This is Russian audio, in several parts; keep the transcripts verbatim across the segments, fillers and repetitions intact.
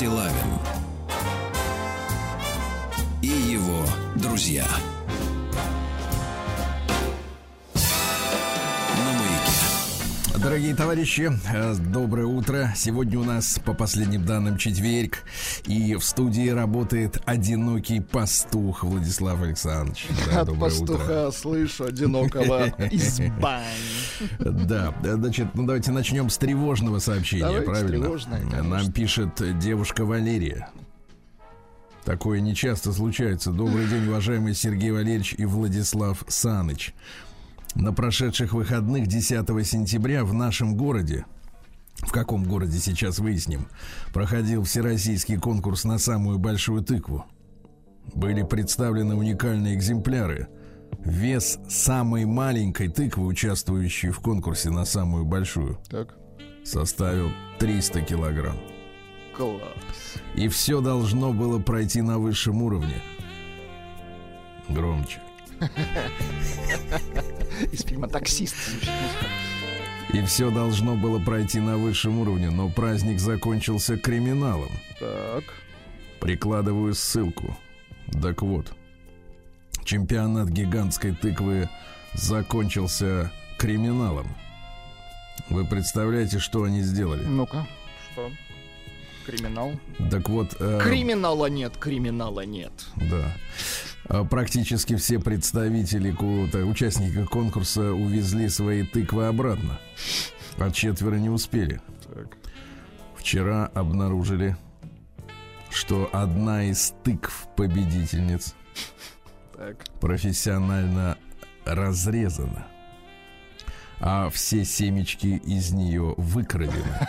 Стилавин и его друзья. Дорогие товарищи, доброе утро. Сегодня у нас, по последним данным, четверг. И в студии работает одинокий пастух Владислав Александрович. Да, от пастуха утро. Слышу одинокого изба. Да, значит, ну давайте начнем с тревожного сообщения, давайте, правильно? Тревожное, нам пишет девушка Валерия. Такое нечасто случается. Добрый день, уважаемый Сергей Валерьевич и Владислав Саныч. На прошедших выходных десятого сентября в нашем городе, в каком городе сейчас выясним, проходил всероссийский конкурс на самую большую тыкву. Были представлены уникальные экземпляры. Вес самой маленькой тыквы, участвующей в конкурсе на самую большую, так, составил триста килограмм. Класс. И все должно было пройти на высшем уровне. Громче. Из фильма «Таксист». И все должно было пройти на высшем уровне, но праздник закончился криминалом. Так. Прикладываю ссылку. Так вот, чемпионат гигантской тыквы закончился криминалом. Вы представляете, что они сделали? Ну-ка, что? Криминал? Так вот... Э... Криминала нет, криминала нет. Да. Практически все представители, участники конкурса, увезли свои тыквы обратно, а четверо не успели. Так. Вчера обнаружили, что одна из тыкв-победительниц так. профессионально разрезана, а все семечки из нее выкрадены.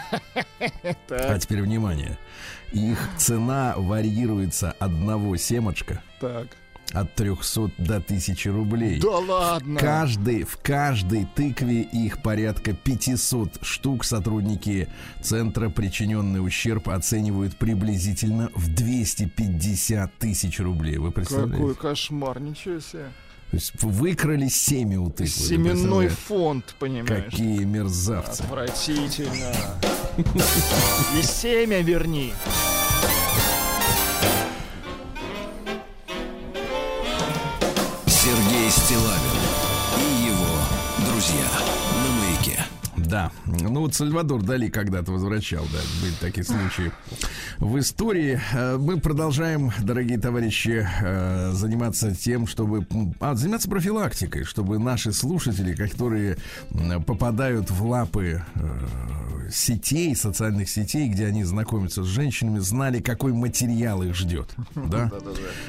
А теперь внимание. Их цена варьируется одного семечка так. от трехсот до тысячи рублей. Да ладно! В каждой, в каждой тыкве их порядка пятьсот штук. Сотрудники центра причиненный ущерб оценивают приблизительно в двести пятьдесят тысяч рублей. Вы представляете? Какой кошмар, ничего себе. То есть выкрали семя у тыквы. Семенной фонд, понимаешь? Какие мерзавцы. Отвратительно. И семя верни. Стилавин и его друзья на маяке. Да, ну вот Сальвадор Дали когда-то возвращал, да, были такие случаи в истории. Мы продолжаем, дорогие товарищи, заниматься тем, чтобы... А, заниматься профилактикой, чтобы наши слушатели, которые попадают в лапы сетей, социальных сетей, где они знакомятся с женщинами, знали, какой материал их ждет. Да?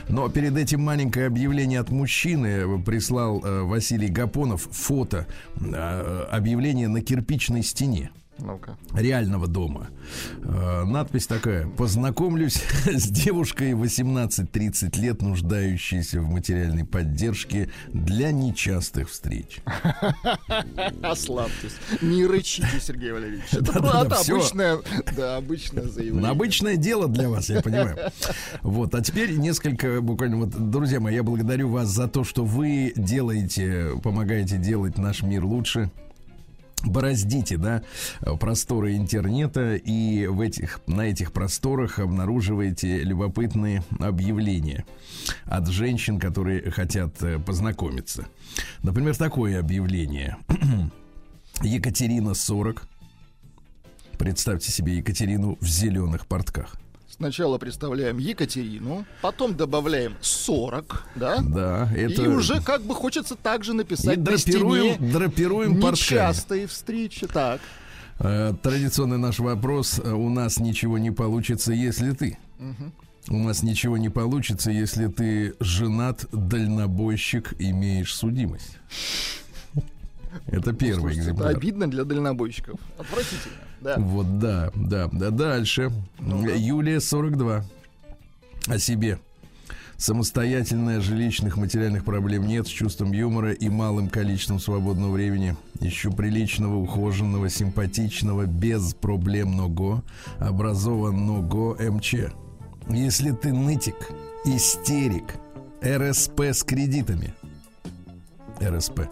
Но перед этим маленькое объявление от мужчины прислал Василий Гапонов, фото, объявление на кирпичной стене. Ну-ка. Реального дома. Надпись такая: познакомлюсь с девушкой восемнадцать-тридцать лет, нуждающейся в материальной поддержке для нечастых встреч. Ослабьтесь. Не рычите, Сергей Валерьевич. Это правда обычное, да, обычное заявление. Обычное дело для вас, я понимаю. Вот, а теперь несколько буквально. Вот, друзья мои, я благодарю вас за то, что вы делаете, помогаете делать наш мир лучше. Бороздите, да, просторы интернета, и в этих, на этих просторах обнаруживаете любопытные объявления от женщин, которые хотят познакомиться. Например, такое объявление. Екатерина, сорок. Представьте себе Екатерину в зеленых портках. Сначала представляем Екатерину, потом добавляем сорок, да? Да, это... И уже как бы хочется также написать. И драпируем, на драпируем портками. Нечастые встречи, так. Традиционный наш вопрос: у нас ничего не получится, если ты. Угу. У нас ничего не получится, если ты женат, дальнобойщик, имеешь судимость. Это первый экземпляр. Это обидно для дальнобойщиков. Отвратительно. Да. Вот, да, да, да. Дальше. Ну, да. Юлия, сорок два. О себе. Самостоятельная, жилищных, материальных проблем нет, с чувством юмора и малым количеством свободного времени. Ищу приличного, ухоженного, симпатичного, безпроблемного, образованного эм че. Если ты нытик, истерик, эр эс пэ с кредитами. эр эс пэ.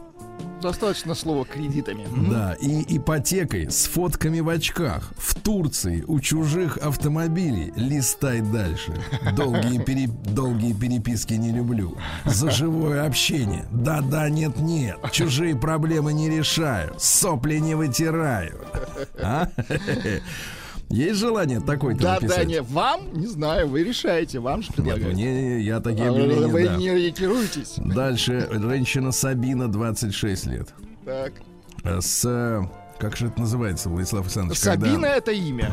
достаточно слова кредитами. Да, и ипотекой, с фотками в очках, в Турции, у чужих автомобилей. Листай дальше. Долгие, пере... Долгие переписки не люблю. За живое общение. Да-да, нет-нет. Чужие проблемы не решаю. Сопли не вытираю. А? Есть желание такой-то да, написать? Да, да, не, вам, не знаю, вы решаете, вам же предлагают. Нет, мне, я такие а объявления, вы да. не ориентируетесь. Дальше, женщина Сабина, двадцать шесть лет. Так. С, как же это называется, Владислав Александрович? Сабина когда... это имя.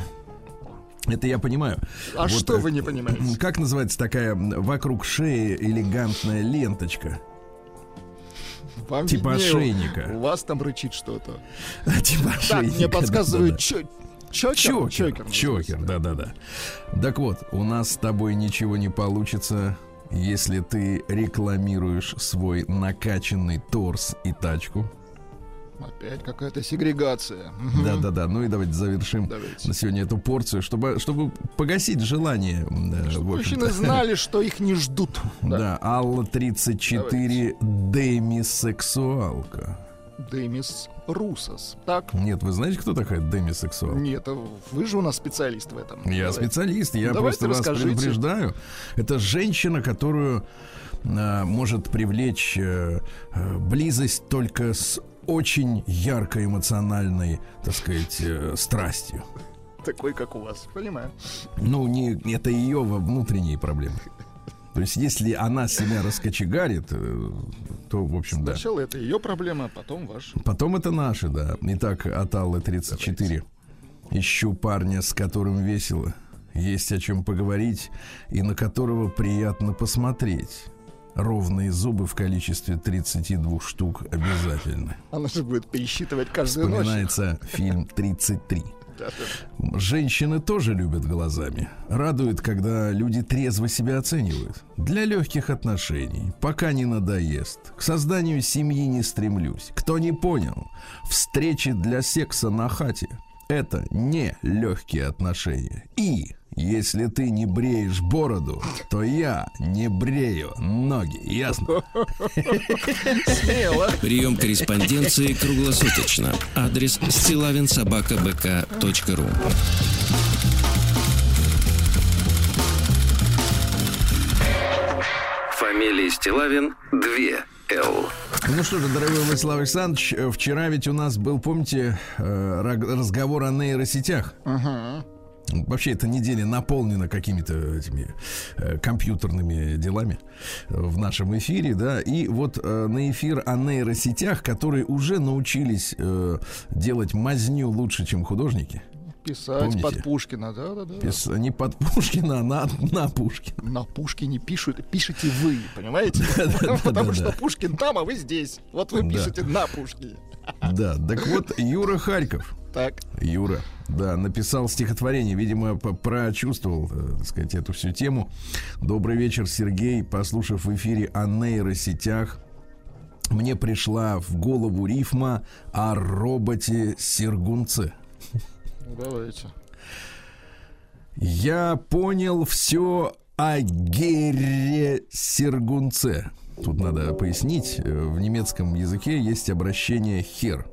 Это я понимаю. А вот, что вы не понимаете? Как называется такая вокруг шеи элегантная ленточка? Вам типа виднее, ошейника. У вас там рычит что-то. Типа ошейника. Так, мне подсказывают, что... Чокер, чокер, чокер, да-да-да. Так вот, у нас с тобой ничего не получится, если ты рекламируешь свой накачанный торс и тачку. Опять какая-то сегрегация. Да-да-да, ну и давайте завершим давайте. на сегодня эту порцию, чтобы, чтобы погасить желание. Чтобы мужчины знали, что их не ждут. Да, да. Алла, тридцать четыре, демисексуалка. Демис Русос. Так. Нет, вы знаете, кто такая демисексуал? Нет, вы же у нас специалист в этом. Я Давай. специалист, я Давайте просто расскажите. вас предупреждаю. Это женщина, которую а, может привлечь а, а, близость только с очень яркой эмоциональной, так сказать, а, страстью. Такой, как у вас, понимаю. Ну, не, это ее внутренние проблемы. То есть, если она себя раскочегарит, то, в общем, да. Сначала это ее проблема, а потом ваша. Потом это наши, да. Итак, от Аллы, тридцать четыре. Ищу парня, с которым весело, есть о чем поговорить и на которого приятно посмотреть. Ровные зубы в количестве тридцать два штук обязательно. Она же будет пересчитывать каждую ночь. Вспоминается фильм «тридцать три». Женщины тоже любят глазами. Радует, когда люди трезво себя оценивают. Для легких отношений, пока не надоест. К созданию семьи не стремлюсь. Кто не понял, встречи для секса на хате — это не легкие отношения. И если ты не бреешь бороду, то я не брею ноги. Ясно? Смело. Прием корреспонденции круглосуточно. Адрес стилавин собака бэ ка точка ру. Фамилия Стилавин два эл. Ну что же, дорогой Владислав Александрович, вчера ведь у нас был, помните, разговор о нейросетях? Ага. Uh-huh. Вообще эта неделя наполнена какими-то этими э, компьютерными делами в нашем эфире, да. И вот э, на эфир о нейросетях, которые уже научились э, делать мазню лучше, чем художники. Писать. Помните? Под Пушкина, да, да, да. Пис... Не под Пушкина, а на, на Пушкина. На Пушкине пишут, пишите вы, понимаете? Потому что Пушкин там, а вы здесь. Вот вы пишете на Пушкине. Да, так вот, Юра Харьков. Так. Юра, да, написал стихотворение. Видимо, прочувствовал, так сказать, эту всю тему. Добрый вечер, Сергей. Послушав в эфире о нейросетях, мне пришла в голову рифма о роботе Сергунце. Давайте. Я понял все о Герре Сергунце. Тут надо пояснить, в немецком языке есть обращение «хер»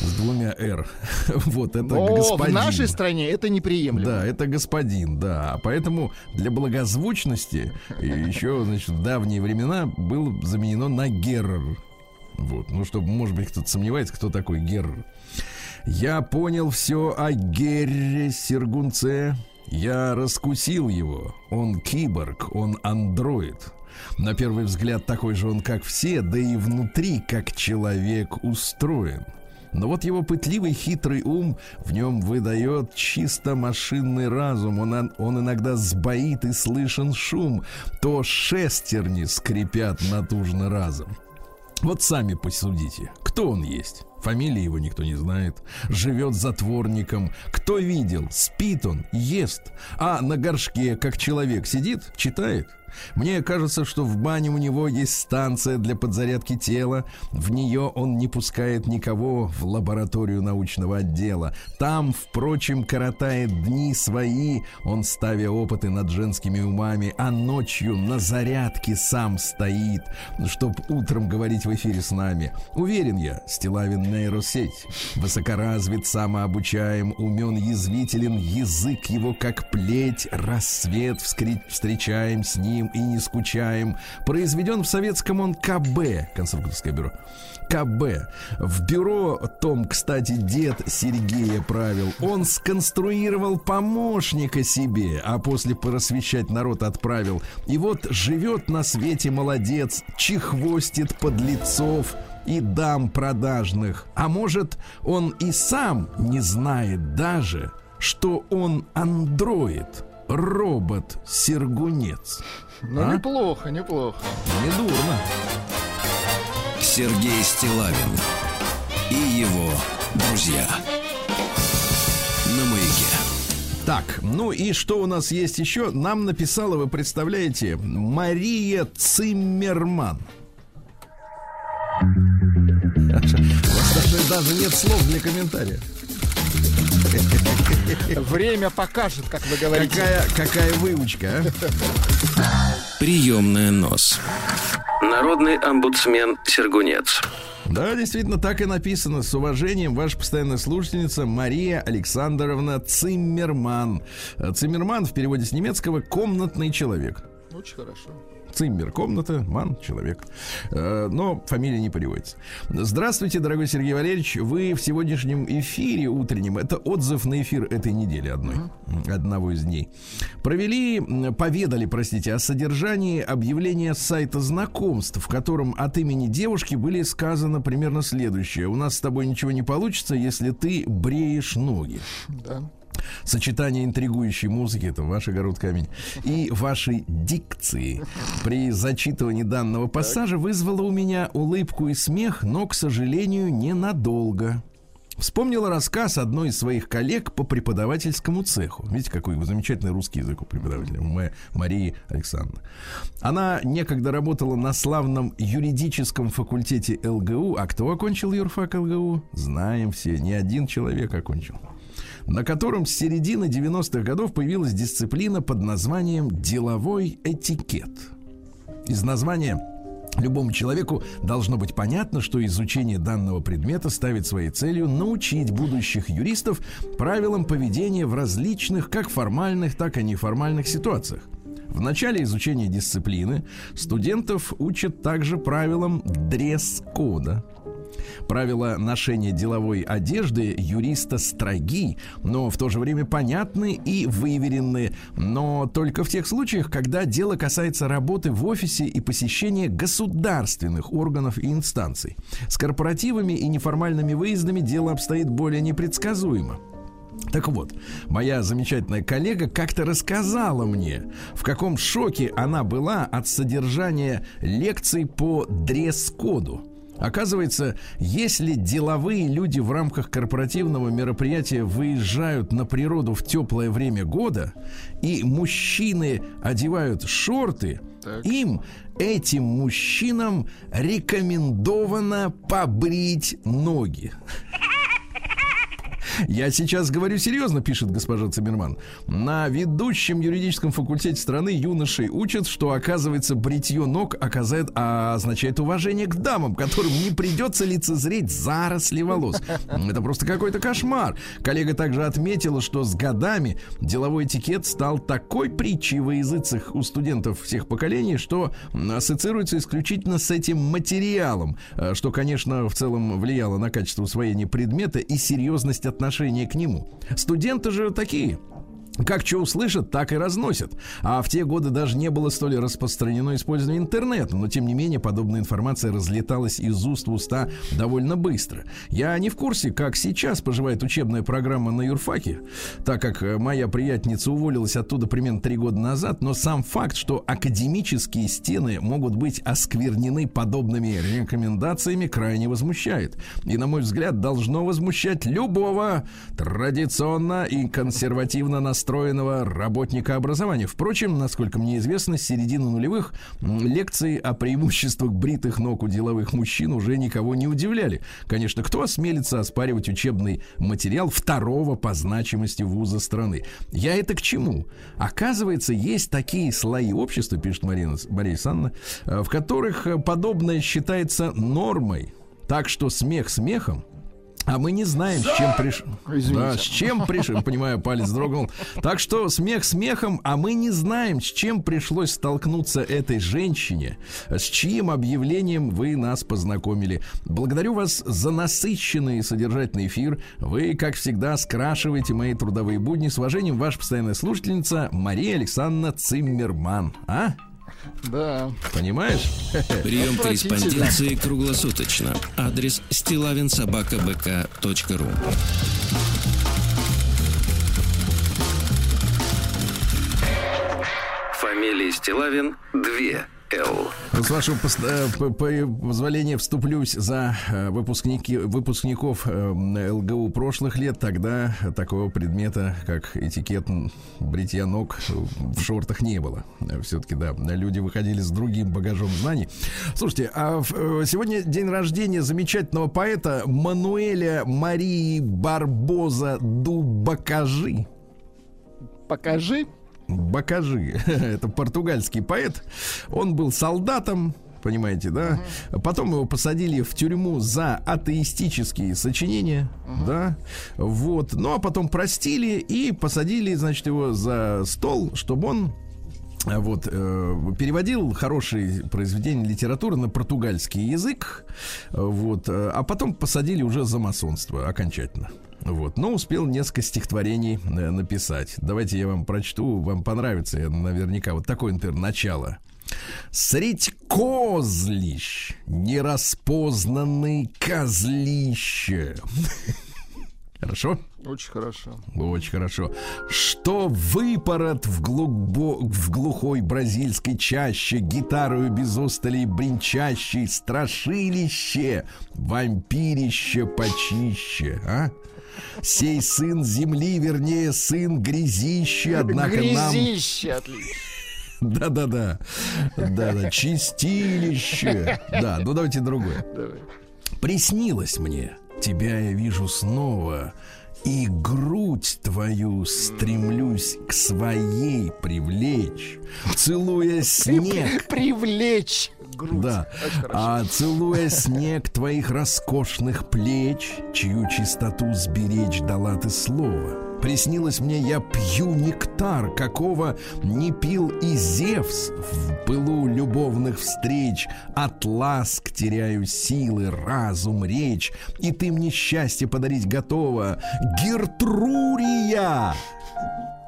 с двумя «р». Вот это но господин. В нашей стране это неприемлемо. Да, это господин, да. Поэтому для благозвучности еще, значит, в давние времена было заменено на «герр». Вот, ну, чтобы, может быть, кто-то сомневается, кто такой «герр». Я понял все о Герре Сергунце. Я раскусил его. Он киборг, он андроид. На первый взгляд такой же он, как все, да и внутри, как человек, устроен. Но вот его пытливый хитрый ум в нем выдает чисто машинный разум. Он, он иногда сбоит и слышен шум. То шестерни скрипят натужно разом. Вот сами посудите, кто он есть. Фамилии его никто не знает. Живет затворником. Кто видел? Спит он, ест. А на горшке, как человек, сидит, читает. Мне кажется, что в бане у него есть станция для подзарядки тела. В нее он не пускает никого, в лабораторию научного отдела. Там, впрочем, коротает дни свои, он ставя опыты над женскими умами, а ночью на зарядке сам стоит, чтоб утром говорить в эфире с нами. Уверен я, Стилавин нейросеть. Высокоразвит, самообучаем, умен, язвителен, язык его как плеть, рассвет вскри- встречаем с ним и не скучаем. Произведен в советском он ка бэ, конструкторское бюро. ка бэ. В бюро том, кстати, дед Сергея правил. Он сконструировал помощника себе, а после просвещать народ отправил. И вот живет на свете молодец, чехвостит подлецов и дам продажных. А может, он и сам не знает даже, что он андроид. Робот Сергунец. Ну, а? неплохо, неплохо. Недурно. Сергей Стилавин и его друзья на маяке. Так, ну и что у нас есть еще? Нам написала, вы представляете, Мария Циммерман. У вас даже нет слов для комментариев. Время покажет, как вы говорите. Какая, какая выучка, а? Приемная нос. Народный омбудсмен Сергунец. Да, действительно, так и написано. С уважением, ваша постоянная слушательница Мария Александровна Циммерман. Циммерман в переводе с немецкого «комнатный человек». Очень хорошо. Циммер, комната, ман, человек. Но фамилия не переводится. Здравствуйте, дорогой Сергей Валерьевич. Вы в сегодняшнем эфире утреннем, это отзыв на эфир этой недели одной, одного из дней, провели, поведали, простите, о содержании объявления сайта знакомств, в котором от имени девушки были сказано примерно следующее: у нас с тобой ничего не получится, если ты бреешь ноги. Да. Сочетание интригующей музыки, это ваш огород камень, и вашей дикции при зачитывании данного пассажа вызвало у меня улыбку и смех, но, к сожалению, ненадолго. Вспомнила рассказ одной из своих коллег по преподавательскому цеху. Видите, какой замечательный русский язык у преподавателя Марии Александровны. Она некогда работала на славном юридическом факультете эл гэ у. А кто окончил юрфак эл гэ у? Знаем все, не один человек окончил. На котором с середины девяностых годов появилась дисциплина под названием «деловой этикет». Из названия любому человеку должно быть понятно, что изучение данного предмета ставит своей целью научить будущих юристов правилам поведения в различных как формальных, так и неформальных ситуациях. В начале изучения дисциплины студентов учат также правилам дресс-кода. Правила ношения деловой одежды юриста строги, но в то же время понятны и выверены, но только в тех случаях, когда дело касается работы в офисе и посещения государственных органов и инстанций. С корпоративами и неформальными выездами дело обстоит более непредсказуемо. Так вот, моя замечательная коллега как-то рассказала мне, в каком шоке она была от содержания лекций по дресс-коду. Оказывается, если деловые люди в рамках корпоративного мероприятия выезжают на природу в теплое время года, и мужчины одевают шорты, так. Им, этим мужчинам, рекомендовано побрить ноги. Я сейчас говорю серьезно, пишет госпожа Циммерман. На ведущем юридическом факультете страны юноши учат, что, оказывается, бритье ног оказает, а означает уважение к дамам, которым не придется лицезреть заросли волос. Это просто какой-то кошмар. Коллега также отметила, что с годами деловой этикет стал такой притчей во языцах у студентов всех поколений, что ассоциируется исключительно с этим материалом, что, конечно, в целом влияло на качество усвоения предмета и серьезность отношения к нему. Студенты же такие. Как что услышат, так и разносят. А в те годы даже не было столь распространено использование интернета. Но, тем не менее, подобная информация разлеталась из уст в уста довольно быстро. Я не в курсе, как сейчас поживает учебная программа на юрфаке, так как моя приятница уволилась оттуда примерно три года назад. Но сам факт, что академические стены могут быть осквернены подобными рекомендациями, крайне возмущает. И, на мой взгляд, должно возмущать любого традиционно и консервативно настроенного работника образования. Впрочем, насколько мне известно, с середины нулевых лекции о преимуществах бритых ног у деловых мужчин уже никого не удивляли. Конечно, кто осмелится оспаривать учебный материал второго по значимости вуза страны? Я это к чему? Оказывается, есть такие слои общества, пишет Марина, Мария Александровна, в которых подобное считается нормой. Так что смех смехом, а мы не знаем, с чем пришел. Да, с чем пришел, понимаю, палец дрогнул. Так что смех смехом, а мы не знаем, с чем пришлось столкнуться этой женщине, с чьим объявлением вы нас познакомили. Благодарю вас за насыщенный и содержательный эфир. Вы, как всегда, скрашиваете мои трудовые будни. С уважением, ваша постоянная слушательница Мария Александровна Циммерман. А? Да. Понимаешь? Прием корреспонденции круглосуточно. Адрес стилавин собака бэ ка точка ру. Фамилия Стилавин две. С вашего позволения вступлюсь за выпускники, выпускников эл гэ у прошлых лет. Тогда такого предмета, как этикет бритья ног, в шортах не было. Все-таки, да, люди выходили с другим багажом знаний. Слушайте, а сегодня день рождения замечательного поэта Мануэла Марии Барбоза ду Бокаже. Покажи. Бокаже. Это португальский поэт. Он был солдатом, понимаете, да? Uh-huh. Потом его посадили в тюрьму за атеистические сочинения, uh-huh. да? Вот. Ну, а потом простили и посадили, значит, его за стол, чтобы он вот, э, переводил хорошие произведения литературы на португальский язык. Вот. А потом посадили уже за масонство окончательно. Вот, но успел несколько стихотворений написать. Давайте я вам прочту, вам понравится наверняка. Вот такое, например, начало. Средь козлищ нераспознанный козлище. Хорошо? Очень хорошо. Очень хорошо. Что выпорот в, глубо... в глухой бразильской чаще, гитарою без устали бренчащей, страшилище, вампирище почище, а? Сей сын земли, вернее, сын грязище, однако грязище, нам... Грязище, отлично. Да-да-да. Да-да, чистилище. Да, ну давайте другое. Давай. Приснилось мне, тебя я вижу снова, и грудь твою стремлюсь к своей привлечь, целуя снег. Привлечь грудь. Да. А целуя снег твоих роскошных плеч, чью чистоту сберечь дала ты слово. Приснилось мне, я пью нектар, какого не пил и Зевс. В пылу любовных встреч от ласк теряю силы, разум, речь. И ты мне счастье подарить готова, Гертрурия.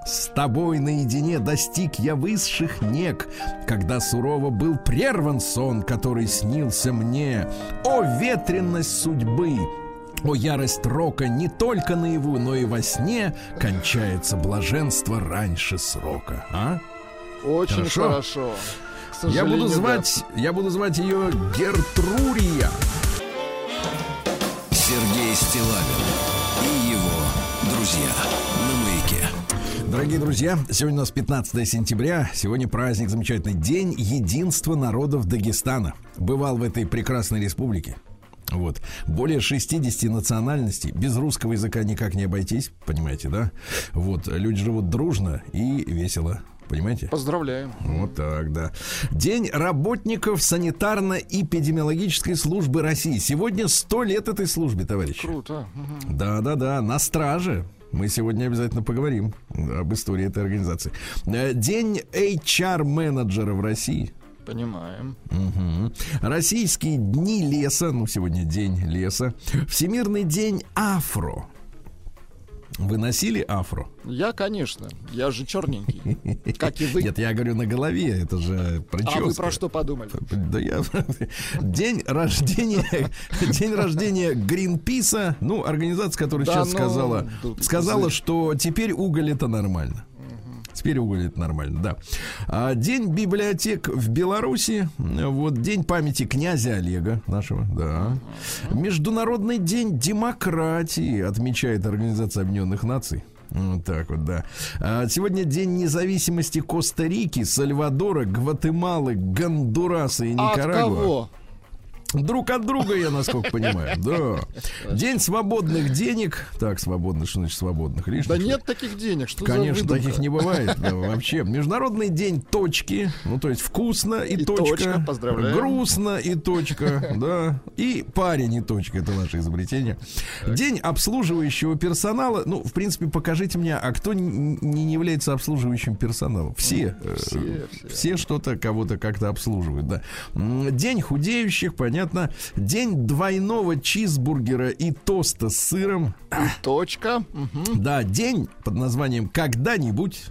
С тобой наедине достиг я высших нег, когда сурово был прерван сон, который снился мне. О, ветренность судьбы! О, ярость рока не только наяву, но и во сне, кончается блаженство раньше срока. А? Очень хорошо. Хорошо. К сожалению, я буду звать, да. я буду звать ее Гертрурия. Сергей Стилавин и его друзья. Дорогие друзья, сегодня у нас пятнадцатое сентября. Сегодня праздник, замечательный день единства народов Дагестана. Бывал в этой прекрасной республике. Вот. Более шестидесяти национальностей. Без русского языка никак не обойтись, понимаете, да? Вот. Люди живут дружно и весело. Понимаете? Поздравляем. Вот так, да. День работников санитарно-эпидемиологической службы России. Сегодня сто лет этой службе, товарищи. Круто. Угу. Да, да, да. На страже. Мы сегодня обязательно поговорим об истории этой организации. День эйч ар-менеджера в России. Понимаем. Угу. Российские дни леса. Ну, сегодня день леса. Всемирный день афро. Вы носили афро? Я, конечно. Я же черненький. Как и вы. Нет, я говорю на голове. Это же прическа. А вы про что подумали? Да я... День рождения... День рождения Гринписа. Ну, организация, которая да, сейчас ну, сказала... Сказала, что теперь уголь — это нормально. Теперь уголь — это нормально, да. День библиотек в Беларуси. Вот, день памяти князя Олега нашего, да. Международный день демократии отмечает Организация Объединенных Наций. Вот так вот, да. Сегодня день независимости Коста-Рики, Сальвадора, Гватемалы, Гондураса и Никарагуа. От кого? Друг от друга, я насколько понимаю. Да. День свободных денег. Так, свободных, что значит свободных? Лишних, да нет таких денег, что конечно, таких не бывает, да, вообще. Международный день точки. Ну, то есть вкусно и, и точка. точка поздравляю. Грустно и точка. Да. И парень и точка. Это наше изобретение. Так. День обслуживающего персонала. Ну, в принципе, покажите мне, а кто не является обслуживающим персоналом? Все. Ну, все, э, все. все что-то, кого-то как-то обслуживают. Да. День худеющих, понятно. День двойного чизбургера и тоста с сыром. Точка. Да, день под названием «Когда-нибудь».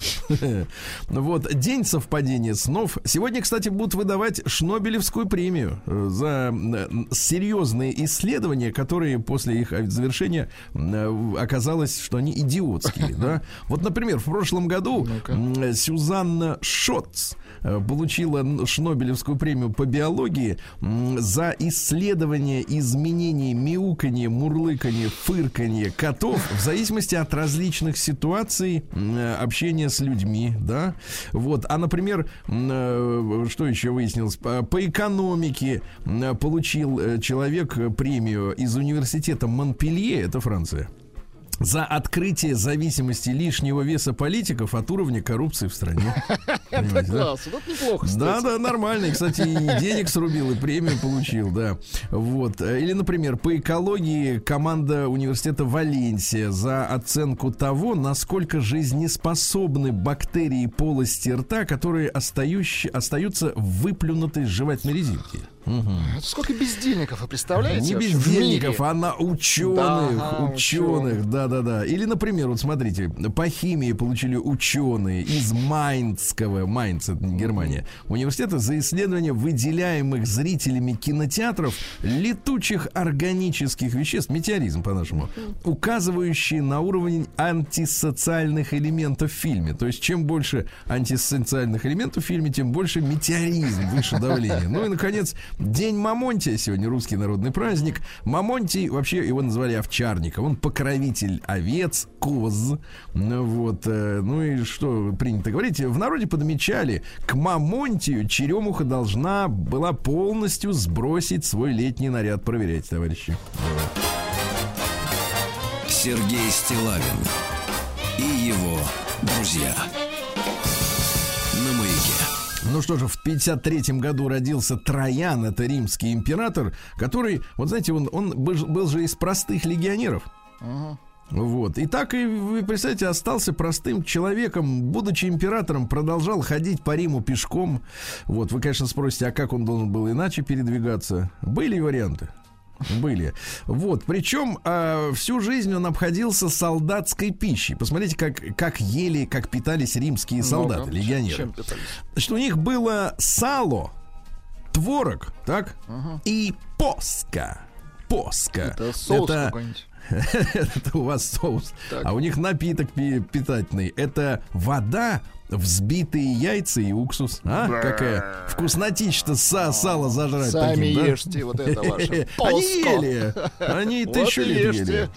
Вот, день совпадения снов. Сегодня, кстати, будут выдавать Шнобелевскую премию за серьезные исследования, которые после их завершения оказалось, что они идиотские. Да? Вот, например, в прошлом году ну-ка. Сюзанна Шотц получила Шнобелевскую премию по биологии за исследование изменений мяуканья, мурлыканья, фырканья котов в зависимости от различных ситуаций общения с людьми, да, вот, а, например, что еще выяснилось, по экономике получил человек премию из университета Монпелье, это Франция, за открытие зависимости лишнего веса политиков от уровня коррупции в стране. Это класс, тут неплохо. Да, да, нормально. И, кстати, и денег срубил, и премию получил, да. Вот. Или, например, по экологии команда университета Валенсия за оценку того, насколько жизнеспособны бактерии полости рта, которые остаются в выплюнутой жевательной резинке. Угу. Сколько бездельников, вы представляете? Не бездельников, а на ученых, да, ученых, да-да-да. Или, например, вот смотрите, по химии получили ученые из Майнцского, Майнц, это не Германия, университета за исследование выделяемых зрителями кинотеатров летучих органических веществ, метеоризм по-нашему, указывающие на уровень антисоциальных элементов в фильме. То есть, чем больше антисоциальных элементов в фильме, тем больше метеоризм, выше давление. Ну и, наконец, день Мамонтия. Сегодня русский народный праздник. Мамонтий, вообще его называли овчарником. Он покровитель овец, коз. Ну, вот, ну и что принято говорить? В народе подмечали, к Мамонтию черемуха должна была полностью сбросить свой летний наряд. Проверяйте, товарищи. Сергей Стилавин и его друзья. Ну что же, в пятьдесят третьем году родился Траян, это римский император, который, вот знаете, он, он был, был же из простых легионеров. Uh-huh. Вот. И так, и вы представляете, остался простым человеком, будучи императором, продолжал ходить по Риму пешком. Вот, вы, конечно, спросите, а как он должен был иначе передвигаться? Были варианты? Были. Вот. Причем э, всю жизнь он обходился солдатской пищей. Посмотрите, как, как ели, как питались римские солдаты, ну, да, легионеры. Чем питались? Значит, у них было сало, творог, так? Ага. И поска. Поска. Это соус Это... какой-нибудь. Это у вас соус. Так. А у них напиток питательный. Это вода, взбитые яйца и уксус. А? Да. Какая вкуснотища-то са- сало зажрать. Сами таким, ешьте, да? Вот это ваше. Они ели. Они вот тысячу лет ели.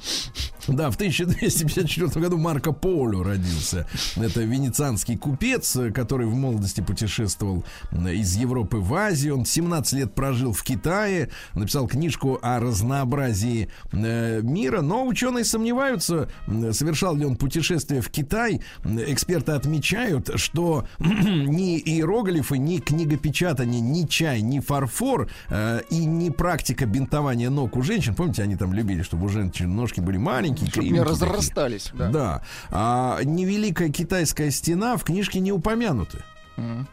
Да, в тысяча двести пятьдесят четвёртом году Марко Поло родился. Это венецианский купец, который в молодости путешествовал из Европы в Азию. Он семнадцать лет прожил в Китае. Написал книжку о разнообразии мира. Но ученые сомневаются, совершал ли он путешествие в Китай. Эксперты отмечают, что ни иероглифы, ни книгопечатание, ни чай, ни фарфор и ни практика бинтования ног у женщин. Помните, они там любили, чтобы у женщин ножки были маленькие. Чтобы разрастались, да. Да. А невеликая китайская стена в книжке не упомянуты. Mm.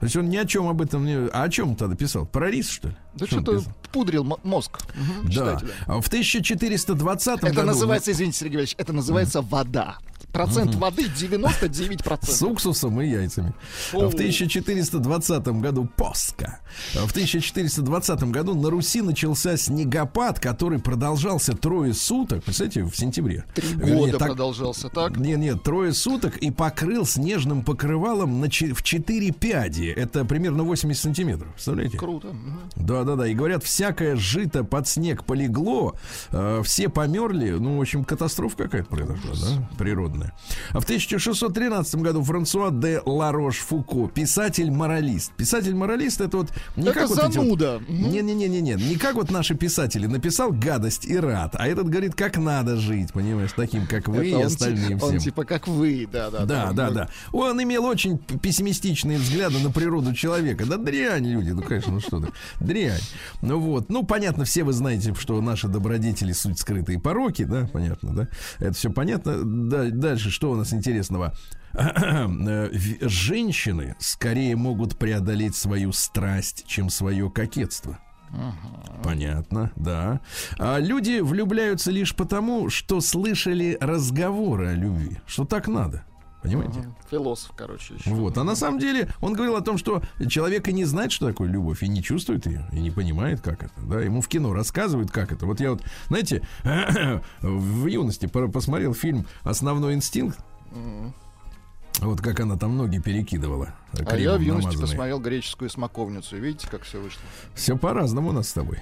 То есть он ни о чем об этом не... А о чем тогда писал? Про рис, что ли? Да что-то пудрил мозг. Угу, да. В тысяча четыреста двадцатом это году... Это называется, извините, Сергей Валерьевич, это называется mm. вода. Процент mm-hmm. воды девяносто девять процентов. С уксусом и яйцами. Oh. В тысяча четыреста двадцатом году Пасха. В тысяча четыреста двадцатом году на Руси начался снегопад, который продолжался трое суток. Представляете, в сентябре. Три года нет, так, продолжался, так? Нет, нет, трое суток и покрыл снежным покрывалом на, в четыре пяди. Это примерно восемьдесят сантиметров. Представляете? Круто. Да-да-да. И говорят, всякое жито под снег полегло. Э, все померли. Ну, в общем, катастрофа какая-то произошла, да? Природная. А в тысяча шестьсот тринадцатом году Франсуа де Ларош-Фуко, писатель-моралист. Писатель-моралист это вот... Не это как зануда. Не-не-не-не-не. Вот, не как вот наши писатели. Написал гадость и рад. А этот говорит, как надо жить, понимаешь, таким, как вы это и остальным всем. Он типа как вы, да-да. Да-да-да. Он имел очень пессимистичные взгляды на природу человека. Да дрянь, люди. Ну, конечно, ну что ты. Дрянь. Ну вот. Ну, понятно, все вы знаете, что наши добродетели суть скрытые пороки, да? Понятно, да? Это все понятно. Да, да. Дальше, что у нас интересного? Женщины скорее могут преодолеть свою страсть, чем свое кокетство. Ага. Понятно, да. А люди влюбляются лишь потому, что слышали разговоры о любви, что так надо. Понимаете? Философ, короче. Еще. Вот. А на самом деле он говорил о том, что человек и не знает, что такое любовь, и не чувствует ее, и не понимает, как это. Да? Ему в кино рассказывают, как это. Вот я вот, знаете, в юности посмотрел фильм «Основной инстинкт». Mm. Вот как она там ноги перекидывала. А я в юности намазанные. Посмотрел «Греческую смоковницу». Видите, как все вышло? Все по-разному у нас с тобой.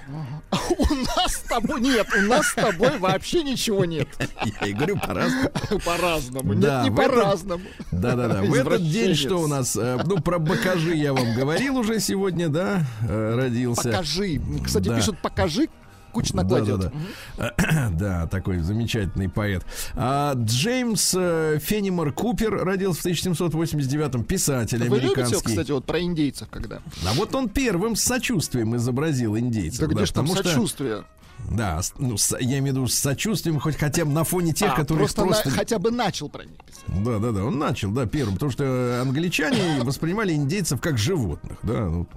У нас с тобой нет. У нас с тобой вообще ничего нет. Я и говорю по-разному. По-разному. Нет, не по-разному. Да-да-да. В этот день что у нас? Ну, про Бокажи я вам говорил уже сегодня, да? Родился. Бокажи. Кстати, пишут «Бокажи». Кучно да, кладет. Да, да. Mm-hmm. Да, такой замечательный поэт. А, Джеймс э, Фенимор Купер родился в тысяча семьсот восемьдесят девятом, писатель Вы американский. Вы любите, кстати, вот про индейцев когда? А вот он первым с сочувствием изобразил индейцев. Да, да где же там сочувствие? Что... Да, ну, с, я имею в виду с сочувствием, хоть хотя бы на фоне тех, а, которые просто, просто... На, хотя бы начал про них писать. Да, да, да, он начал, да, первым, потому что англичане воспринимали индейцев как животных, да, вот,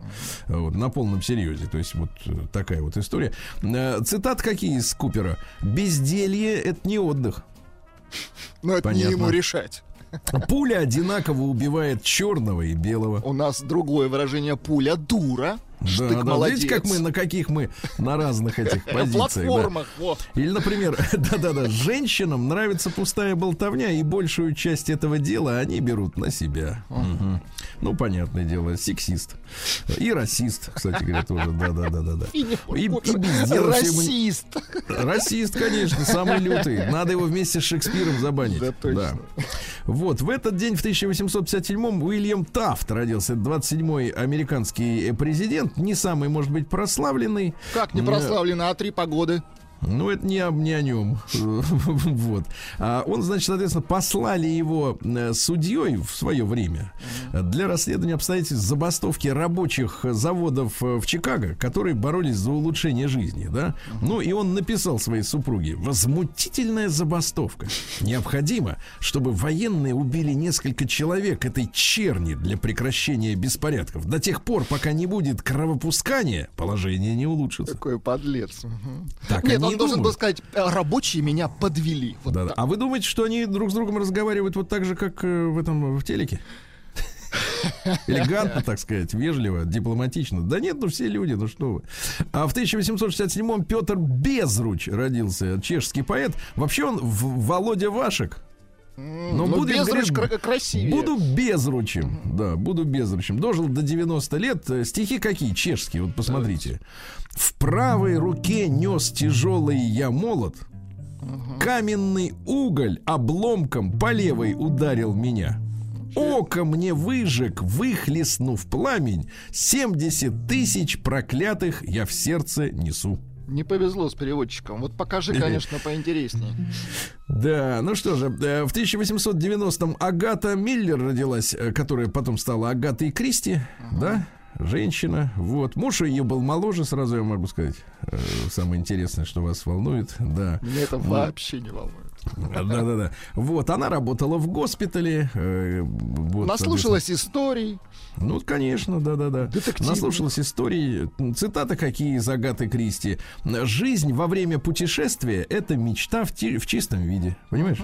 вот, на полном серьезе, то есть вот такая вот история. Цитат какие из Купера? «Безделье — это не отдых». Ну, это понятно. Не ему решать. Пуля одинаково убивает черного и белого. У нас другое выражение: пуля дура. Штык, да, да. Молодец. Видите, как мы, на каких мы, на разных этих позициях. Да. Вот. Или, например, да-да-да, женщинам нравится пустая болтовня, и большую часть этого дела они берут на себя. Угу. Ну, понятное дело, сексист. И расист, кстати говоря, тоже. Да-да-да-да. И, и, и бездел, расист. Всем... Расист, конечно, самый лютый. Надо его вместе с Шекспиром забанить. Да, точно. Да. Вот, в этот день, в тысяча восемьсот пятьдесят седьмом, Уильям Тафт родился. двадцать седьмой американский президент. Не самый, может быть, прославленный. Как не прославленный, а три погоды. Ну, это не, не о нем. Вот. А он, значит, соответственно, послали его судьей в свое время для расследования обстоятельств забастовки рабочих заводов в Чикаго, которые боролись за улучшение жизни. Да? Ну, и он написал своей супруге: возмутительная забастовка. Необходимо, чтобы военные убили несколько человек этой черни для прекращения беспорядков. До тех пор, пока не будет кровопускания, положение не улучшится. Такой подлец. Так, нет, он должен был сказать: рабочие меня подвели. Вот да, да. А вы думаете, что они друг с другом разговаривают вот так же, как в этом в телеке? Элегантно, так сказать, вежливо, дипломатично. Да нет, ну все люди, ну что вы. А в тысяча восемьсот шестьдесят седьмом Пётр Безруч родился, чешский поэт. Вообще он Володя Вашек. Но, Но буду, Безруч говорит, красивее. Буду безручим. Да, буду безручим. Дожил до девяноста лет. Стихи какие? Чешские. Вот посмотрите. В правой руке нес тяжелый я молот. Каменный уголь обломком по левой ударил меня. Око мне выжег, выхлестнув пламень. семьдесят тысяч проклятых я в сердце несу. Не повезло с переводчиком. Вот покажи, конечно, поинтереснее. Да, ну что же, в тысяча восемьсот девяностом Агата Миллер родилась, которая потом стала Агатой Кристи, uh-huh. да, женщина. Вот, муж ее был моложе, сразу я могу сказать. Самое интересное, что вас волнует, да. Меня это вообще не волнует. Да-да-да. Вот, она работала в госпитале. Вот, наслушалась историй. Ну, конечно, да-да-да. Наслушалась историй. Цитаты какие из Агаты Кристи. «Жизнь во время путешествия – это мечта в, в чистом виде». Понимаешь?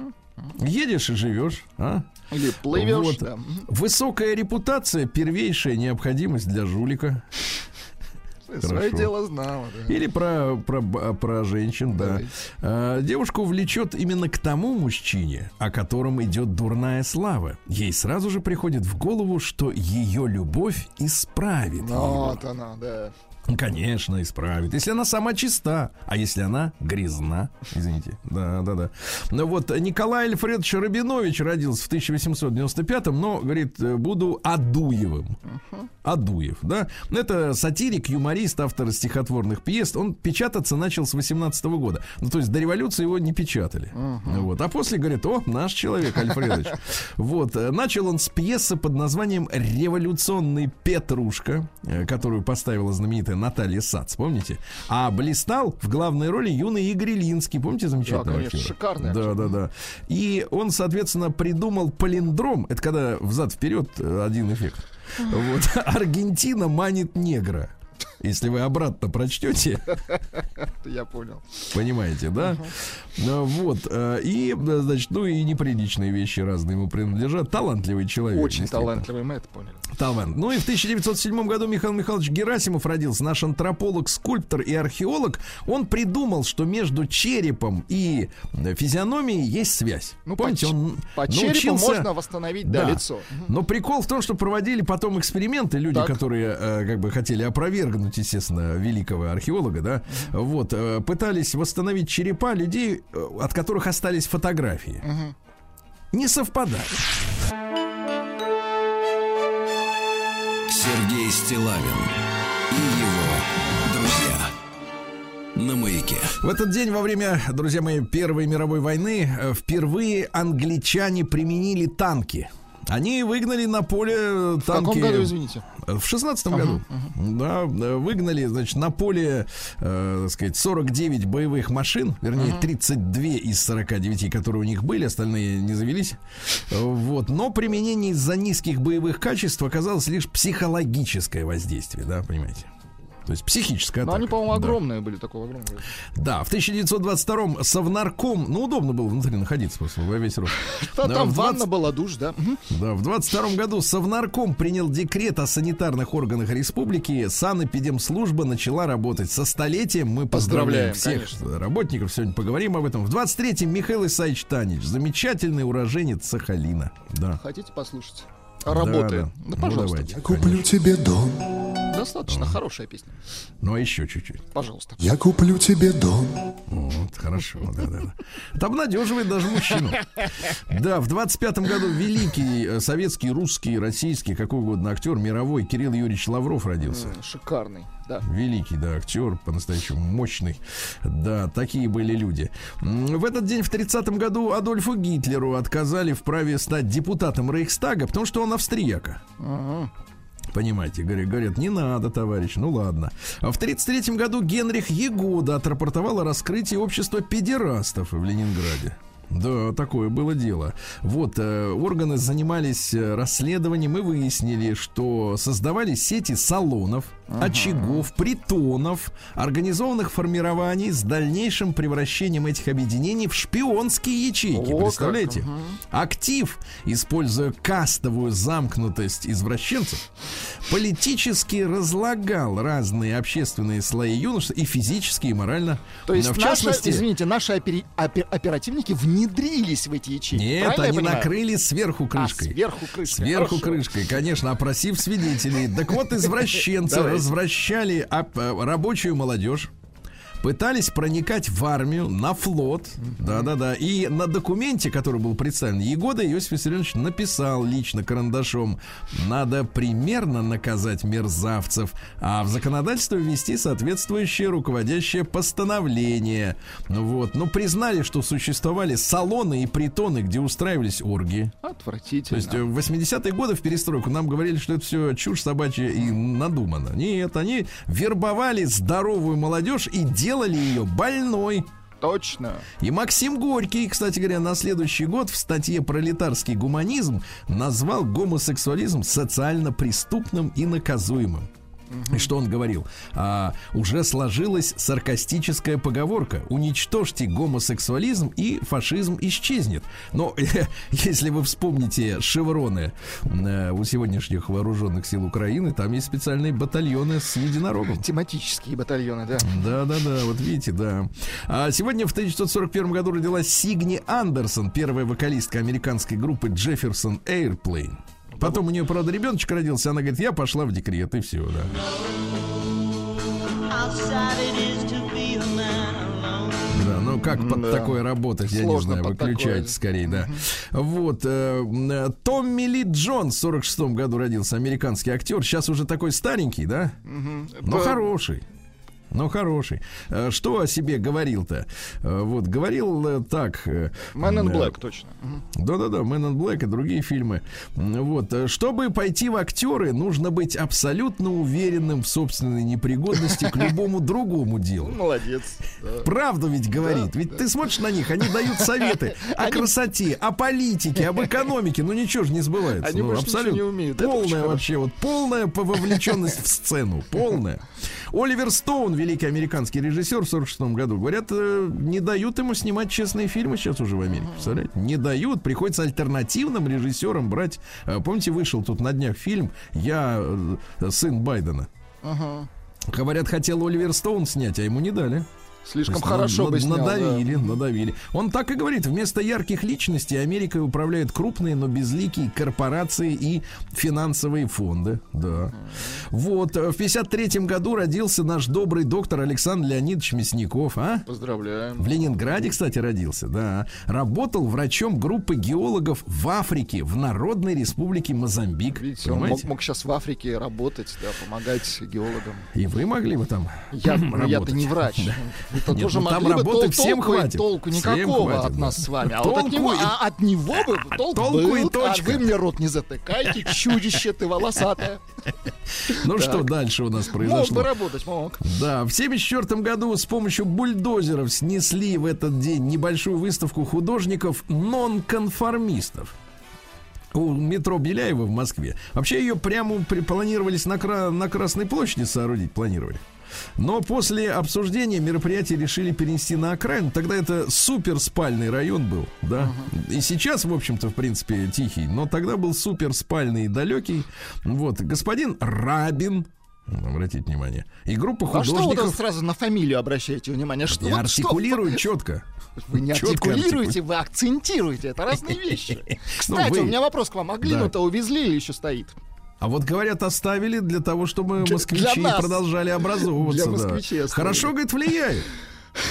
Едешь и живешь, а? Или плывешь. Вот. Да. Высокая репутация – первейшая необходимость для жулика. Свое дело знала. Да. Или про, про, про женщин, да. А, девушку влечет именно к тому мужчине, о котором идет дурная слава. Ей сразу же приходит в голову, что ее любовь исправит. Вот она, да. Конечно, исправит. Если она сама чиста, а если она грязна. Извините. Да, да, да. Ну вот, Николай Альфредович Рабинович родился в тысяча восемьсот девяносто пятом, но, говорит, буду Адуевым. Uh-huh. Адуев, да. Это сатирик, юморист, автор стихотворных пьес. Он печататься начал с восемнадцатого года. Ну, то есть до революции его не печатали. Uh-huh. Вот. А после, говорит, о, наш человек, Альфредович. Вот. Начал он с пьесы под названием «Революционный Петрушка», которую поставила знаменитая Наталья Сац, помните? А блистал в главной роли юный Игорь Ильинский. Помните замечательного актера? Да, конечно, шикарный актер. Да, да, да. И он, соответственно, придумал палиндром. Это когда взад-вперед один эффект. Вот. Аргентина манит негра. Если вы обратно прочтете. Я понял. Понимаете, да? Uh-huh. Вот. И, значит, ну и неприличные вещи разные ему принадлежат. Талантливый человек. Очень талантливый, мы это поняли. Талант. Ну и в тысяча девятьсот седьмом году Михаил Михайлович Герасимов родился. Наш антрополог, скульптор и археолог. Он придумал, что между черепом и физиономией есть связь. Ну, помните, по он по научился... черепу можно восстановить, да, да, лицо. Uh-huh. Но прикол в том, что проводили потом эксперименты люди, так, которые э, как бы хотели опровергнуть, естественно, великого археолога, да, uh-huh. вот, пытались восстановить черепа людей, от которых остались фотографии. Uh-huh. Не совпадают. Сергей Стилавин и его друзья. На маяке. В этот день, во время, друзья мои, Первой мировой войны, впервые англичане применили танки. Они выгнали на поле танки. В каком году, извините? В шестнадцатом году. Да, выгнали, значит, на поле, э, так сказать, сорок девять боевых машин, вернее, uh-huh. тридцать два из сорока девяти, которые у них были, остальные не завелись. Вот. Но применение из-за низких боевых качеств оказалось лишь психологическое воздействие, да, понимаете? То есть психическая атака. Но они, по-моему, огромные, да, были, такого огромного. Да, в тысяча девятьсот двадцать втором совнарком, ну, удобно было внутри находиться просто во весь рост. Там ванна была, душ, да. Да, в двадцать втором году совнарком принял декрет о санитарных органах республики. Санэпидемслужба начала работать. Со столетием мы поздравляем всех работников. Сегодня поговорим об этом. В двадцать третьем Михаил Исаевич Танич, замечательный уроженец Сахалина. Хотите послушать? Работает. Да, да. Да, пожалуйста. Ну, давайте. Куплю тебе дом. Достаточно, а, хорошая песня. Ну, а еще чуть-чуть. Пожалуйста. Я куплю тебе дом. Вот, хорошо, да-да. Это обнадеживает даже мужчину. Да, в двадцать пятом году великий советский, русский, российский, какой угодно актер, мировой Кирилл Юрьевич Лавров родился. Шикарный. Да. Великий, да, актер, по-настоящему мощный. Да, такие были люди. В этот день, в тридцатом году, Адольфу Гитлеру отказали в праве стать депутатом Рейхстага, потому что он австрияка. Uh-huh. Понимаете, говорят, не надо, товарищ, ну ладно. А в тридцать третьем году Генрих Ягода отрапортовал о раскрытии общества педерастов в Ленинграде. Да, такое было дело. Вот, э, органы занимались расследованием и выяснили, что создавали сети салонов, ага. очагов, притонов, организованных формирований с дальнейшим превращением этих объединений в шпионские ячейки. О, представляете? Как, ага. Актив, используя кастовую замкнутость извращенцев, политически разлагал разные общественные слои юношества и физически, и морально. То есть, в частности, наша, извините, наши опери, опер, оперативники в внедрились в эти ячейки. Нет, правильно, они накрыли сверху крышкой. А, сверху крышкой. Сверху Хорошо. крышкой, конечно, опросив свидетелей. Так вот, извращенцы развращали рабочую молодежь, пытались проникать в армию, на флот. Да-да-да. И на документе, который был представлен Егода, Иосиф Виссарионович написал лично карандашом: надо примерно наказать мерзавцев, а в законодательство ввести соответствующее руководящее постановление. Вот. Но признали, что существовали салоны и притоны, где устраивались оргии. Отвратительно. То есть в восьмидесятые годы, в перестройку, нам говорили, что это все чушь собачья и надумано. Нет, они вербовали здоровую молодежь и делали делали ее больной. точно. И Максим Горький, кстати говоря, на следующий год в статье «Пролетарский гуманизм» назвал гомосексуализм социально преступным и наказуемым. И что он говорил? А, уже сложилась саркастическая поговорка: уничтожьте гомосексуализм, и фашизм исчезнет. Но если вы вспомните шевроны э, у сегодняшних вооруженных сил Украины, там есть специальные батальоны с единорогом. Тематические батальоны, да. Да-да-да, вот видите, да. А сегодня в тысяча девятьсот сорок первом году родилась Сигни Андерсон, первая вокалистка американской группы Jefferson Airplane. Потом у нее, правда, ребеночек родился, она говорит: я пошла в декрет, и все, да. Да, ну как под да. такое работать, я сложно не знаю, выключайте скорее, да. Вот, э, Томми Ли Джонс в сорок шестом году родился, американский актер, сейчас уже такой старенький, да, но хороший. Ну, хороший. Что о себе говорил-то? Вот, говорил так... Man in Black, точно. Да-да-да, Man in Black и другие фильмы. Вот. Чтобы пойти в актеры, нужно быть абсолютно уверенным в собственной непригодности к любому другому делу. Молодец. Правду ведь говорит. Ведь ты смотришь на них, они дают советы о красоте, о политике, об экономике. Ну, ничего же не сбывается. Они больше ничего не умеют. Полная вообще, вот полная вовлеченность в сцену. Полная. Оливер Стоун, великий американский режиссер, в сорок шестом году, говорят, не дают ему снимать честные фильмы сейчас уже в Америке, представляете? Не дают, приходится альтернативным режиссером брать. Помните, вышел тут на днях фильм «Я сын Байдена». Ага. Говорят, хотел Оливер Стоун снять, а ему не дали. Слишком есть, хорошо над, бы снял, надавили, да. надавили. Он так и говорит: вместо ярких личностей Америкой управляют крупные, но безликие корпорации и финансовые фонды. Да. Вот. В пятьдесят третьем году родился наш добрый доктор Александр Леонидович Мясников. А? Поздравляем. В Ленинграде, кстати, родился. Да. Работал врачом группы геологов в Африке, в Народной Республике Мозамбик. Видите, он мог, мог сейчас в Африке работать, да, помогать геологам. И вы могли бы там я, работать. Я-то не врач. Да. Это нет, ну, там работы всем хватит. Толку никакого хватит, от нас да. с вами. А толку вот от него, и... а от него бы толк толку был, и точка. А вы мне рот не затыкайте, чудище ты волосатое. Ну что дальше у нас произошло? Мог бы работать, мог. Да, в семьдесят четвёртом году с помощью бульдозеров снесли в этот день небольшую выставку художников нонконформистов у метро Беляева в Москве. Вообще ее прямо планировались на, кра... на Красной площади соорудить, планировали. Но после обсуждения мероприятие решили перенести на окраину. Тогда это супер спальный район был, да. Uh-huh. И сейчас, в общем-то, в принципе, тихий. Но тогда был супер спальный и далекий. Вот, господин Рабин, обратите внимание, и группа художников. А что вы там сразу на фамилию обращаете внимание? Что, я вот артикулирую что? Четко. Вы не четко артикулируете, артикулиру... вы акцентируете. Это разные вещи. Кстати, ну, вы... у меня вопрос к вам. А глину-то да. увезли или еще стоит? А вот, говорят, оставили для того, чтобы москвичи продолжали образовываться. Да. Хорошо, говорит, влияет.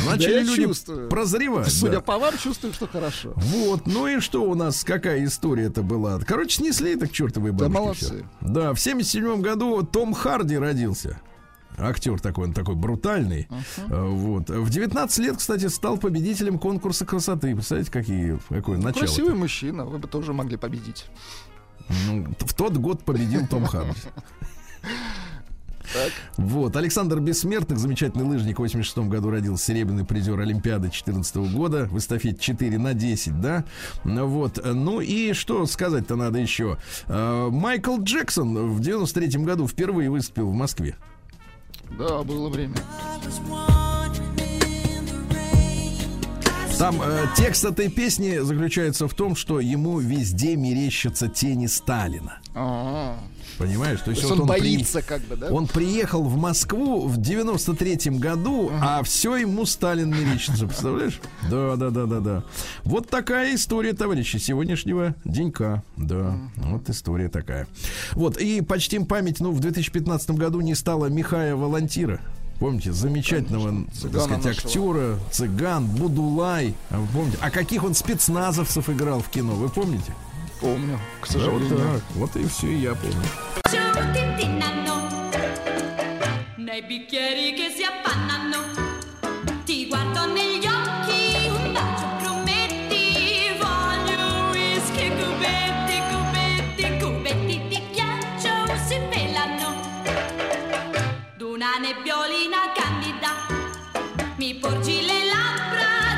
Начали да, люди чувствую. Прозревать. Судя да. по вам, чувствую, что хорошо. Вот, ну и что у нас, какая история это была? Короче, снесли это к чертовой бабушке. Да, молодцы. Да, в семьдесят седьмом году Том Харди родился. Актер такой, он такой брутальный. Uh-huh. Вот. В девятнадцать лет, кстати, стал победителем конкурса красоты. Представляете, какие, какое ну, начало. Красивый мужчина, вы бы тоже могли победить. Ну, в тот год победил Том Харди. Так. Вот. Александр Бессмертных, замечательный лыжник, в восемьдесят шестом году родился, серебряный призер Олимпиады две тысячи четырнадцатого года в эстафете четыре на десять, да. Вот. Ну и что сказать-то надо еще. Майкл Джексон в девяносто третьем году впервые выступил в Москве. Да, было время. Там э, текст этой песни заключается в том, что ему везде мерещатся тени Сталина. А-а-а. Понимаешь? То, То есть он, он боится при... как бы, да? Он приехал в Москву в девяносто третьем году, а, а все ему Сталин мерещится, представляешь? Да-да-да-да-да. Вот такая история, товарищи, сегодняшнего денька. Да, вот история такая. Вот, и почтим память, ну, в две тысячи пятнадцатом году не стало Михая Волонтира. Помните, замечательного, так сказать, актера, Цыган, Будулай. А вы помните? А каких он спецназовцев играл в кино, вы помните? Помню, к сожалению. Да, вот, да. вот и все, и я помню. Una nebbiolina candida mi porgi le labbra.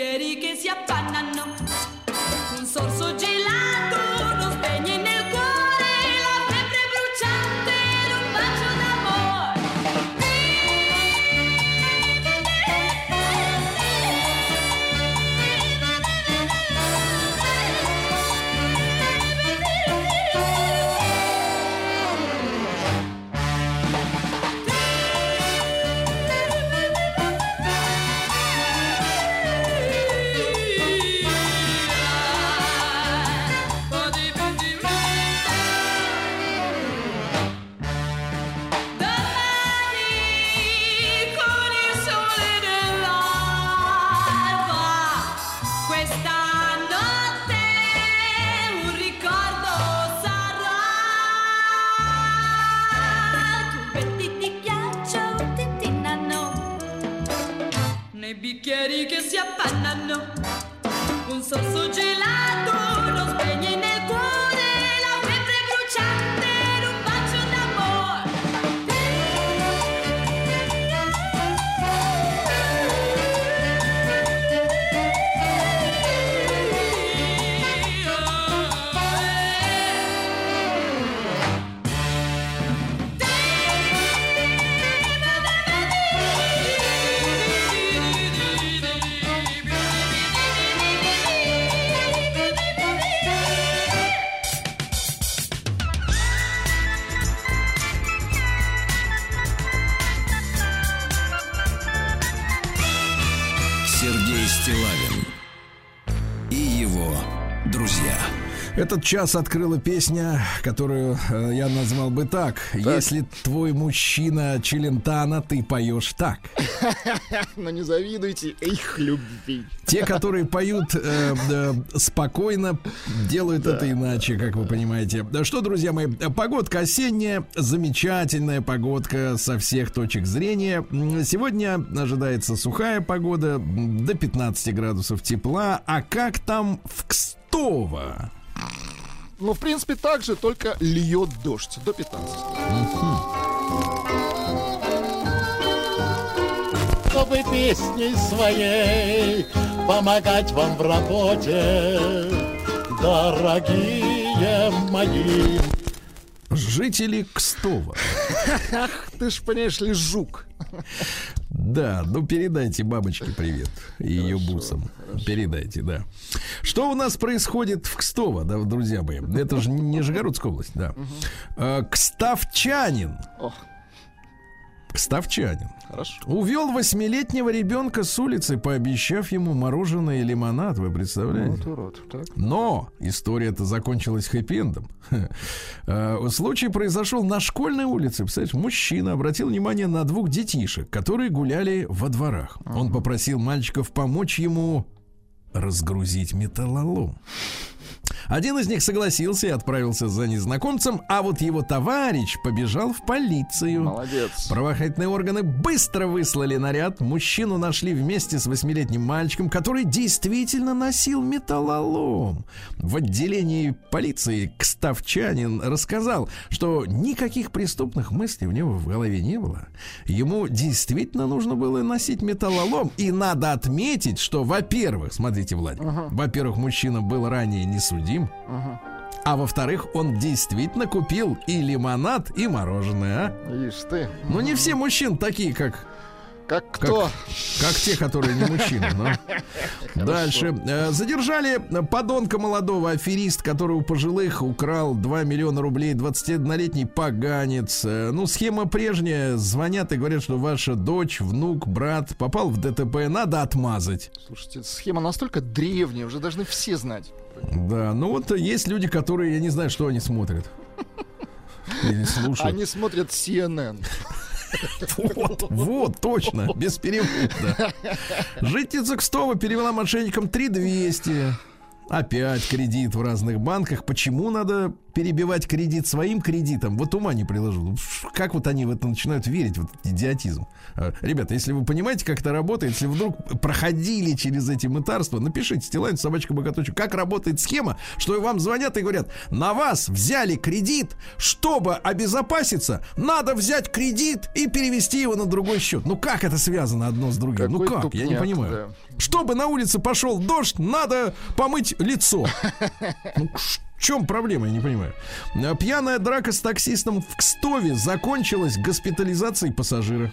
Bicchieri che si appannano, un sorso gelato. Bicchieri che si appannano, un sorso gelato non spegne nel cuore la febbre bruciante in un bacio d'amore. Стилавин и его друзья. Этот час открыла песня, которую э, я назвал бы так. так. Если твой мужчина челентано, ты поешь так. Но не завидуйте их любви. Те, которые поют э, э, спокойно, делают да. это иначе, как вы понимаете. Что, друзья мои, погодка осенняя, замечательная погодка со всех точек зрения. Сегодня ожидается сухая погода, до пятнадцати градусов тепла. А как там в Кстово? Ну, в принципе, так же, только льет дождь до пятнадцати. Чтобы песней своей помогать вам в работе, дорогие мои жители Кстова. Ах, ты ж, понимаешь ли, жук. Да, ну передайте бабочке привет и ее бусам. Передайте, да. Что у нас происходит в Кстово, да, друзья мои? Это же Нижегородская область, да. Угу. Кставчанин. Ох. Кставчанин. Хорошо. Увел восьмилетнего ребенка с улицы, пообещав ему мороженое и лимонад. Вы представляете? Ну, урод, так. Но история-то закончилась хэппи-эндом. Случай произошел на школьной улице. Представляете, мужчина обратил внимание на двух детишек, которые гуляли во дворах. А-а-а. Он попросил мальчиков помочь ему разгрузить металлолом. Один из них согласился и отправился за незнакомцем, а вот его товарищ побежал в полицию. Молодец. Правоохранительные органы быстро выслали наряд. Мужчину нашли вместе с восьмилетним мальчиком, который действительно носил металлолом. В отделении полиции кставчанин рассказал, что никаких преступных мыслей у него в голове не было. Ему действительно нужно было носить металлолом. И надо отметить, что, во-первых, смотрите, Владимир, ага. во-первых, мужчина был ранее не судим, ага. а во-вторых, он действительно купил и лимонад, и мороженое, а? Ишь ты. Ну не все мужчины такие, как... Как кто? Как, как те, которые не мужчины. Но. Дальше. Задержали подонка молодого, аферист, который у пожилых украл два миллиона рублей, двадцатиоднолетний поганец. Ну, схема прежняя. Звонят и говорят, что ваша дочь, внук, брат попал в ДТП, надо отмазать. Слушайте, схема настолько древняя, уже должны все знать. Да, ну вот есть люди, которые, я не знаю, что они смотрят. Или слушают. Они смотрят си эн эн. Вот, вот, точно, без перевода. Жительница Кстова перевела мошенникам три двести. Опять кредит в разных банках. Почему надо перебивать кредит своим кредитом, вот ума не приложу. Как вот они в это начинают верить, вот этот идиотизм. Ребята, если вы понимаете, как это работает, если вдруг проходили через эти мытарства, напишите Стилавин, собачка Богаточек, как работает схема, что вам звонят и говорят: на вас взяли кредит, чтобы обезопаситься, надо взять кредит и перевести его на другой счет. Ну как это связано одно с другим? Какой ну как? Тупняк, я не понимаю. Да. Чтобы на улице пошел дождь, надо помыть лицо. Ну что? В чем проблема, я не понимаю. Пьяная драка с таксистом в Кстове закончилась госпитализацией пассажира.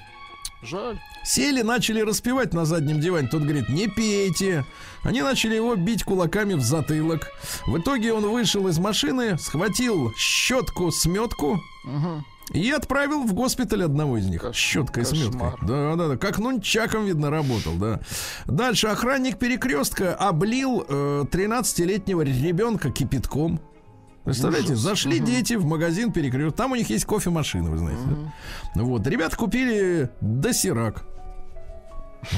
Жаль. Сели, начали распевать на заднем диване. Тот говорит: не пейте. Они начали его бить кулаками в затылок. В итоге он вышел из машины, схватил щетку-сметку. Угу. И отправил в госпиталь одного из них. Кош... Щеткой и сметкой. Да, да, да. Как нунчаком, видно, работал, да. Дальше охранник перекрестка облил э, тринадцатилетнего ребенка кипятком. Представляете, ужас. Зашли угу. дети в магазин перекрестка. Там у них есть кофемашина, вы знаете. Угу. Да? Вот. Ребята купили досирак.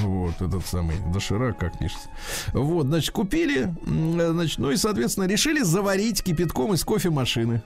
Вот, этот самый доширак, как пишется. Вот, значит, купили. Значит, ну и, соответственно, решили заварить кипятком из кофемашины.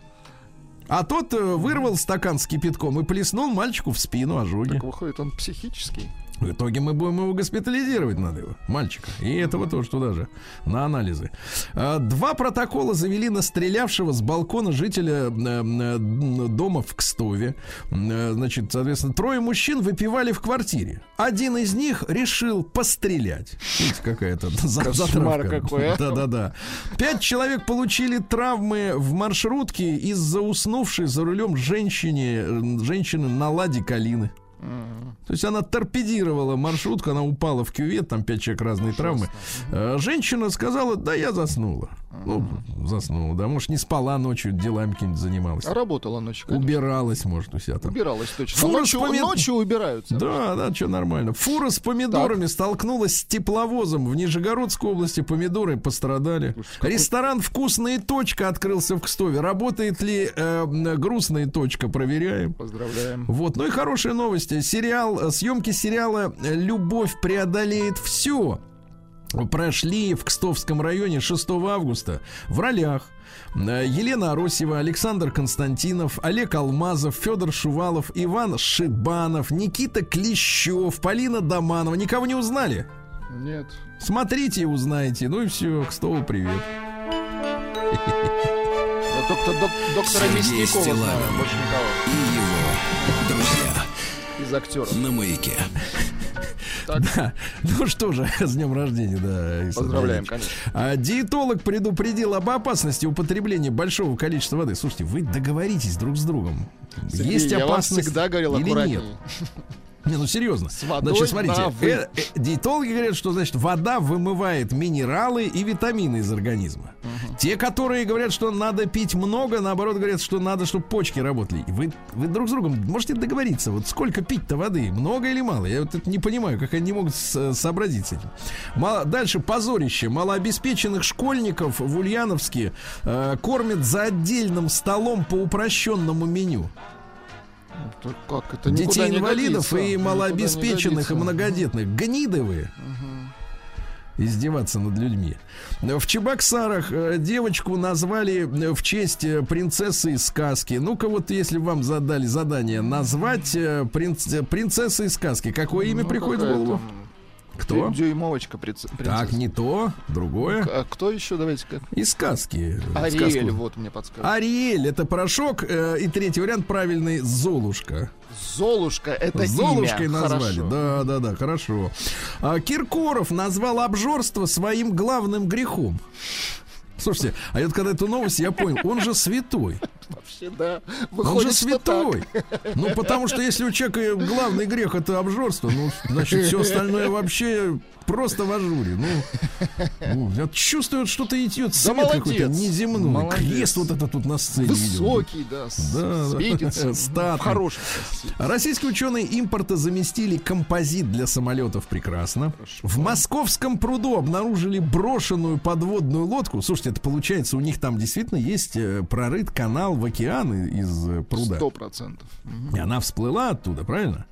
А тот вырвал стакан с кипятком и плеснул мальчику в спину ожоги. Так выходит, он психический. В итоге мы будем его госпитализировать, надо его, мальчика. И этого mm-hmm. тоже туда же, на анализы. Два протокола завели на стрелявшего с балкона жителя дома в Кстове. Значит, соответственно, трое мужчин выпивали в квартире. Один из них решил пострелять. Видите, какая-то затравка. Да-да-да. Пять человек получили травмы в маршрутке из-за уснувшей за рулем женщины, женщины на ладе калины. То есть она торпедировала маршрутку, она упала в кювет, там пять человек разные травмы. Женщина сказала: да, я заснула. Ну, заснула, да, может, не спала ночью, делами какими-нибудь занималась. Работала ночью, конечно. Убиралась, может, у себя там. Убиралась, точно. Фура ночью, с помид... ночью убираются. Да, да, что нормально. Фура с помидорами так. столкнулась с тепловозом в Нижегородской области, помидоры пострадали. Уж, какой... Ресторан «Вкусная точка» открылся в Кстове. Работает ли э, грустная точка, проверяем. Поздравляем. Вот, ну и хорошие новости. Сериал, съемки сериала «Любовь преодолеет все» прошли в Кстовском районе шестого августа в ролях Елена Аросьева, Александр Константинов, Олег Алмазов, Федор Шувалов, Иван Шибанов, Никита Клещев, Полина Доманова. Никого не узнали? Нет. Смотрите и узнаете. Ну и все. Кстову привет. Доктор, док, доктора Мясникова знаю, больше никого. И его друзья. Из актеров. На маяке. Так. Да, ну что же, с днем рождения, да. Поздравляем, конечно. Диетолог предупредил об опасности употребления большого количества воды. Слушайте, вы договоритесь друг с другом. Сергей, есть опасность, я всегда говорил, или нет? Не, ну серьезно. Значит, смотрите, э, э, диетологи говорят, что, значит, вода вымывает минералы и витамины из организма. Угу. Те, которые говорят, что надо пить много, наоборот, говорят, что надо, чтобы почки работали. Вы, вы друг с другом можете договориться, вот сколько пить-то воды, много или мало? Я вот это не понимаю, как они не могут с- сообразить с этим. Мало, дальше позорище. Малообеспеченных школьников в Ульяновске э, кормят за отдельным столом по упрощенному меню. Как? Это детей инвалидов и малообеспеченных и многодетных. Гнидовые. Угу. Издеваться над людьми. В Чебоксарах девочку назвали в честь принцессы из сказки. Ну-ка вот, если вам задали задание назвать принц... принцессы из сказки, какое имя ну, приходит в голову? Там... Кто? Дюймовочка принцесса. Так, не то, другое. А кто еще? Давайте как. Из сказки. Ариэль, сказку. Вот мне подсказывает. Ариэль, это порошок. Э, и третий вариант правильный — Золушка. Золушка, это Золушкой имя. Назвали. Хорошо. Да, да, да, хорошо. А, Киркоров назвал обжорство своим главным грехом. Слушайте, а я вот когда эту новость, я понял, он же святой. Вообще, да. Выходит, он же святой. Ну, потому что если у человека главный грех — это обжорство, ну, значит, все остальное вообще просто в ажуре. Ну, ну чувствует, что-то идет, свет да какой-то неземной. Молодец. Крест вот это тут на сцене. Высокий, видел. Да, да, светится. Статный. Российские ученые импорта заместили композит для самолетов. Прекрасно. Хорошо. В Московском пруду обнаружили брошенную подводную лодку. Слушайте, это получается, у них там действительно есть прорыт канал сигнал в океан из пруда. Сто процентов. И она всплыла оттуда, правильно?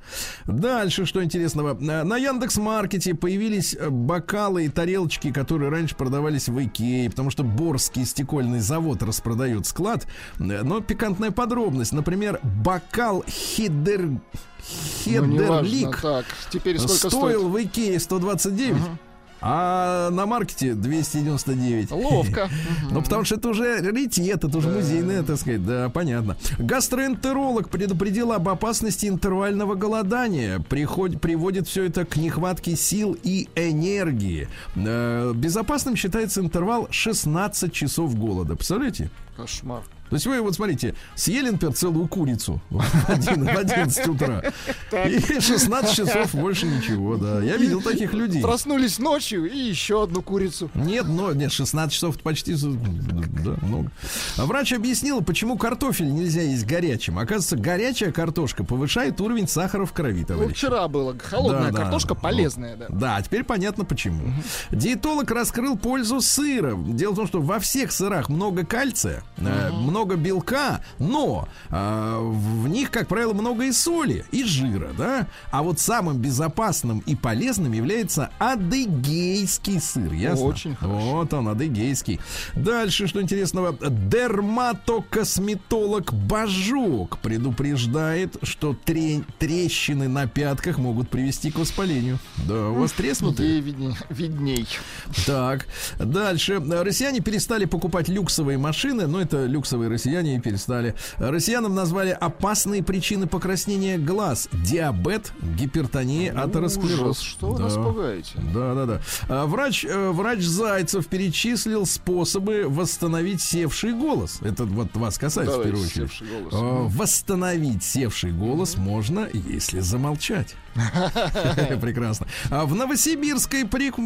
Дальше, что интересного. На Яндекс.Маркете появились бокалы и тарелочки, которые раньше продавались в ИКЕА, потому что Борский стекольный завод распродает склад. Но пикантная подробность. Например, бокал хидер... Хедерлик ну, стоил стоит? В ИКЕА сто двадцать девять. Угу. А на маркете двести девяносто девять. Ловко. Ну, потому что это уже раритет, это уже музейное, так сказать. Да, понятно. Гастроэнтеролог предупредил об опасности интервального голодания. Приход, приводит все это к нехватке сил и энергии. Безопасным считается интервал шестнадцать часов голода. Представляете? Кошмар. То есть вы вот смотрите, съели, например, целую курицу в одиннадцать утра и шестнадцать часов больше ничего, да. Я видел таких людей. Проснулись ночью и еще одну курицу. Нет, но нет, шестнадцать часов это почти да, много. А врач объяснил, почему картофель нельзя есть горячим. Оказывается, горячая картошка повышает уровень сахара в крови, товарищи. Ну, вчера была холодная да, картошка, да, полезная, да. Да, а теперь понятно почему. Угу. Диетолог раскрыл пользу сыра. Дело в том, что во всех сырах много кальция, угу. много много белка, но э, в них, как правило, много и соли, и жира, да. А вот самым безопасным и полезным является адыгейский сыр, ясно? Очень хорошо. Вот он, адыгейский. Дальше, что интересного, дерматокосметолог Бажок предупреждает, что тре- трещины на пятках могут привести к воспалению. Да, у вас треснутые? Видней, видней. Так, дальше. Россияне перестали покупать люксовые машины, но это люксовые россияне и перестали. Россиянам назвали опасные причины покраснения глаз: диабет, гипертония, атеросклероз. Ужас, что да. вы нас пугаете? Да, да, да. А врач, врач Зайцев перечислил способы восстановить севший голос. Это вот вас касается Давай, в первую очередь. Севший голос. А, восстановить севший голос mm-hmm. можно, если замолчать. Прекрасно. А в Новосибирской при... в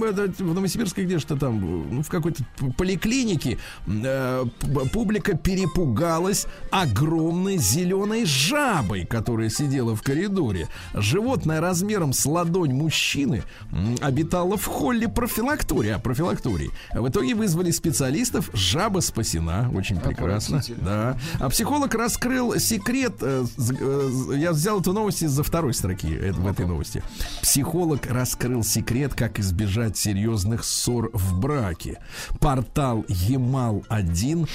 Новосибирской где что там, в какой-то поликлинике публика перепугалась огромной зеленой жабой, которая сидела в коридоре. Животное размером с ладонь мужчины обитало в холле профилактория. профилактории. В итоге вызвали специалистов. Жаба спасена. Очень прекрасно. Да. А психолог раскрыл секрет. Я взял эту новость из-за второй строки в этой новости. Психолог раскрыл секрет, как избежать серьезных ссор в браке. Портал Ямал один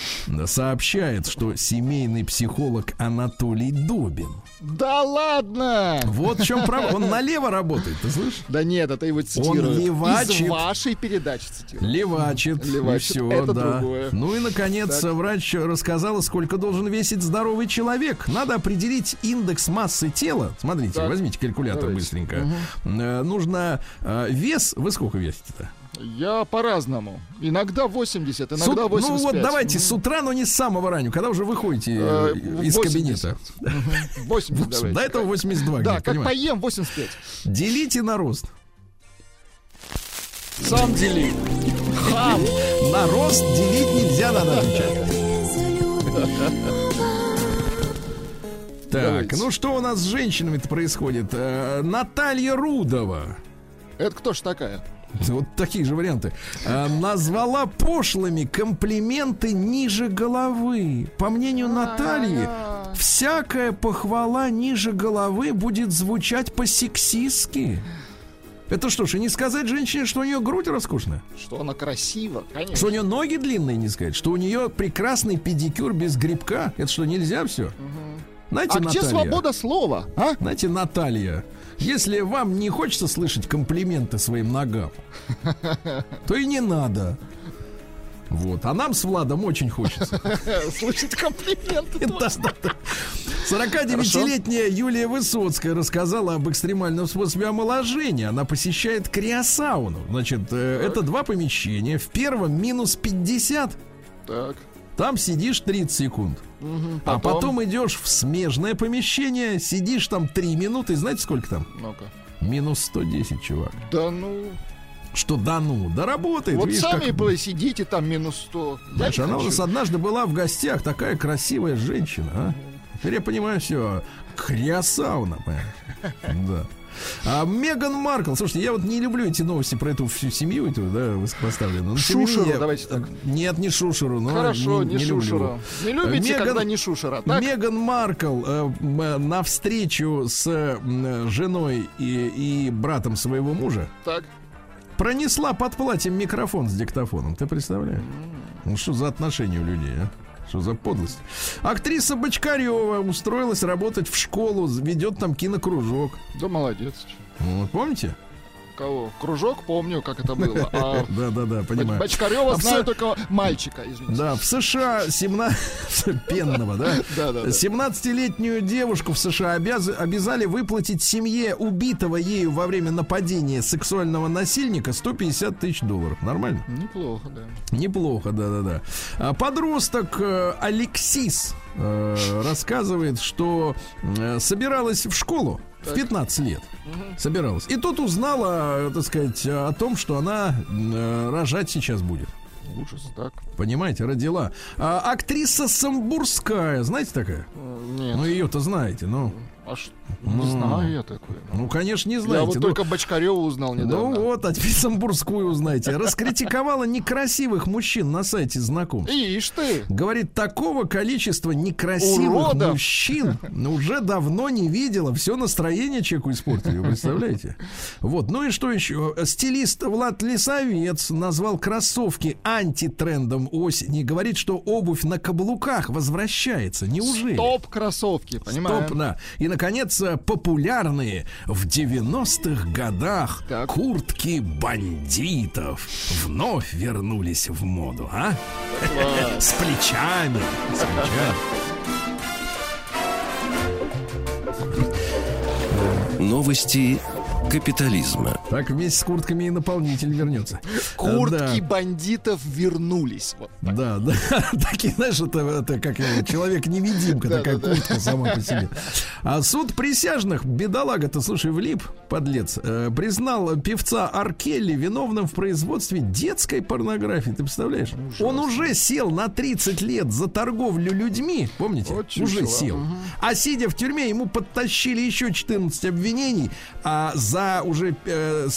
сообщает, что семейный психолог Анатолий Добин. Да ладно! Вот в чем проблема. Он налево работает, ты слышишь? Да нет, это его цитируют. Он левачит. Из вашей передачи цитируют. Левачит. Левачит. И все, это да. другое. Ну и, наконец, так. врач рассказал, сколько должен весить здоровый человек. Надо определить индекс массы тела. Смотрите, так. возьмите калькулятор Давайте. Быстренько. Угу. Нужно вес. Вы сколько весите-то? Я по-разному. Иногда восемьдесят, иногда восемьдесят пять. Ну вот давайте с утра, но не с самого раннего. Когда уже выходите из кабинета. восемьдесят давайте. До этого восемьдесят два. Да, как поем восемьдесят пять. Делите на рост. Сам дели. Хам. На рост делить нельзя, надо отвечать. Так, давайте. Ну что у нас с женщинами-то происходит? Э, Наталья Рудова. Это кто ж такая? Вот такие же варианты. А, назвала пошлыми комплименты ниже головы. По мнению Натальи, всякая похвала ниже головы будет звучать по-сексистски. Это что ж, и не сказать женщине, что у нее грудь роскошная? Что она красива, конечно. Что у нее ноги длинные, не сказать. Что у нее прекрасный педикюр без грибка. Это что, нельзя все? Угу. Знаете, а Наталья, где свобода слова? А? Знаете, Наталья, если вам не хочется слышать комплименты своим ногам, то и не надо. Вот. А нам с Владом очень хочется слышать комплименты. сорокадевятилетняя Юлия Высоцкая рассказала об экстремальном способе омоложения. Она посещает криосауну. Значит, это два помещения. В первом минус пятьдесят. Так. Там сидишь тридцать секунд. Угу, потом. А потом идешь в смежное помещение, сидишь там три минуты. Знаете, сколько там? Ну-ка. Минус сто десять, чувак. Да ну... Что да ну, да работает. Вот видишь, сами как... было, сидите там минус сто. Знаешь, она хочу. У нас однажды была в гостях, такая красивая женщина. А? Теперь я понимаю все. Криосауна, понимаешь? Да. А Меган Маркл, слушайте, я вот не люблю эти новости про эту всю семью, эту, да, высокопоставленную. Шушеру, менее, давайте так. Нет, не Шушеру, но хорошо, не, не, не Шушеру. Не любите, Меган, когда не Шушера, так? Меган Маркл э, э, на встречу с э, женой и, и братом своего мужа. Так. Пронесла под платьем микрофон с диктофоном. Ты представляешь? Ну что за отношения у людей, а? Что за подлость? Актриса Бочкарева устроилась работать в школу, ведет там кинокружок. Да молодец. Вот, помните? Кого? Кружок помню, как это было. А да, да, да, понимаю. Бочкарева знаю только мальчика, извините. Да, в США семнадцатилетнюю девушку в США обязали выплатить семье убитого ею во время нападения сексуального насильника сто пятьдесят тысяч долларов. Нормально? Неплохо, да. Неплохо, да, да, да. Подросток Алексис рассказывает, что собиралась в школу в пятнадцать лет. Угу. Собиралась. И тут узнала, так сказать, о том, что она э, рожать сейчас будет. Ужас, так. Понимаете, родила. А, актриса Самбурская, знаете такая? Нет. Ну, ее-то знаете, ну. А что? Ну, не знаю я такое. Ну, конечно, не знаете. Я вот ну, только Бочкарёва узнал недавно. Ну вот, а теперь Самбурскую узнаете. Раскритиковала некрасивых мужчин на сайте знакомств. Ишь ты. Говорит, такого количества некрасивых уродов. Мужчин уже давно не видела. Все настроение человеку испортили, вы представляете? Вот, ну и что еще? Стилист Влад Лисовец назвал кроссовки антитрендом осени. Говорит, что обувь на каблуках возвращается. Неужели? Стоп кроссовки, понимаете? Стоп, да. И, наконец, популярные в девяностых годах так. куртки бандитов вновь вернулись в моду, а? С плечами. С плечами. Новости капитализма. Так вместе с куртками и наполнитель вернется. Куртки да. бандитов вернулись. Вот так. Да, да. Такие, знаешь, это, это как человек-невидимка, такая да, да, куртка да. сама по себе. А суд присяжных, бедолага-то, слушай, влип, подлец, э, признал певца Ар Келли виновным в производстве детской порнографии. Ты представляешь? Ужасно. Он уже сел на тридцать лет за торговлю людьми. Помните? Очень уже чего. Сел. Угу. А сидя в тюрьме, ему подтащили еще четырнадцать обвинений, а за За уже э,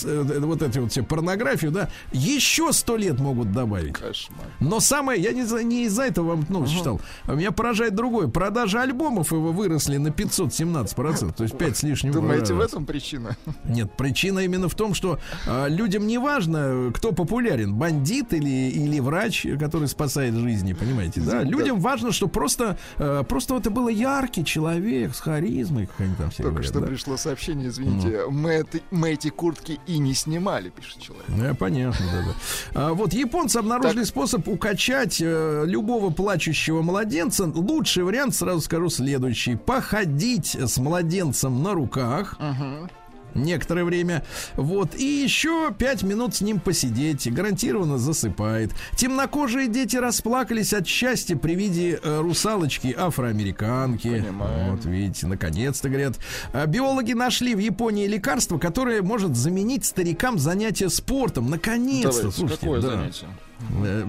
э, вот эти вот все порнографию, да, еще сто лет могут добавить. Кошмар. Но самое, я не, не из-за этого вам новость читал. А меня поражает другое. Продажи альбомов его выросли на пятьсот семнадцать процентов, то есть пять с лишним. Думаете, в этом причина? Нет, причина именно в том, что э, людям не важно, кто популярен, бандит или, или врач, который спасает жизни, понимаете, да? Людям да. важно, что просто, э, просто это было яркий человек с харизмой, как они там все Только говорят, что да? пришло сообщение, извините, ну. мы Мы эти куртки и не снимали, пишет человек. Да, понятно, да, да. А, вот японцы обнаружили так. способ укачать э, любого плачущего младенца. Лучший вариант, сразу скажу, следующий: походить с младенцем на руках. Угу. Некоторое время. Вот. И еще пять минут с ним посидеть. Гарантированно засыпает. Темнокожие дети расплакались от счастья при виде э, русалочки афроамериканки. Понимаем. Вот видите, наконец-то, говорят. Биологи нашли в Японии лекарство, которое может заменить старикам занятия спортом. Наконец-то. Давайте, слушайте, какое да. занятие?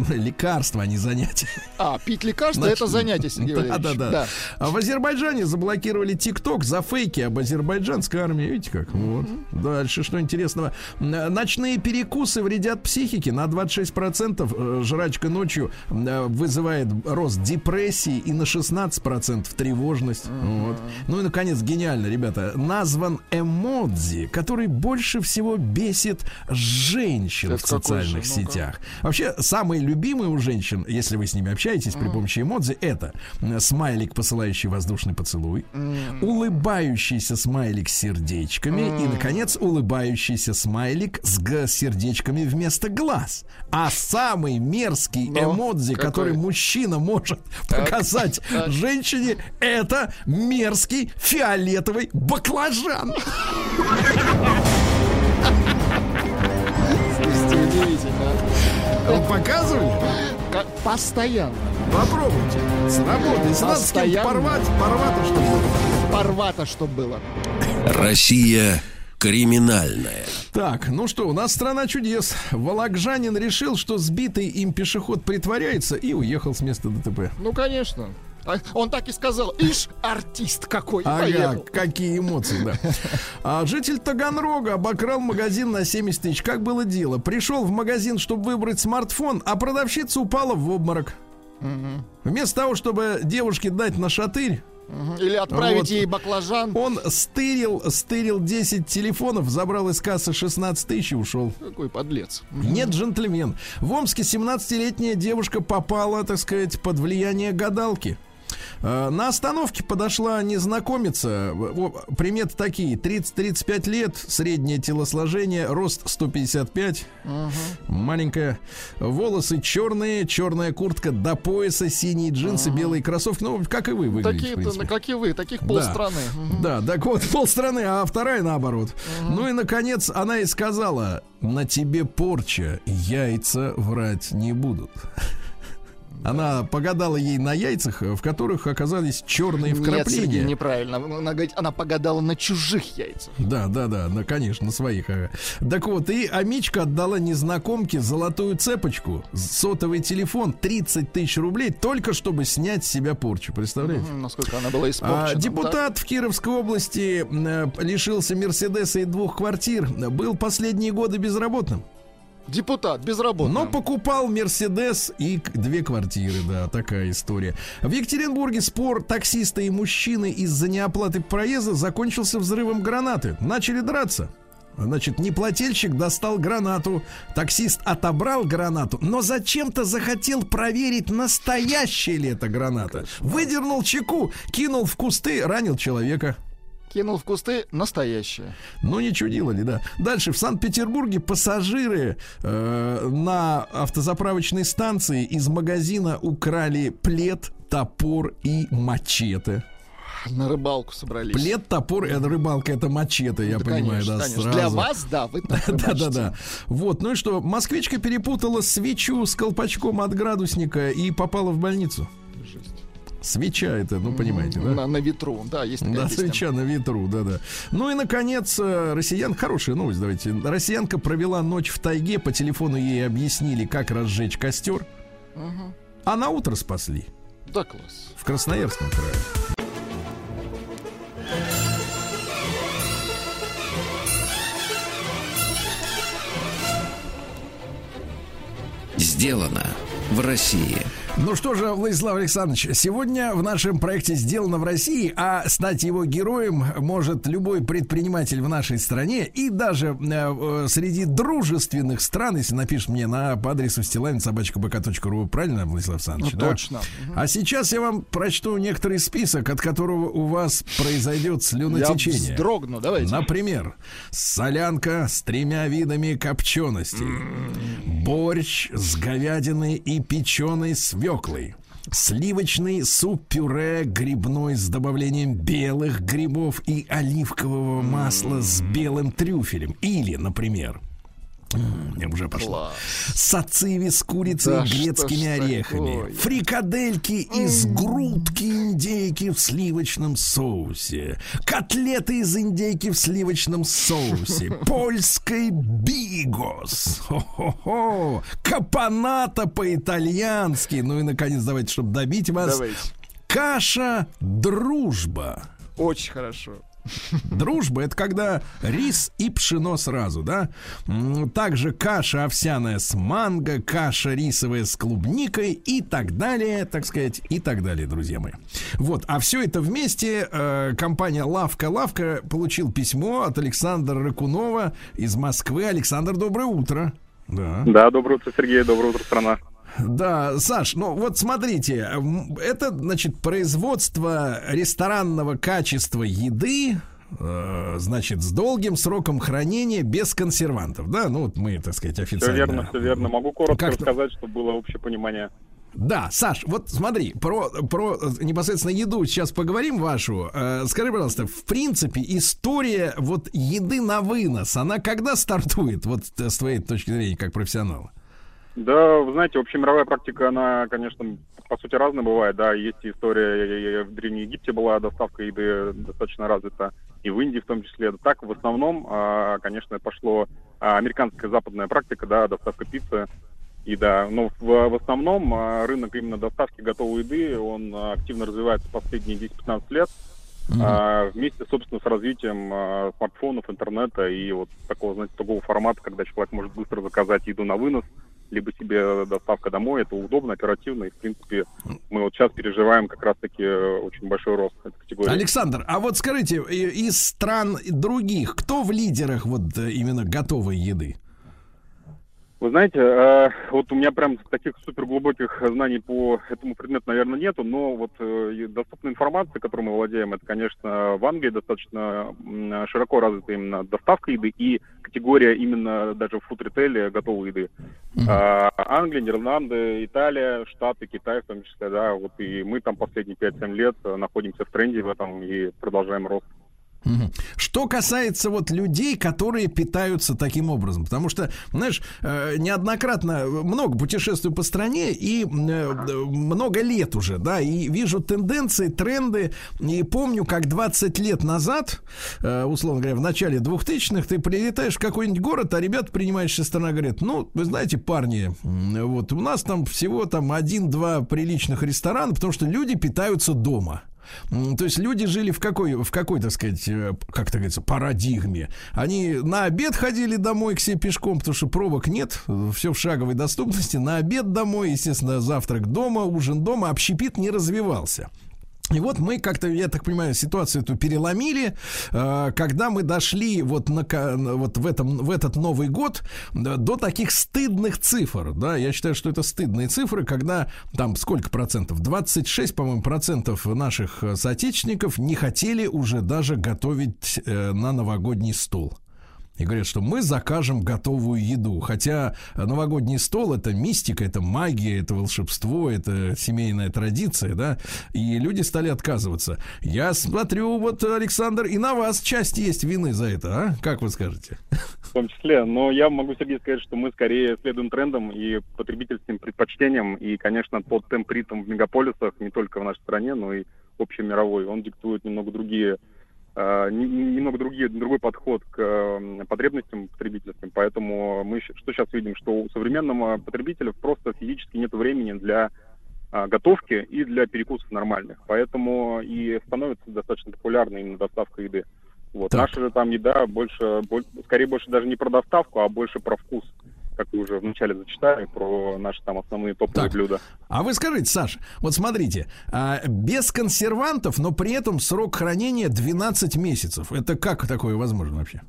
Лекарства, а не занятия. А, пить лекарства — это занятие, Сергей Валерьевич. Да, да, да. А в Азербайджане заблокировали ТикТок за фейки об азербайджанской армии. Видите как? Вот. Дальше, что интересного. Ночные перекусы вредят психике. На двадцать шесть процентов жрачка ночью вызывает рост депрессии и на шестнадцать процентов тревожность. Вот. Ну и, наконец, гениально, ребята. Назван эмодзи, который больше всего бесит женщин в социальных сетях. Вообще, самые любимые у женщин, если вы с ними общаетесь при помощи эмодзи, это смайлик, посылающий воздушный поцелуй, улыбающийся смайлик с сердечками и, наконец, улыбающийся смайлик с г- сердечками вместо глаз. А самый мерзкий Но эмодзи, какой? который мужчина может так, показать так. женщине, это мерзкий фиолетовый баклажан. Вы показывали? Как? Постоянно. Попробуйте. Сработай. Если надо с кем-то порвать, порвато, что было. Порвато, что было. Россия криминальная. Так, ну что, у нас страна чудес. Вологжанин решил, что сбитый им пешеход притворяется, и уехал с места ДТП. Ну, конечно. Он так и сказал: ишь, артист какой. Ага, какие эмоции, да. А житель Таганрога обокрал магазин на семьдесят тысяч. Как было дело? Пришел в магазин, чтобы выбрать смартфон, а продавщица упала в обморок. Угу. Вместо того, чтобы девушке дать на шатырь или отправить вот ей баклажан, он стырил, стырил десять телефонов, забрал из кассы шестнадцать тысяч и ушел. Какой подлец. Нет, джентльмен. В Омске семнадцатилетняя девушка попала, так сказать, под влияние гадалки. На остановке подошла незнакомица. Приметы такие: тридцать-тридцать пять лет, среднее телосложение, рост сто пятьдесят пять, угу. маленькая, волосы черные, черная куртка до пояса, синие джинсы, угу. белые кроссовки. Ну, как и вы выглядите, такие, как и вы, таких полстраны. Да, угу. да, так вот, полстраны, а вторая наоборот. Угу. Ну и, наконец, она и сказала: на тебе порча, яйца врать не будут. Она погадала ей на яйцах, в которых оказались черные вкрапления. Нет, Сергей, неправильно. Она говорит, она погадала на чужих яйцах. Да, да, да, на, конечно, на своих. Ага. Так вот, и Амичка отдала незнакомке золотую цепочку, сотовый телефон, тридцать тысяч рублей, только чтобы снять с себя порчу. Представляете? Mm-hmm, насколько она была испорчена. А, депутат да? в Кировской области э, лишился Мерседеса и двух квартир. Был последние годы безработным. Депутат, безработный. Но покупал Мерседес и две квартиры, да, такая история. В Екатеринбурге спор таксиста и мужчины из-за неоплаты проезда закончился взрывом гранаты. Начали драться. Значит, неплательщик достал гранату, таксист отобрал гранату, но зачем-то захотел проверить, настоящая ли это граната. Выдернул чеку, кинул в кусты, ранил человека. Кинул в кусты настоящее. Ну, не чудило ли, да. Дальше. В Санкт-Петербурге пассажиры э, на автозаправочной станции из магазина украли плед, топор и мачете. На рыбалку собрались. Плед, топор, это рыбалка, это мачете, я да, понимаю, конечно, да, конечно. Сразу. Для вас, да, вы так да, да, да. Вот, ну и что, москвичка перепутала свечу с колпачком от градусника и попала в больницу. Жесть. Свеча это, ну, понимаете, да? На, на ветру, да, есть такая Да, песня. Свеча на ветру, да-да. Ну и, наконец, россиянка, хорошая новость, давайте. Россиянка провела ночь в тайге, по телефону ей объяснили, как разжечь костер. Угу. А на утро спасли. Да, класс. В Красноярском крае. Сделано в России. Ну что же, Владислав Александрович, сегодня в нашем проекте «Сделано в России», а стать его героем может любой предприниматель в нашей стране и даже э, среди дружественных стран, если напишешь мне на, по адресу стилавин собака бэ ка точка ру, правильно, Владислав Александрович? Ну, да? Точно. А сейчас я вам прочту некоторый список, от которого у вас произойдет слюнотечение. Я вздрогну, давайте. Например, солянка с тремя видами копченостей, борщ с говядиной и печеной свеклой, свеклы, сливочный суп-пюре грибной с добавлением белых грибов и оливкового масла с белым трюфелем. Или, например, я уже пошла, сациви с курицей, да, и грецкими орехами, такое? Фрикадельки из грудки индейки в сливочном соусе, котлеты из индейки в сливочном соусе, польский бигос, хо-хо-хо, капоната по-итальянски. Ну и, наконец, давайте, чтобы добить вас, давайте. Каша-дружба. Очень хорошо. Дружба — это когда рис и пшено сразу, да? Также каша овсяная с манго, каша рисовая с клубникой и так далее, так сказать, и так далее, друзья мои. Вот, а все это вместе э, компания «Лавка-Лавка» получил письмо от Александра Рыкунова из Москвы. Александр, доброе утро. Да, да, доброе утро, Сергей, доброе утро, страна. Да, Саш, ну вот смотрите, это, значит, производство ресторанного качества еды, э, значит, с долгим сроком хранения без консервантов, да? Ну вот мы, так сказать, официально... Все верно, все верно. Могу коротко Как-то... рассказать, чтобы было общее понимание. Да, Саш, вот смотри, про, про непосредственно еду сейчас поговорим вашу. Э, скажи, пожалуйста, в принципе, история вот еды на вынос, она когда стартует, вот с твоей точки зрения, как профессионала? Да, вы знаете, общемировая практика, она, конечно, по сути разная бывает, да, есть история, в Древнем Египте была доставка еды достаточно развита, и в Индии в том числе. Так, в основном, конечно, пошло американская западная практика, да, доставка пиццы, И да, но в, в основном рынок именно доставки готовой еды, он активно развивается последние десять-пятнадцать лет, mm-hmm. вместе, собственно, с развитием смартфонов, интернета и вот такого, знаете, такого формата, когда человек может быстро заказать еду на вынос, либо себе доставка домой, это удобно, оперативно, и, в принципе, мы вот сейчас переживаем как раз-таки очень большой рост этой категории. Александр, а вот скажите, из стран других, кто в лидерах вот именно готовой еды? Вы знаете, вот у меня прям таких суперглубоких знаний по этому предмету, наверное, нету, но вот доступная информация, которой мы владеем, это, конечно, в Англии достаточно широко развита именно доставка еды и категория именно даже в фуд-ритейле готовой еды. Mm-hmm. Англия, Нидерланды, Италия, Штаты, Китай в том числе, да, вот и мы там последние пять-семь лет находимся в тренде в этом и продолжаем рост. Что касается вот людей, которые питаются таким образом, потому что, знаешь, неоднократно много путешествую по стране и много лет уже, да, и вижу тенденции, тренды, и помню, как двадцать лет назад, условно говоря, в начале двухтысячных ты прилетаешь в какой-нибудь город, а ребята, принимающие страны, говорят, ну, вы знаете, парни, вот у нас там всего там один-два приличных ресторана, потому что люди питаются дома. То есть люди жили в какой, в какой, так сказать, как так говорится, парадигме. Они на обед ходили домой к себе пешком, потому что пробок нет, все в шаговой доступности. На обед домой, естественно, завтрак дома, ужин дома, общепит не развивался. И вот мы как-то, я так понимаю, ситуацию эту переломили, когда мы дошли вот, на, вот в, этом, в этот Новый год до таких стыдных цифр, да, я считаю, что это стыдные цифры, когда там сколько процентов, двадцать шесть, по-моему, процентов наших соотечественников не хотели уже даже готовить на новогодний стол. И говорят, что мы закажем готовую еду. Хотя новогодний стол — это мистика, это магия, это волшебство, это семейная традиция, да. И люди стали отказываться. Я смотрю, вот, Александр, и на вас часть есть вины за это, а? Как вы скажете? В том числе. Но я могу, Сергей, сказать, что мы скорее следуем трендам и потребительским предпочтениям. И, конечно, тот темп, ритм в мегаполисах, не только в нашей стране, но и общемировой, он диктует немного другие... немного другие, другой подход к потребностям потребительским, поэтому мы что сейчас видим, что у современного потребителя просто физически нет времени для готовки и для перекусов нормальных, поэтому и становится достаточно популярной именно доставка еды. Вот. Наша же там еда больше, больше, скорее больше даже не про доставку, а больше про вкус. Как вы уже вначале зачитали, про наши там основные топовые так. блюда. А вы скажите, Саш, вот смотрите, без консервантов, но при этом срок хранения двенадцать месяцев. Это как такое возможно вообще?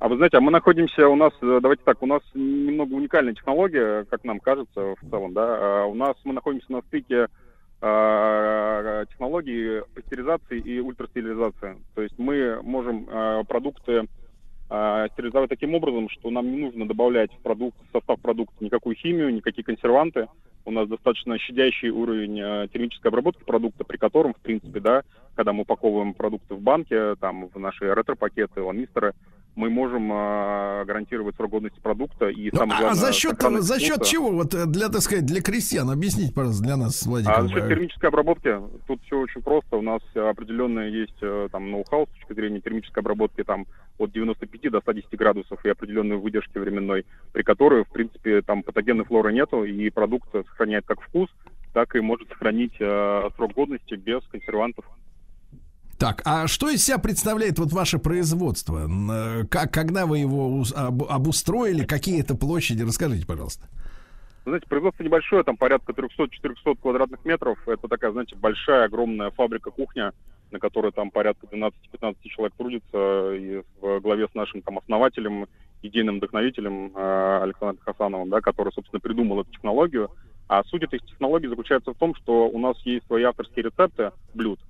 А вы знаете, а мы находимся у нас, давайте так, у нас немного уникальная технология, как нам кажется в целом, да. У нас мы находимся на стыке технологий пастеризации и ультрастерилизации. То есть мы можем продукты стерилизовать таким образом, что нам не нужно добавлять в продукт, в состав продукта никакую химию, никакие консерванты. У нас достаточно щадящий уровень термической обработки продукта, при котором, в принципе, да, когда мы упаковываем продукты в банке, там, в наши ретро-пакеты, ламистеры, мы можем э, гарантировать срок годности продукта. И, ну, самое главное, а за счет, за счет чего? Вот для, так сказать, для крестьян. Объясните, пожалуйста, для нас, Владимир. А за счет термической обработки тут все очень просто. У нас определенное есть там ноу-хау с точки зрения термической обработки там от девяноста пяти до ста десяти градусов и определенной выдержки временной, при которой, в принципе, там патогенной флоры нету, и продукт сохраняет как вкус, так и может сохранить э, срок годности без консервантов. Так, а что из себя представляет вот ваше производство? Как, когда вы его обустроили, какие это площади? Расскажите, пожалуйста. Знаете, производство небольшое, там порядка трёхсот-четырёхсот квадратных метров. Это такая, знаете, большая, огромная фабрика-кухня, на которой там порядка двенадцати-пятнадцати человек трудится. И в главе с нашим там основателем, идейным вдохновителем Александром Хасановым, да, который, собственно, придумал эту технологию. А суть этой технологии заключается в том, что у нас есть свои авторские рецепты блюд.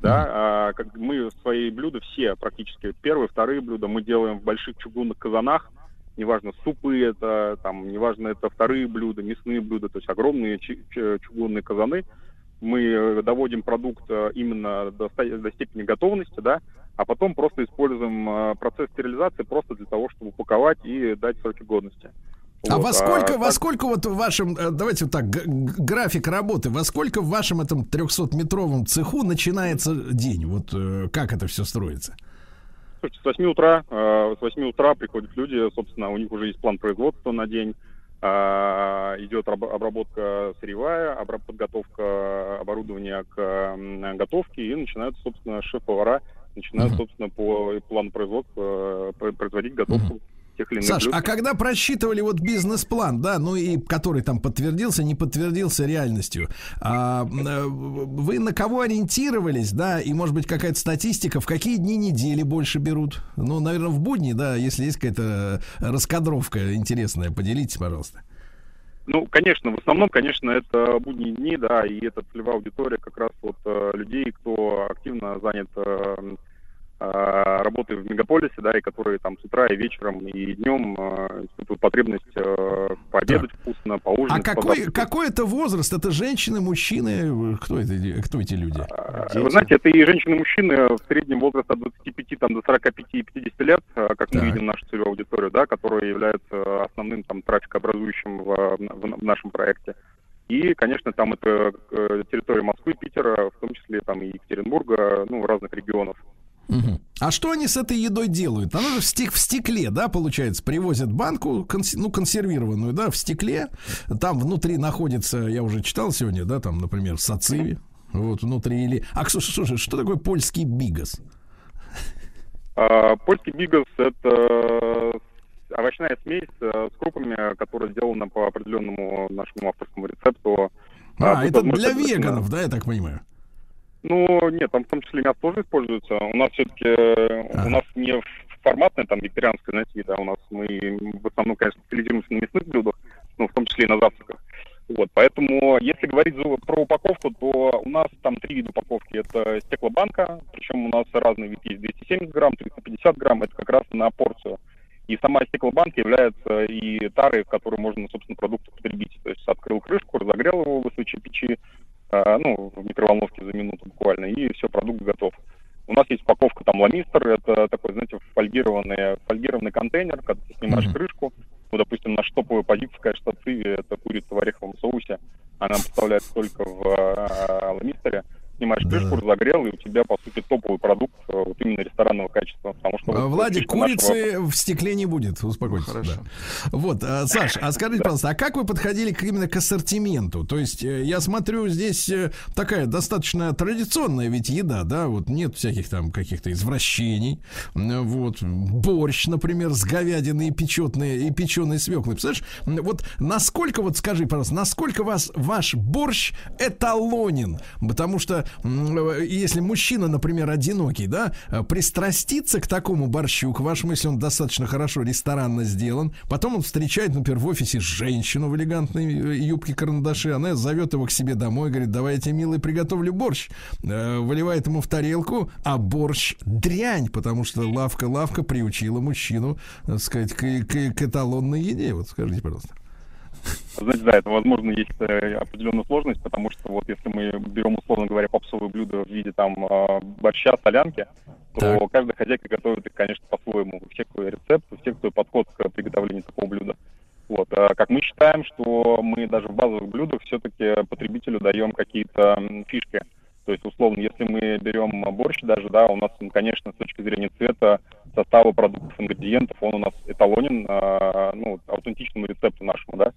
Да, а, как мы свои блюда все практически первые, вторые блюда мы делаем в больших чугунных казанах, неважно супы это, там, неважно это вторые блюда, мясные блюда, то есть огромные чугунные казаны. Мы доводим продукт именно до, до степени готовности, да, а потом просто используем процесс стерилизации просто для того, чтобы упаковать и дать сроки годности. А вот, во сколько, а, во так... сколько вот в вашем, давайте вот так, г- график работы, во сколько в вашем этом трехсотметровом цеху начинается день? Вот как это все строится? Слушайте, с восьми утра, э, с восьми утра приходят люди, собственно, у них уже есть план производства на день. идет обработка сырьевая, подготовка оборудования к готовке, и начинают, собственно, шеф-повара начинают, uh-huh. собственно, по плану производства производить готовку. Uh-huh. Саш, а когда просчитывали вот бизнес-план, да, ну и который там подтвердился, не подтвердился реальностью, а, вы на кого ориентировались, да, и, может быть, какая-то статистика, в какие дни недели больше берут? Ну, наверное, в будни, да, если есть какая-то раскадровка интересная, поделитесь, пожалуйста. Ну, конечно, в основном, конечно, это будние дни, да, и это целевая аудитория как раз вот людей, кто активно занят работы в мегаполисе, да, и которые там с утра и вечером и днем э, испытывают потребность э, пообедать да. вкусно, поужинать. А какой, какой это возраст? Это женщины, мужчины? Кто, это, кто эти люди? Дети? Вы знаете, это и женщины, и мужчины. В среднем возраст от двадцати пяти там, до сорока пяти - пятидесяти лет, как так. мы видим нашу целевую аудиторию, да, которая является основным там трафикообразующим в, в, в нашем проекте. И, конечно, там это территория Москвы, Питера, в том числе там и Екатеринбурга, ну, разных регионов. Угу. А что они с этой едой делают? Она же в, стек- в стекле, да, получается, привозят банку, конс- ну, консервированную, да, в стекле. Там внутри находится, я уже читал сегодня, да, там, например, сациви. Вот, внутри или... А, слушай, слушай, что такое польский бигос? А, польский бигос — это овощная смесь с крупами, которая сделана по определенному нашему авторскому рецепту. А, а это для веганов, да, я так понимаю? Ну, нет, там в том числе мясо тоже используется. У нас все-таки, а. у нас не форматное, там, вегетарианское, знаете, да, у нас мы в основном, конечно, специализируемся на мясных блюдах, ну, в том числе и на завтраках. Вот, поэтому, если говорить про упаковку, то у нас там три вида упаковки. Это стеклобанка, причем у нас разный вид есть, двести семьдесят грамм, триста пятьдесят грамм, это как раз на порцию. И сама стеклобанка является и тарой, в которой можно, собственно, продукт употребить. То есть открыл крышку, разогрел его в высокой печи, ну, в микроволновке за минуту буквально, и все, продукт готов. У нас есть упаковка там ламистер, это такой, знаете, фольгированный, фольгированный контейнер, когда ты снимаешь mm-hmm. крышку, ну, допустим, наша топовая позиция, конечно, циви, это курица в ореховом соусе, она поставляется только в а, ламистере, снимаешь крышку, разогрел, и у тебя, по сути, топовый продукт вот именно ресторанного качества. Потому что а, вот, Владик, курицы нашего... в стекле не будет, успокойтесь. Хорошо. Да. Вот, а, Саш, а скажите, пожалуйста, а как вы подходили к, именно к ассортименту? То есть, я смотрю, здесь такая достаточно традиционная ведь еда, да, вот нет всяких там каких-то извращений, вот, борщ, например, с говядиной и печеной, и печеной свеклой. Представляешь, вот насколько, вот скажи, пожалуйста, насколько вас, ваш борщ эталонен? Потому что если мужчина, например, одинокий, да, пристрастится к такому борщу, к вашему, если он достаточно хорошо ресторанно сделан, потом он встречает, например, в офисе женщину в элегантной юбке-карандаше, она зовет его к себе домой, говорит, давай я тебе, милый, приготовлю борщ, выливает ему в тарелку, а борщ дрянь, потому что лавка-лавка приучила мужчину, так сказать, к, к, к эталонной еде. Вот скажите, пожалуйста. Знаете, да, это, возможно, есть определенная сложность, потому что вот если мы берем, условно говоря, попсовые блюда в виде там борща, солянки, то так. каждая хозяйка готовит их, конечно, по-своему. У всех свой рецепт, у всех свой подход к приготовлению такого блюда. Вот. А как мы считаем, что мы даже в базовых блюдах все-таки потребителю даем какие-то фишки. То есть, условно, если мы берем борщ даже, да, у нас, конечно, с точки зрения цвета, состава продуктов, ингредиентов, он у нас эталонен, ну, аутентичному рецепту нашему, да.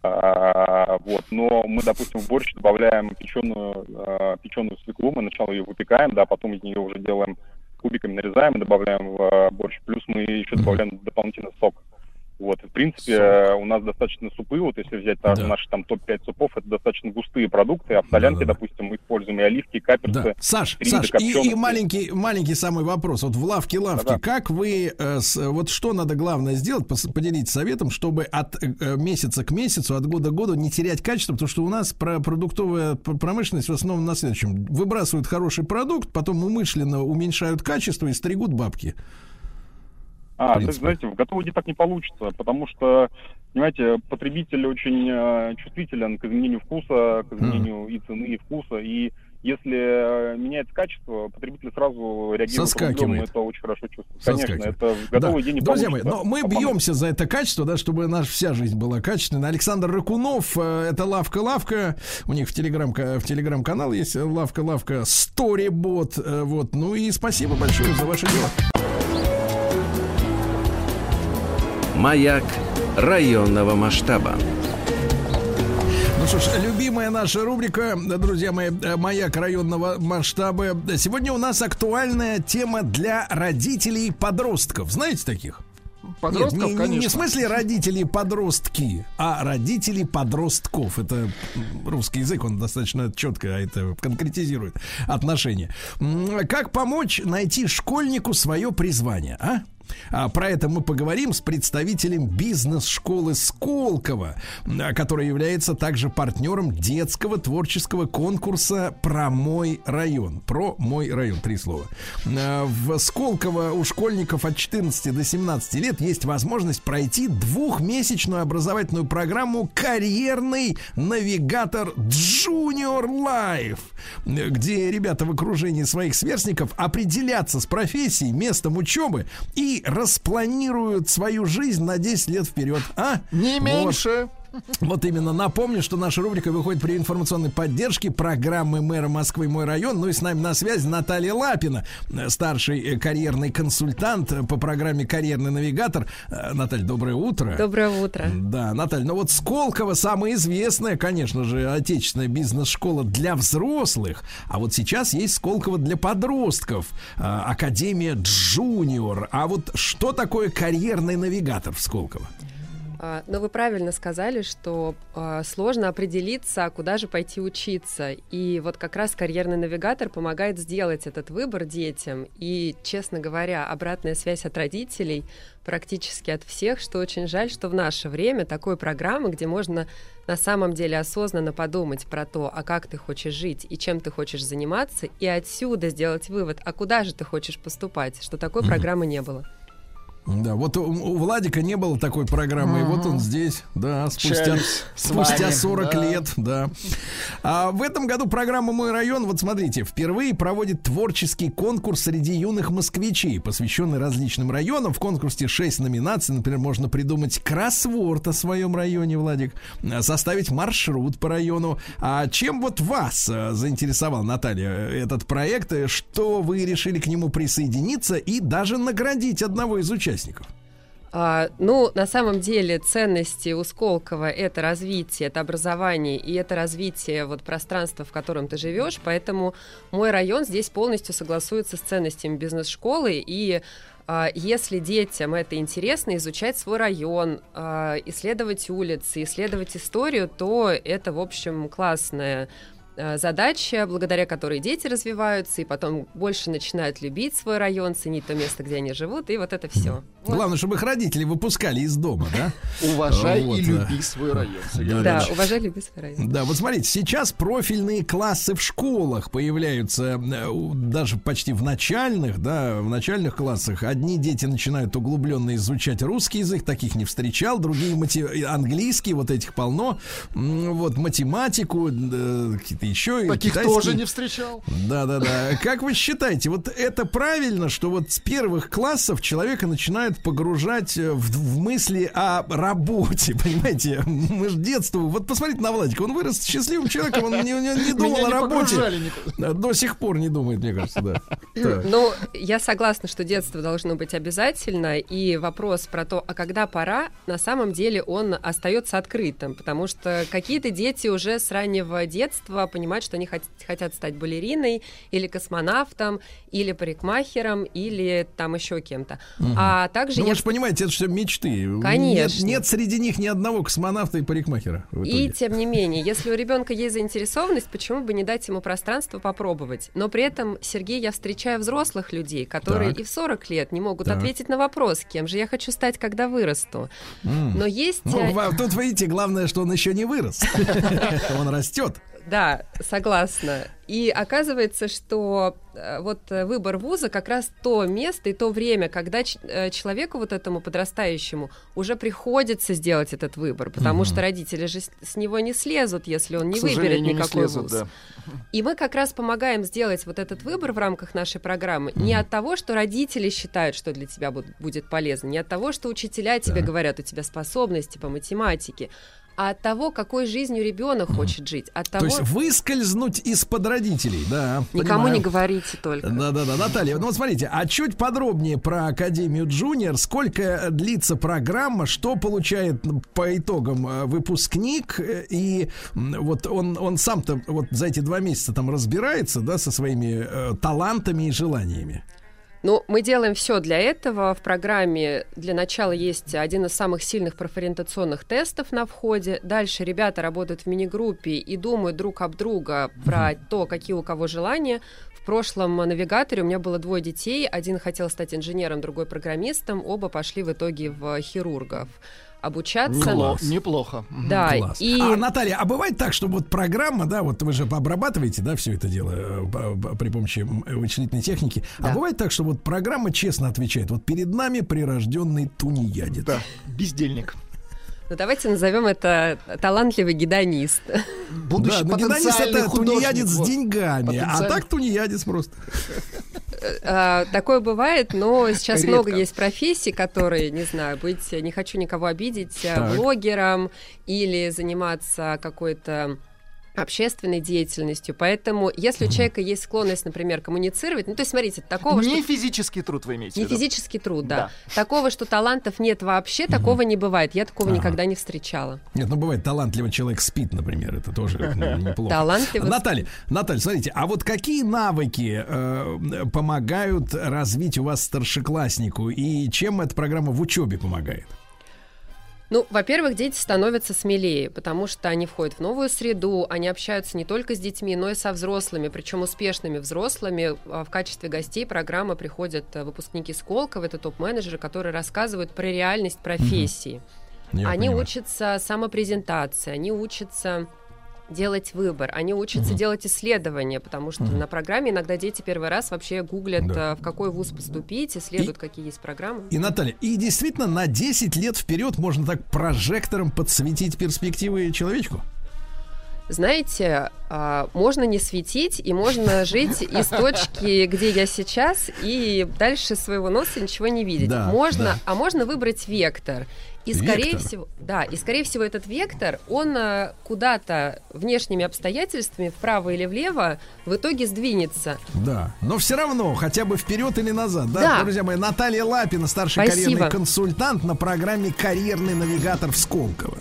А, вот, но мы, допустим, в борщ добавляем печеную, а, печеную свеклу, мы сначала ее выпекаем, да, потом из нее уже делаем кубиками, нарезаем и добавляем в а, борщ, плюс мы еще добавляем дополнительно сок. Вот, в принципе, сок. У нас достаточно супы, вот если взять да. наши там топ пять супов, это достаточно густые продукты, а в солянке, да, да, да. допустим, мы используем и оливки, и каперсы. Да. Саш, Саш, и, и маленький, маленький самый вопрос, вот в лавке-лавке, да, да. как вы, э, с, вот что надо главное сделать, поделитесь советом, чтобы от э, месяца к месяцу, от года к году не терять качество, потому что у нас про продуктовая промышленность в основном на следующем. Выбрасывают хороший продукт, потом умышленно уменьшают качество и стригут бабки. А, так, знаете, в готовой еде так не получится, потому что, понимаете, потребитель очень э, чувствителен к изменению вкуса, к изменению mm. и цены, и вкуса, и если меняется качество, потребитель сразу реагирует. Соскакивает. Это очень хорошо чувствует. Конечно, это в готовой еде не получится. Друзья мои, но мы бьемся за это качество, да, чтобы наша вся жизнь была качественной. Александр Рыкунов, это лавка-лавка. У них в телеграм, в телеграм-канал есть лавка-лавка Сторибот. Вот. Ну и спасибо большое за ваше дело. Маяк районного масштаба. Ну что ж, любимая наша рубрика, друзья мои, «Маяк районного масштаба». Сегодня у нас актуальная тема для родителей подростков. Знаете таких? Подростков, Нет, не, конечно. Не, не в смысле родителей подростки, а родителей подростков. Это русский язык, он достаточно четко это конкретизирует отношения. Как помочь найти школьнику свое призвание, а? А про это мы поговорим с представителем бизнес-школы Сколково, которая является также партнером детского творческого конкурса «Про мой район». «Про мой район» — три слова. В Сколково у школьников от четырнадцати до семнадцати лет есть возможность пройти двухмесячную образовательную программу «Карьерный навигатор Junior Life», где ребята в окружении своих сверстников определятся с профессией, местом учебы и распланируют свою жизнь на десять лет вперед. А? Не меньше. Вот именно. Напомню, что наша рубрика выходит при информационной поддержке программы мэра Москвы «Мой район». Ну и с нами на связи Наталья Лапина, старший карьерный консультант по программе «Карьерный навигатор». Наталья, доброе утро. Доброе утро. Да, Наталья, ну вот Сколково самая известная, конечно же, отечественная бизнес-школа для взрослых. А вот сейчас есть Сколково для подростков, Академия Джуниор. А вот что такое карьерный навигатор в Сколково? Но вы правильно сказали, что э, сложно определиться, куда же пойти учиться. И вот как раз карьерный навигатор помогает сделать этот выбор детям. И, честно говоря, обратная связь от родителей практически от всех, что очень жаль, что в наше время такой программы, где можно на самом деле осознанно подумать про то, а как ты хочешь жить и чем ты хочешь заниматься, и отсюда сделать вывод, а куда же ты хочешь поступать, что такой программы не было. Да, вот у, у Владика не было такой программы, mm-hmm. и вот он здесь, да, спустя, спустя сорок да. лет, да. А в этом году программа «Мой район», вот смотрите, впервые проводит творческий конкурс среди юных москвичей, посвященный различным районам. В конкурсе шесть номинаций, например, можно придумать кроссворд о своем районе, Владик, составить маршрут по району. А чем вот вас заинтересовал, Наталья, этот проект, что вы решили к нему присоединиться и даже наградить одного из участников? А, ну, на самом деле ценности у Сколково — это развитие, это образование и это развитие вот пространства, в котором ты живешь, поэтому «Мой район» здесь полностью согласуется с ценностями бизнес-школы, и а, если детям это интересно, изучать свой район, а, исследовать улицы, исследовать историю, то это, в общем, классная задача, благодаря которой дети развиваются и потом больше начинают любить свой район, ценить то место, где они живут, и вот это все. Вот. Главное, чтобы их родители выпускали из дома, да? Уважай и люби свой район. Да, уважай и люби свой район. Да, вот смотрите, сейчас профильные классы в школах появляются даже почти в начальных, да, в начальных классах. Одни дети начинают углубленно изучать русский язык, таких не встречал, другие английский, вот этих полно, вот математику, какие-то еще таких китайский. Тоже не встречал. Да, да, да. Как вы считаете, вот это правильно, что вот с первых классов человека начинают погружать в, в мысли о работе, понимаете? Мы же детство. Вот посмотрите на Владика, он вырос счастливым человеком, он не, не, не думал о работе. До сих пор не думает, мне кажется, да. Ну, я согласна, что детство должно быть обязательно, и вопрос про то, а когда пора, на самом деле он остается открытым, потому что какие-то дети уже с раннего детства понимать, что они хот- хотят стать балериной или космонавтом, или парикмахером, или там еще кем-то. Угу. А также... Ну, я... вы же понимаете, это все мечты. Конечно. Нет, нет среди них ни одного космонавта и парикмахера. И тем не менее, если у ребенка есть заинтересованность, почему бы не дать ему пространство попробовать? Но при этом, Сергей, я встречаю взрослых людей, которые так. и в сорок лет не могут так. ответить на вопрос, кем же я хочу стать, когда вырасту. М-м. Но есть... Ну, тут, видите, главное, что он еще не вырос. Он растет. Да, согласна. И оказывается, что вот выбор вуза как раз то место и то время, когда ч- человеку вот этому подрастающему уже приходится сделать этот выбор, потому mm-hmm. что родители же с-, с него не слезут, если он не К выберет никакой не слезут, вуз. Да. И мы как раз помогаем сделать вот этот выбор в рамках нашей программы mm-hmm. не от того, что родители считают, что для тебя будет полезно, не от того, что учителя тебе да. говорят, у тебя способности по математике, а от того, какой жизнью ребенок хочет жить. От того... То есть выскользнуть из-под родителей, да. Никому понимаю. Не говорите только. Да-да-да, Наталья, ну вот смотрите, а чуть подробнее про Академию Джуниор. Сколько длится программа, что получает по итогам выпускник, и вот он, он сам-то вот за эти два месяца там разбирается, да, со своими э, талантами и желаниями. Ну, мы делаем все для этого. В программе для начала есть один из самых сильных профориентационных тестов на входе. Дальше ребята работают в мини-группе и думают друг об друга про mm-hmm. то, какие у кого желания. В прошлом навигаторе у меня было двое детей. Один хотел стать инженером, другой программистом. Оба пошли в итоге в хирургов обучаться. Класс. Неплохо. Да. Класс. И... А, Наталья, а бывает так, что вот программа, да, вот вы же обрабатываете, да, все это дело при помощи вычислительной техники, да. А бывает так, что вот программа честно отвечает: вот перед нами прирожденный тунеядец. Да, бездельник. Ну, давайте назовем это талантливый гедонист. Будущий, да, гедонист — это тунеядец вот, с деньгами, а так тунеядец просто. Такое бывает, но сейчас редко. Много есть профессий, которые, не знаю, быть, не хочу никого обидеть, так. блогером или заниматься какой-то общественной деятельностью. Поэтому, если у человека есть склонность, например, коммуницировать, ну, то есть, смотрите, такого... Не что... физический труд вы имеете в виду? Не физический труд, да. да. Такого, что талантов нет вообще, угу. такого не бывает. Я такого ага. никогда не встречала. Нет, ну, бывает, талантливый человек спит, например, это тоже неплохо. Талантливый... Наталья, Наталья, смотрите, а вот какие навыки помогают развить у вас старшекласснику, и чем эта программа в учебе помогает? Ну, во-первых, дети становятся смелее, потому что они входят в новую среду, они общаются не только с детьми, но и со взрослыми, причем успешными взрослыми. В качестве гостей программы приходят выпускники Сколково, это топ-менеджеры, которые рассказывают про реальность профессии. Mm-hmm. Они понимаю. Учатся самопрезентации, они учатся делать выбор, они учатся mm-hmm. делать исследования, потому что mm-hmm. на программе иногда дети первый раз вообще гуглят, да. в какой вуз поступить, исследуют, и, какие есть программы. И, Наталья, и действительно на десять лет вперед можно так прожектором подсветить перспективы человечку? Знаете, а, можно не светить, и можно жить из точки, где я сейчас, и дальше своего носа ничего не видеть. Да, можно, да. А можно выбрать вектор. И скорее, всего, да, и, скорее всего, этот вектор, он а, куда-то внешними обстоятельствами, вправо или влево, в итоге сдвинется. Да, но все равно, хотя бы вперед или назад. Да, да. Друзья мои, Наталья Лапина, старший Спасибо. Карьерный консультант на программе «Карьерный навигатор» в Сколково.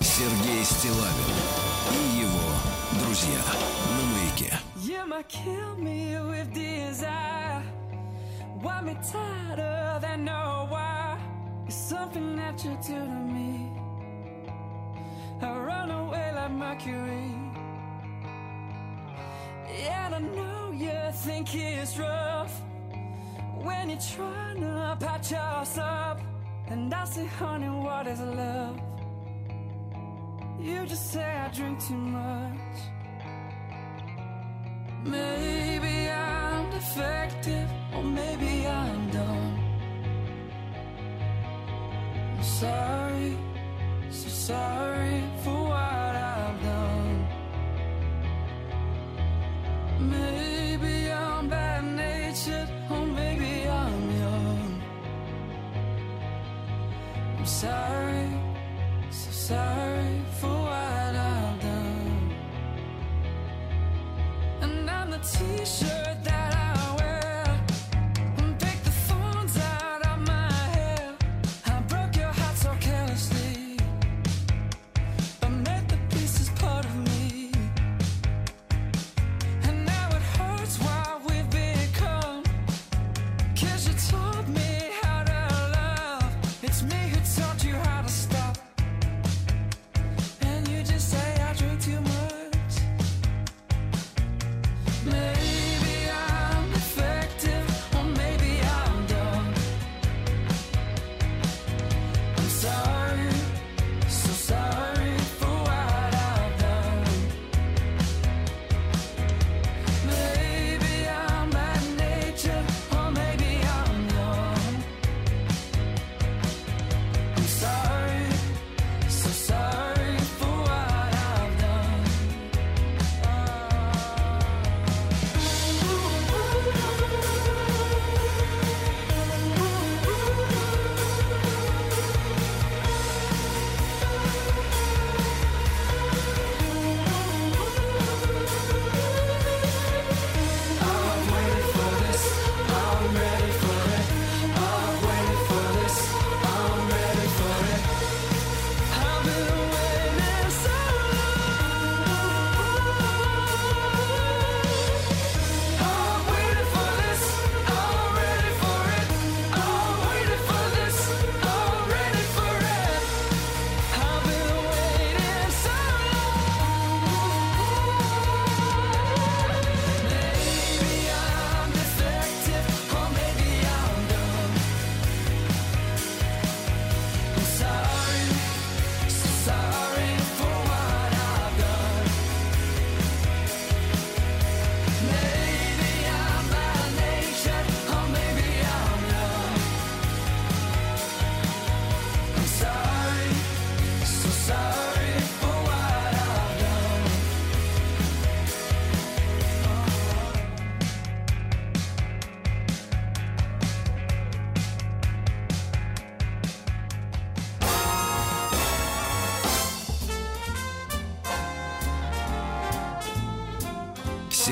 Сергей Стилавин и его друзья на Маяке. Something that you do to me, I run away like Mercury. And I know you think it's rough when you're trying to patch us up. And I say, honey, what is love? You just say I drink too much. Maybe I'm defective, or maybe I'm dumb. I'm sorry, so sorry for what I've done. Maybe I'm bad-natured, or maybe I'm young. I'm sorry, so sorry for what I've done. And I'm the t-shirt that I Maybe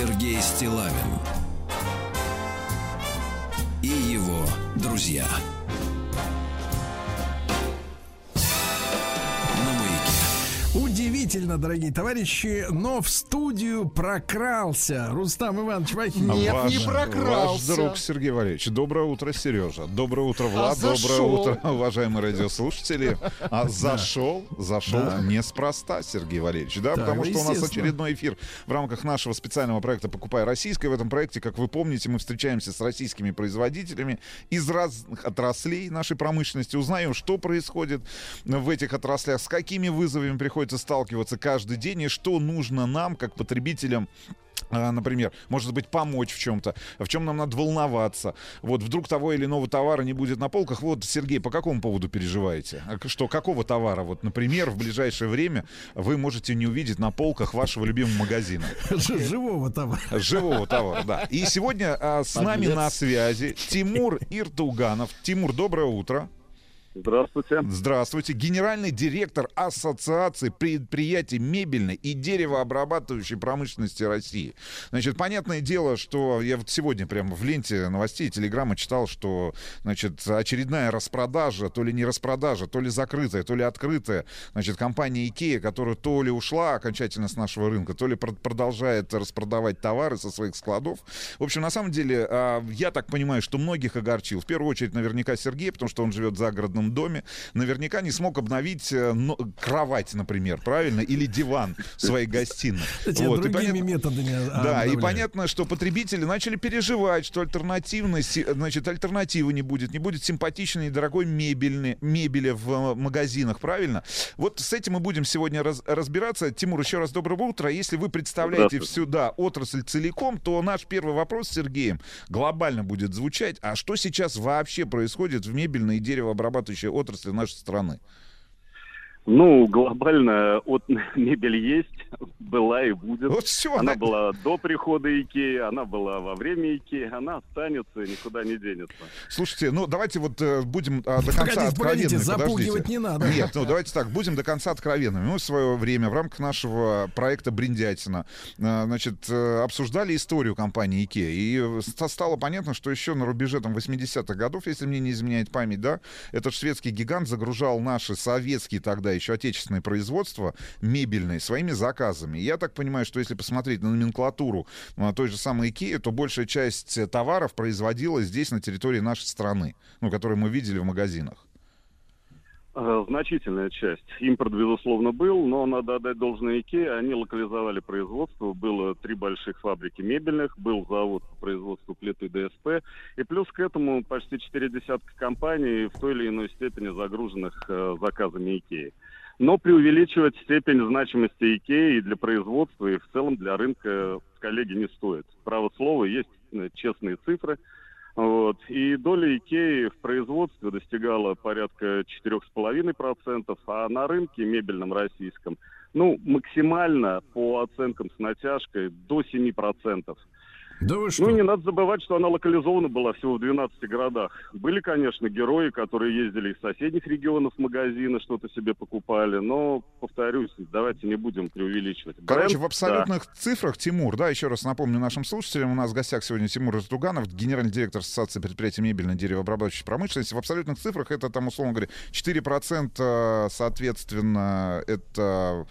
Сергей Стилавин и его друзья. Удивительно, дорогие товарищи, но в студию прокрался Рустам Иванович Вахин. Нет, ваш, не прокрался. Ваш друг Сергей Валерьевич. Доброе утро, Сережа. Доброе утро, Влад. А доброе утро, уважаемые радиослушатели. А зашел, зашел да. неспроста, Сергей Валерьевич. Да, да, потому что у нас очередной эфир в рамках нашего специального проекта «Покупай российское». В этом проекте, как вы помните, мы встречаемся с российскими производителями из разных отраслей нашей промышленности. Узнаем, что происходит в этих отраслях, с какими вызовами приходится сталкиваться каждый день, и что нужно нам, как потребителям, например, может быть, помочь в чем-то, в чем нам надо волноваться. Вот вдруг того или иного товара не будет на полках. Вот, Сергей, по какому поводу переживаете? Что, какого товара, вот, например, в ближайшее время вы можете не увидеть на полках вашего любимого магазина? Живого товара. Живого товара, да. И сегодня а, с нами на связи Тимур Иртуганов. Тимур, доброе утро. Здравствуйте. Здравствуйте. Генеральный директор Ассоциации предприятий мебельной и деревообрабатывающей промышленности России. Значит, понятное дело, что я вот сегодня прямо в ленте новостей Телеграма читал, что, значит, очередная распродажа, то ли не распродажа, то ли закрытая, то ли открытая. Значит, компания ИКЕА, которая то ли ушла окончательно с нашего рынка, то ли продолжает распродавать товары со своих складов. В общем, на самом деле, я так понимаю, что многих огорчил. В первую очередь, наверняка, Сергей, потому что он живет в загородном доме, наверняка не смог обновить но, кровать, например, правильно, или диван в своей гостиной. Вот, и понятно, методами да, обновляю. И понятно, что потребители начали переживать, что альтернативность, значит, альтернативы не будет, не будет симпатичной и дорогой мебели, мебели в магазинах, правильно? Вот с этим мы будем сегодня раз, разбираться. Тимур, еще раз доброго утра. Если вы представляете всю да, отрасль целиком, то наш первый вопрос с Сергеем глобально будет звучать: а что сейчас вообще происходит в мебельной и деревообрабатывающей отрасли нашей страны? Ну, глобально от мебель есть, была и будет. Вот все, она да. была до прихода ИКЕА, она была во время ИКЕА, она останется и никуда не денется. Слушайте, ну давайте вот э, будем э, до конца откровенными. Запугивать не надо. Нет, ну давайте так, будем до конца откровенными. Мы в свое время в рамках нашего проекта «Бриндятина» э, значит, э, обсуждали историю компании ИКЕА. И стало понятно, что еще на рубеже там, восьмидесятых годов, если мне не изменяет память, да, этот шведский гигант загружал наши советские тогда еще отечественное производство мебельное своими заказами. Я так понимаю, что если посмотреть на номенклатуру а, той же самой ИКЕА, то большая часть товаров производилась здесь, на территории нашей страны, ну, которые мы видели в магазинах. Значительная часть. Импорт, безусловно, был, но надо отдать должное ИКЕА. Они локализовали производство. Было три больших фабрики мебельных, был завод по производству плит и ДСП. И плюс к этому почти четыре десятка компаний, в той или иной степени загруженных э, заказами ИКЕА. Но преувеличивать степень значимости ИКЕА и для производства, и в целом для рынка, коллеги, не стоит. Право слова, есть честные цифры. Вот. И доля ИКЕА в производстве достигала порядка четыре целых пять десятых процента, а на рынке мебельном российском, ну, максимально, по оценкам с натяжкой, до семи процентов. Да вы что? Ну, не надо забывать, что она локализована была всего в двенадцати городах. Были, конечно, герои, которые ездили из соседних регионов в магазины, что-то себе покупали, но, повторюсь, давайте не будем преувеличивать. Короче, бренд, в абсолютных да. цифрах, Тимур, да, еще раз напомню нашим слушателям, у нас в гостях сегодня Тимур Иртуганов, генеральный директор Ассоциации предприятий мебельной и деревообрабатывающей промышленности. В абсолютных цифрах это, там, условно говоря, четыре процента, соответственно, это...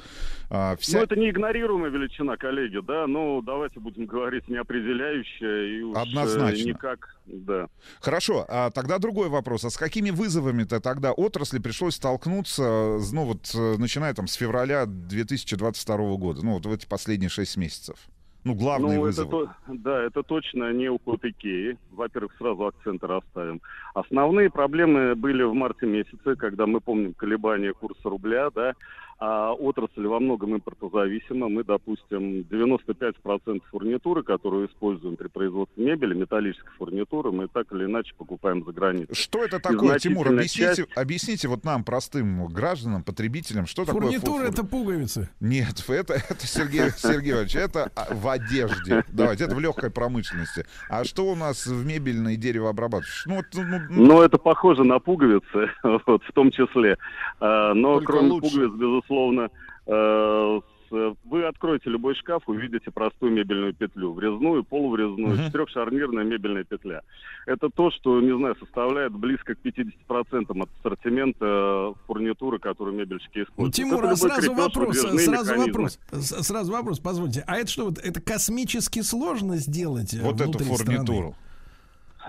А, вся... Ну, это неигнорируемая величина, коллеги, да, но давайте будем говорить неопределяющая и уж однозначно. Никак, да. Хорошо, а тогда другой вопрос, а с какими вызовами-то тогда отрасли пришлось столкнуться, ну, вот, начиная там с февраля две тысячи двадцать второго года, ну, вот в эти последние шесть месяцев? Ну, главные ну, вызовы. Это, да, это точно не уход ИКЕА. Во-первых, сразу акценты расставим. Основные проблемы были в марте месяце, когда мы помним колебания курса рубля, да, а отрасль во многом импортозависима. Мы, допустим, девяносто пять процентов фурнитуры, которую используем при производстве мебели, металлической фурнитуры, мы так или иначе покупаем за границей. Что это такое, Тимур? Объясните, часть... объясните вот нам, простым гражданам, потребителям, что фурнитура такое фурнитура? Это пуговицы. Нет, это, это Сергей, Сергей Иванович, это в одежде. Давайте, это в легкой промышленности. А что у нас в мебельной деревообрабатывающей? Ну, ну, ну... ну, это похоже на пуговицы, вот, в том числе. Но только кроме лучше. Пуговиц, безусловно, Словно, э, вы от откроете любой шкаф, увидите простую мебельную петлю. Врезную, полуврезную, uh-huh. четырехшарнирная мебельная петля. Это то, что, не знаю, составляет близко к пятидесяти процентам от ассортимента фурнитуры, которую мебельщики используют. Тимур, а сразу вопрос, сразу вопрос, сразу вопрос, позвольте. А это что, вот это космически сложно сделать вот эту фурнитуру?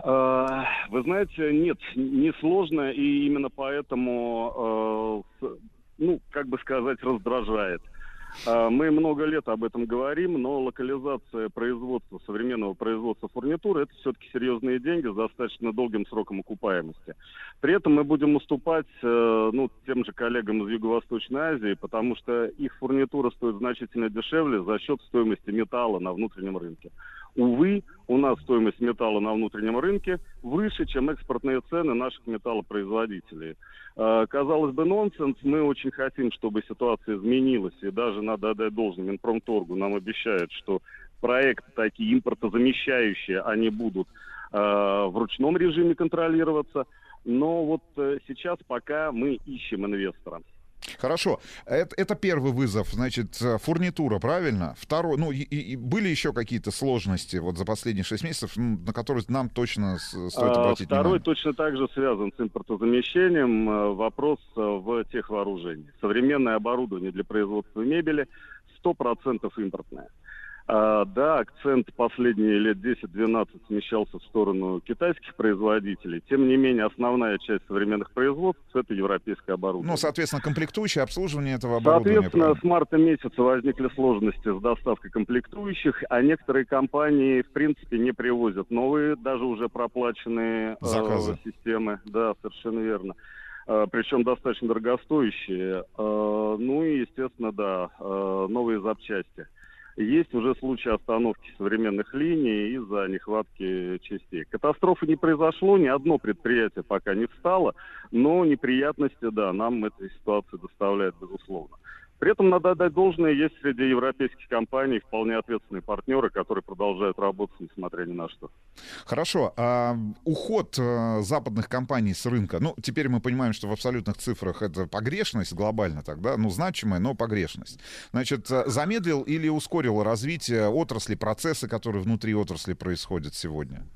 Вы знаете, нет, не сложно, и именно поэтому, ну, как бы сказать, раздражает. Мы много лет об этом говорим, но локализация производства, современного производства фурнитуры, это все-таки серьезные деньги с достаточно долгим сроком окупаемости. При этом мы будем уступать, ну, тем же коллегам из Юго-Восточной Азии, потому что их фурнитура стоит значительно дешевле за счет стоимости металла на внутреннем рынке. Увы, у нас стоимость металла на внутреннем рынке выше, чем экспортные цены наших металлопроизводителей. Э, казалось бы, нонсенс. Мы очень хотим, чтобы ситуация изменилась. И даже надо отдать должное Минпромторгу. Нам обещают, что проекты такие импортозамещающие, они будут э, в ручном режиме контролироваться. Но вот э, сейчас пока мы ищем инвестора. Хорошо, это, это первый вызов, значит, фурнитура, правильно? Второй, ну, и, и были еще какие-то сложности вот за последние шесть месяцев, на которые нам точно стоит обратить второй внимание? Второй точно так же связан с импортозамещением, вопрос в техвооружении. Современное оборудование для производства мебели сто процентов импортное. А, да, акцент последние лет десять-двенадцать смещался в сторону китайских производителей. Тем не менее, основная часть современных производств — это европейское оборудование. Ну, соответственно, комплектующие, обслуживание этого оборудования. Соответственно, правильно? С марта месяца возникли сложности с доставкой комплектующих, а некоторые компании, в принципе, не привозят новые, даже уже проплаченные э, системы. Да, совершенно верно. Причем достаточно дорогостоящие. Э, ну и, естественно, да, э, новые запчасти. Есть уже случаи остановки современных линий из-за нехватки частей. Катастрофы не произошло, ни одно предприятие пока не встало, но неприятности, да, нам эта ситуация доставляет, безусловно. При этом надо отдать должное, есть среди европейских компаний вполне ответственные партнеры, которые продолжают работать, несмотря ни на что. Хорошо. А уход западных компаний с рынка, ну, теперь мы понимаем, что в абсолютных цифрах это погрешность глобально тогда, ну, значимая, но погрешность. Значит, замедлил или ускорил развитие отрасли, процессы, которые внутри отрасли происходят сегодня?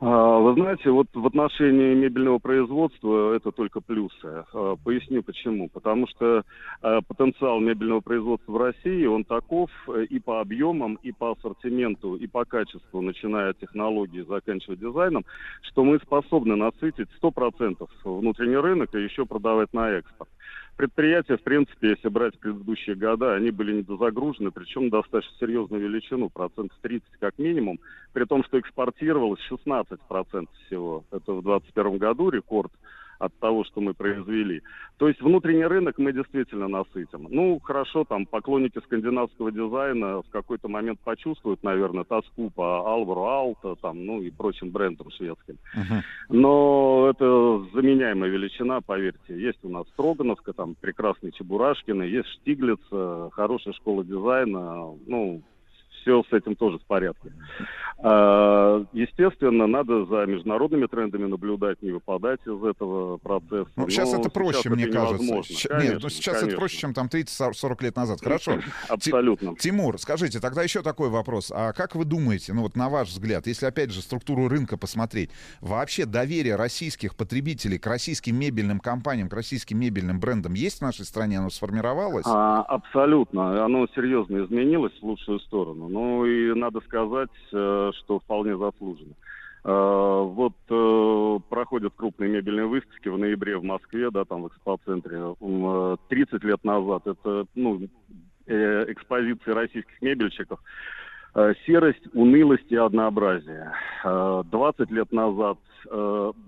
Вы знаете, вот в отношении мебельного производства это только плюсы. Поясню почему. Потому что потенциал мебельного производства в России, он таков и по объемам, и по ассортименту, и по качеству, начиная от технологии, заканчивая дизайном, что мы способны насытить сто процентов внутренний рынок и еще продавать на экспорт. Предприятия, в принципе, если брать предыдущие года, они были недозагружены, причем достаточно серьезную величину, процентов тридцать как минимум, при том, что экспортировалось шестнадцать процентов всего. Это в двадцать первом году рекорд от того, что мы произвели. То есть внутренний рынок мы действительно насытим. Ну, хорошо, там поклонники скандинавского дизайна в какой-то момент почувствуют, наверное, тоску по Альвару Aalto, там, ну и прочим брендам шведским. Uh-huh. Но это заменяемая величина, поверьте. Есть у нас Строгановка, там прекрасные Чебурашкины, есть Штиглиц, хорошая школа дизайна, ну... Все с этим тоже в порядке. Естественно, надо за международными трендами наблюдать, не выпадать из этого процесса. Ну, сейчас это проще, сейчас мне это кажется. Конечно, Нет, ну сейчас конечно. это проще, чем там тридцать-сорок лет назад. Хорошо. Абсолютно. Тимур, скажите, тогда еще такой вопрос. А как вы думаете, ну вот на ваш взгляд, если опять же структуру рынка посмотреть, вообще доверие российских потребителей к российским мебельным компаниям, к российским мебельным брендам есть в нашей стране? Оно сформировалось? А, абсолютно. Оно серьезно изменилось в лучшую сторону. Ну и надо сказать, что вполне заслуженно. Вот проходят крупные мебельные выставки в ноябре в Москве, да, там в экспоцентре. тридцать лет назад это, ну, экспозиции российских мебельщиков. Серость, унылость и однообразие. двадцать лет назад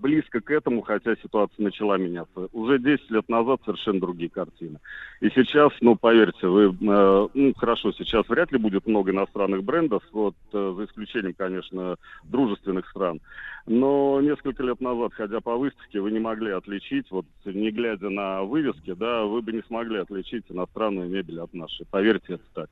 близко к этому, хотя ситуация начала меняться. Уже десять лет назад совершенно другие картины. И сейчас, ну, поверьте, вы, ну, хорошо, сейчас вряд ли будет много иностранных брендов, вот, за исключением, конечно, дружественных стран. Но несколько лет назад, ходя по выставке, вы не могли отличить, вот, не глядя на вывески, да, вы бы не смогли отличить иностранную мебель от нашей. Поверьте, это так.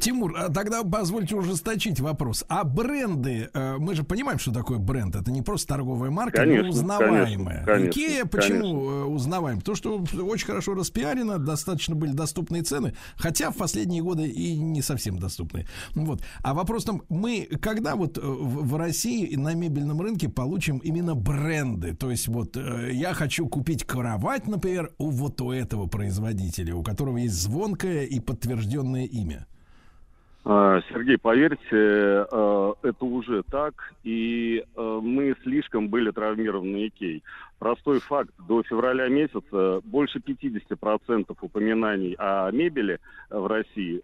Тимур, а тогда позвольте ужесточить вопрос. А бренды, мы же понимаем, что такое бренд. Это не просто торговая марка, конечно, но узнаваемая. ИКЕА почему конечно. узнаваем? Потому что очень хорошо распиарено, достаточно были доступные цены, хотя в последние годы и не совсем доступные. Вот. А вопрос там, мы когда вот в России на мебельном рынке получим именно бренды? То есть вот я хочу купить кровать, например, у вот у этого производителя, у которого есть звонкое и подтвержденное имя. Сергей, поверьте, это уже так, и мы слишком были травмированы ИКЕА. Простой факт, до февраля месяца больше пятьдесят процентов упоминаний о мебели в России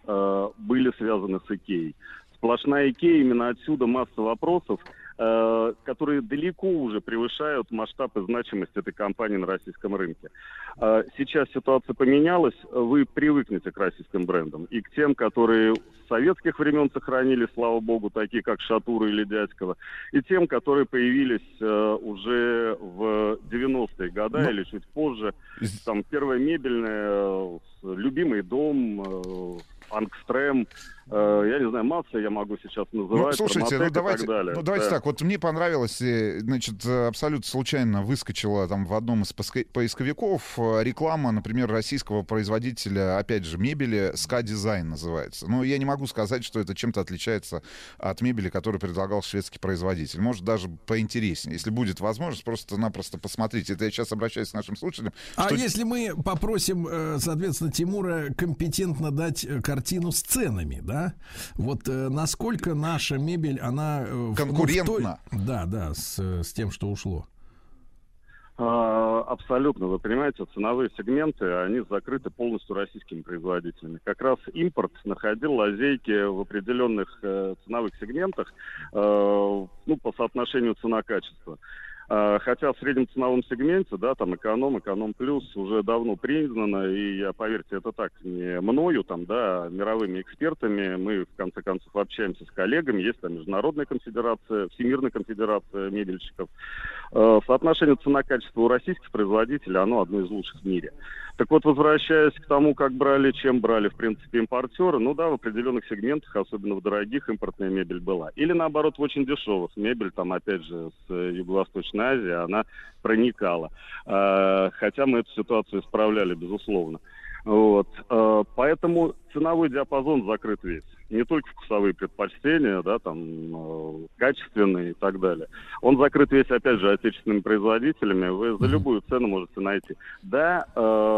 были связаны с ИКЕА. Сплошная ИКЕА, именно отсюда масса вопросов, которые далеко уже превышают масштаб и значимость этой компании на российском рынке. Сейчас ситуация поменялась, вы привыкнете к российским брендам и к тем, которые с советских времен сохранили, слава богу, такие как Шатура или Дядькова, и тем, которые появились уже в девяностые годы Но... или чуть позже. Там первая мебельная, любимый дом, Ангстрем, э, я не знаю, масса я могу сейчас называть. Ну, слушайте, ну давайте, так, ну, давайте да. так, вот мне понравилось, значит, абсолютно случайно выскочила там в одном из поисковиков реклама, например, российского производителя, опять же, мебели, СКА-дизайн называется. Но я не могу сказать, что это чем-то отличается от мебели, которую предлагал шведский производитель. Может, даже поинтереснее. Если будет возможность, просто-напросто посмотрите. Это я сейчас обращаюсь к нашим слушателям. А что... если мы попросим, соответственно, Тимура компетентно дать картину с ценами, да? Вот э, насколько наша мебель, она... Э, конкурентна. Ну, той... Да, да, с, с тем, что ушло. А, абсолютно. Вы понимаете, ценовые сегменты, они закрыты полностью российскими производителями. Как раз импорт находил лазейки в определенных э, ценовых сегментах, э, ну, по соотношению цена-качество. Хотя в среднем ценовом сегменте, да, там эконом, эконом плюс уже давно признано, и я, поверьте, это так не мною, там, да, мировыми экспертами, мы в конце концов общаемся с коллегами, есть там Международная конфедерация, Всемирная конфедерация мебельщиков. Соотношение цена-качество у российских производителей, оно одно из лучших в мире. Так вот, возвращаясь к тому, как брали, чем брали, в принципе, импортеры, ну да, в определенных сегментах, особенно в дорогих, импортная мебель была. Или наоборот, в очень дешевых мебель, там, опять же, с юго-восточной Азии, она проникала. Хотя мы эту ситуацию исправляли, безусловно. Вот. Поэтому ценовой диапазон закрыт весь. Не только вкусовые предпочтения, да, там, качественные и так далее. Он закрыт весь, опять же, отечественными производителями. Вы за любую цену можете найти. Да, ну,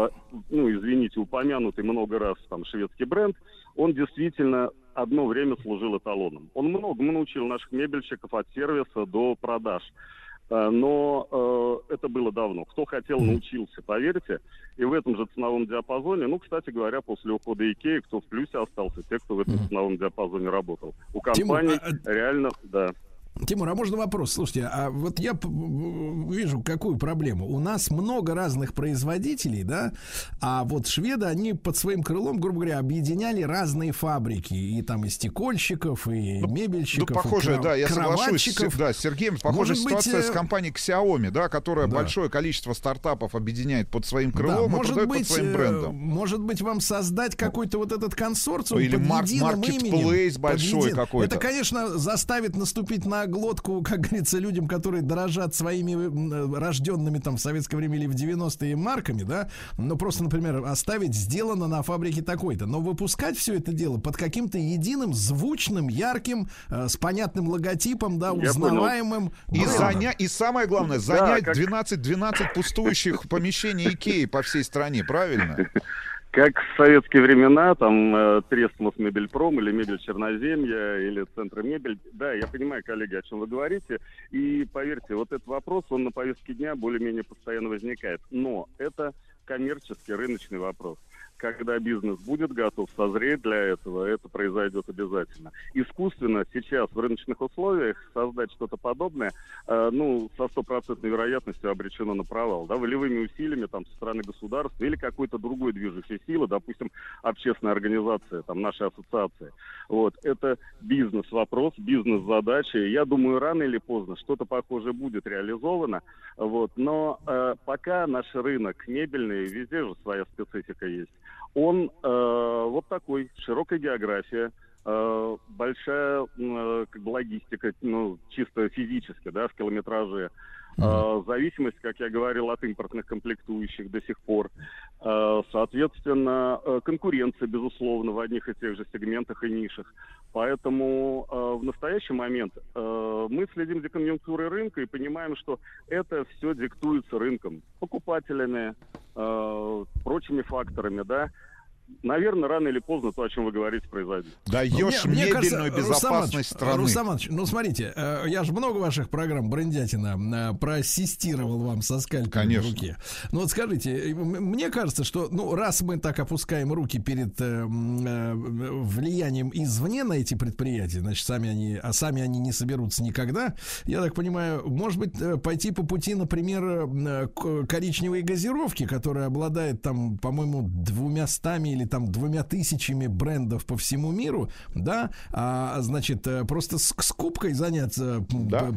извините, упомянутый много раз там шведский бренд, он действительно одно время служил эталоном. Он многому научил наших мебельщиков от сервиса до продаж. Но э, это было давно. Кто хотел, научился, поверьте. И в этом же ценовом диапазоне, ну, кстати говоря, после ухода ИКЕА, кто в плюсе остался, те, кто в этом ценовом диапазоне работал. У компаний Тимур, а... реально, да. Тимур, а можно вопрос? Слушайте, а вот я вижу, какую проблему. У нас много разных производителей, да, а вот шведы, они под своим крылом, грубо говоря, объединяли разные фабрики. И там и стекольщиков, и ну, мебельщиков, ну, похоже, и кров... да, я соглашусь, да, с Сергеем. Похожая ситуация быть... с компанией Xiaomi, да, которая да. большое количество стартапов объединяет под своим крылом, да, и продает быть, под своим брендом. Может быть, вам создать какой-то вот этот консорциум или под единым маркетплейс большой какой-то. Это, конечно, заставит наступить на глотку, как говорится, людям, которые дорожат своими рожденными там в советское время или в девяностые марками, да, но просто, например, оставить сделано на фабрике такой-то, но выпускать все это дело под каким-то единым, звучным, ярким, э, с понятным логотипом, да, узнаваемым. И, заня... и самое главное, занять да, как... двенадцать, двенадцать пустующих помещений ИКЕА по всей стране, правильно? Как в советские времена, там, э, Трестмос Мебельпром или Мебель Черноземья или Центр Мебель. Да, я понимаю, коллеги, о чем вы говорите. И поверьте, вот этот вопрос, он на повестке дня более-менее постоянно возникает. Но это коммерческий, рыночный вопрос. Когда бизнес будет готов, созреть для этого, это произойдет обязательно. Искусственно сейчас в рыночных условиях создать что-то подобное, э, ну, со стопроцентной вероятностью обречено на провал. Да, волевыми усилиями там со стороны государства или какой-то другой движущей силы, допустим, общественная организация, там, наша ассоциация. Вот, это бизнес-вопрос, бизнес-задача. Я думаю, рано или поздно что-то похожее будет реализовано. Вот, но э, пока наш рынок мебельный, везде же своя специфика есть. он э, вот такой, широкая география, э, большая э, как бы логистика, ну, чисто физически, да, в километраже. Uh-huh. Зависимость, как я говорил, от импортных комплектующих до сих пор. Соответственно, конкуренция, безусловно, в одних и тех же сегментах и нишах. Поэтому в настоящий момент мы следим за конъюнктурой рынка и понимаем, что это все диктуется рынком, покупателями, прочими факторами, да. Наверное, рано или поздно то, о чем вы говорите, произойдет. Даешь мне, мебельную кажется, безопасность страны. Рустам, ну смотрите, я же много ваших программ, брендятина, проассистировал вам со скальпелем в руке. Ну вот скажите, мне кажется, что ну, раз мы так опускаем руки перед э, влиянием извне на эти предприятия, значит, сами они, а сами они не соберутся никогда, я так понимаю, может быть, пойти по пути, например, коричневой газировки, которая обладает там, по-моему, двумя стами или там двумя тысячами брендов по всему миру, да, а, значит, просто с скупкой заняться, да.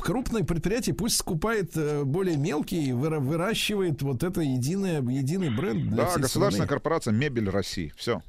Крупное предприятие пусть скупает более мелкие, выращивает вот это единое, единый бренд. Для да, всей государственная страны. Корпорация «Мебель России», все.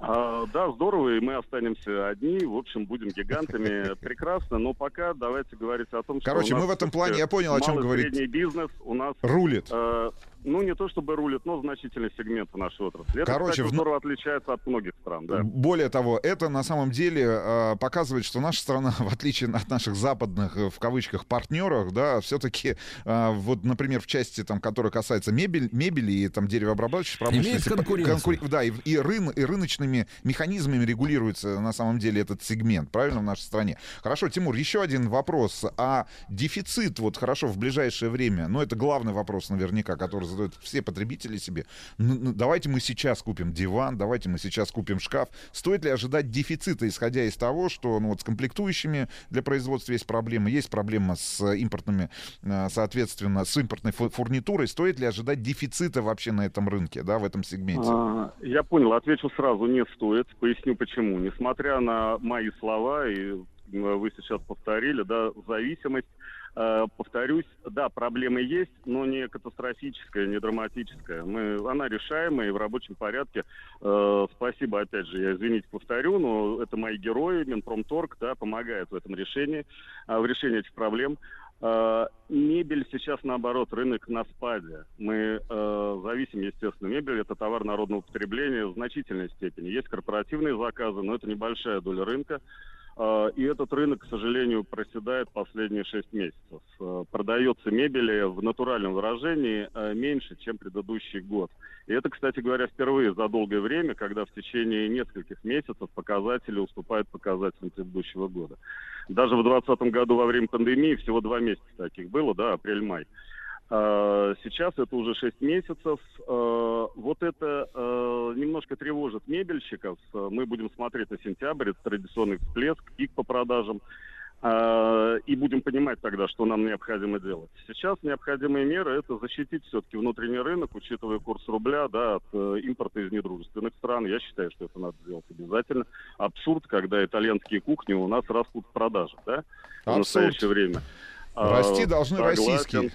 А, да, здорово, и мы останемся одни, в общем, будем гигантами, прекрасно, но пока давайте говорить о том, что... Короче, мы в этом плане, я понял, о чем говорит. Средний бизнес у нас... Рулит. Э, ну, не то чтобы рулит, но значительный сегмент нашей отрасли. Это, короче, кстати, здорово в... отличается от многих стран, да. Более того, это на самом деле э, показывает, что наша страна, в отличие от наших западных, в кавычках, партнеров, да, все-таки, э, вот, например, в части, там, которая касается мебель, мебели и там деревообрабатывающей промышленности... Конкуренцию. Конкур... Да, и, и, рын... и рыночными механизмами регулируется, на самом деле, этот сегмент, правильно, в нашей стране. Хорошо, Тимур, еще один вопрос. А дефицит, вот, хорошо, в ближайшее время, ну, это главный вопрос, наверняка, который задают все потребители себе. Ну, давайте мы сейчас купим диван, давайте мы сейчас купим шкаф. Стоит ли ожидать дефицита, исходя из того, что ну, вот с комплектующими для производства есть проблемы, есть проблема с импортными, соответственно, с импортной фурнитурой. Стоит ли ожидать дефицита вообще на этом рынке, да, в этом сегменте? А, я понял, отвечу сразу, не стоит. Поясню почему. Несмотря на мои слова, и вы сейчас повторили, да, зависимость. Повторюсь, да, проблемы есть, но не катастрофическая, не драматическая. Мы, она решаемая и в рабочем порядке. Э, спасибо, опять же, я, извините, повторю, но это мои герои, Минпромторг, да, помогает в этом решении, в решении этих проблем. Э, мебель сейчас, наоборот, рынок на спаде. Мы э, зависим, естественно, мебель, это товар народного потребления в значительной степени. Есть корпоративные заказы, но это небольшая доля рынка. И этот рынок, к сожалению, проседает последние шесть месяцев. Продается мебели в натуральном выражении меньше, чем предыдущий год. И это, кстати говоря, впервые за долгое время, когда в течение нескольких месяцев показатели уступают показателям предыдущего года. Даже в двадцатом году во время пандемии всего два месяца таких было, да, апрель-май. Сейчас это уже шесть месяцев. Вот это немножко тревожит мебельщиков. Мы будем смотреть на сентябрь, это традиционный всплеск, пик по продажам. И будем понимать тогда, что нам необходимо делать. Сейчас необходимые меры — это защитить все-таки внутренний рынок, учитывая курс рубля, да, от импорта из недружественных стран. Я считаю, что это надо сделать обязательно. Абсурд, когда итальянские кухни у нас растут в продаже, да, в настоящее время. Расти должны российские.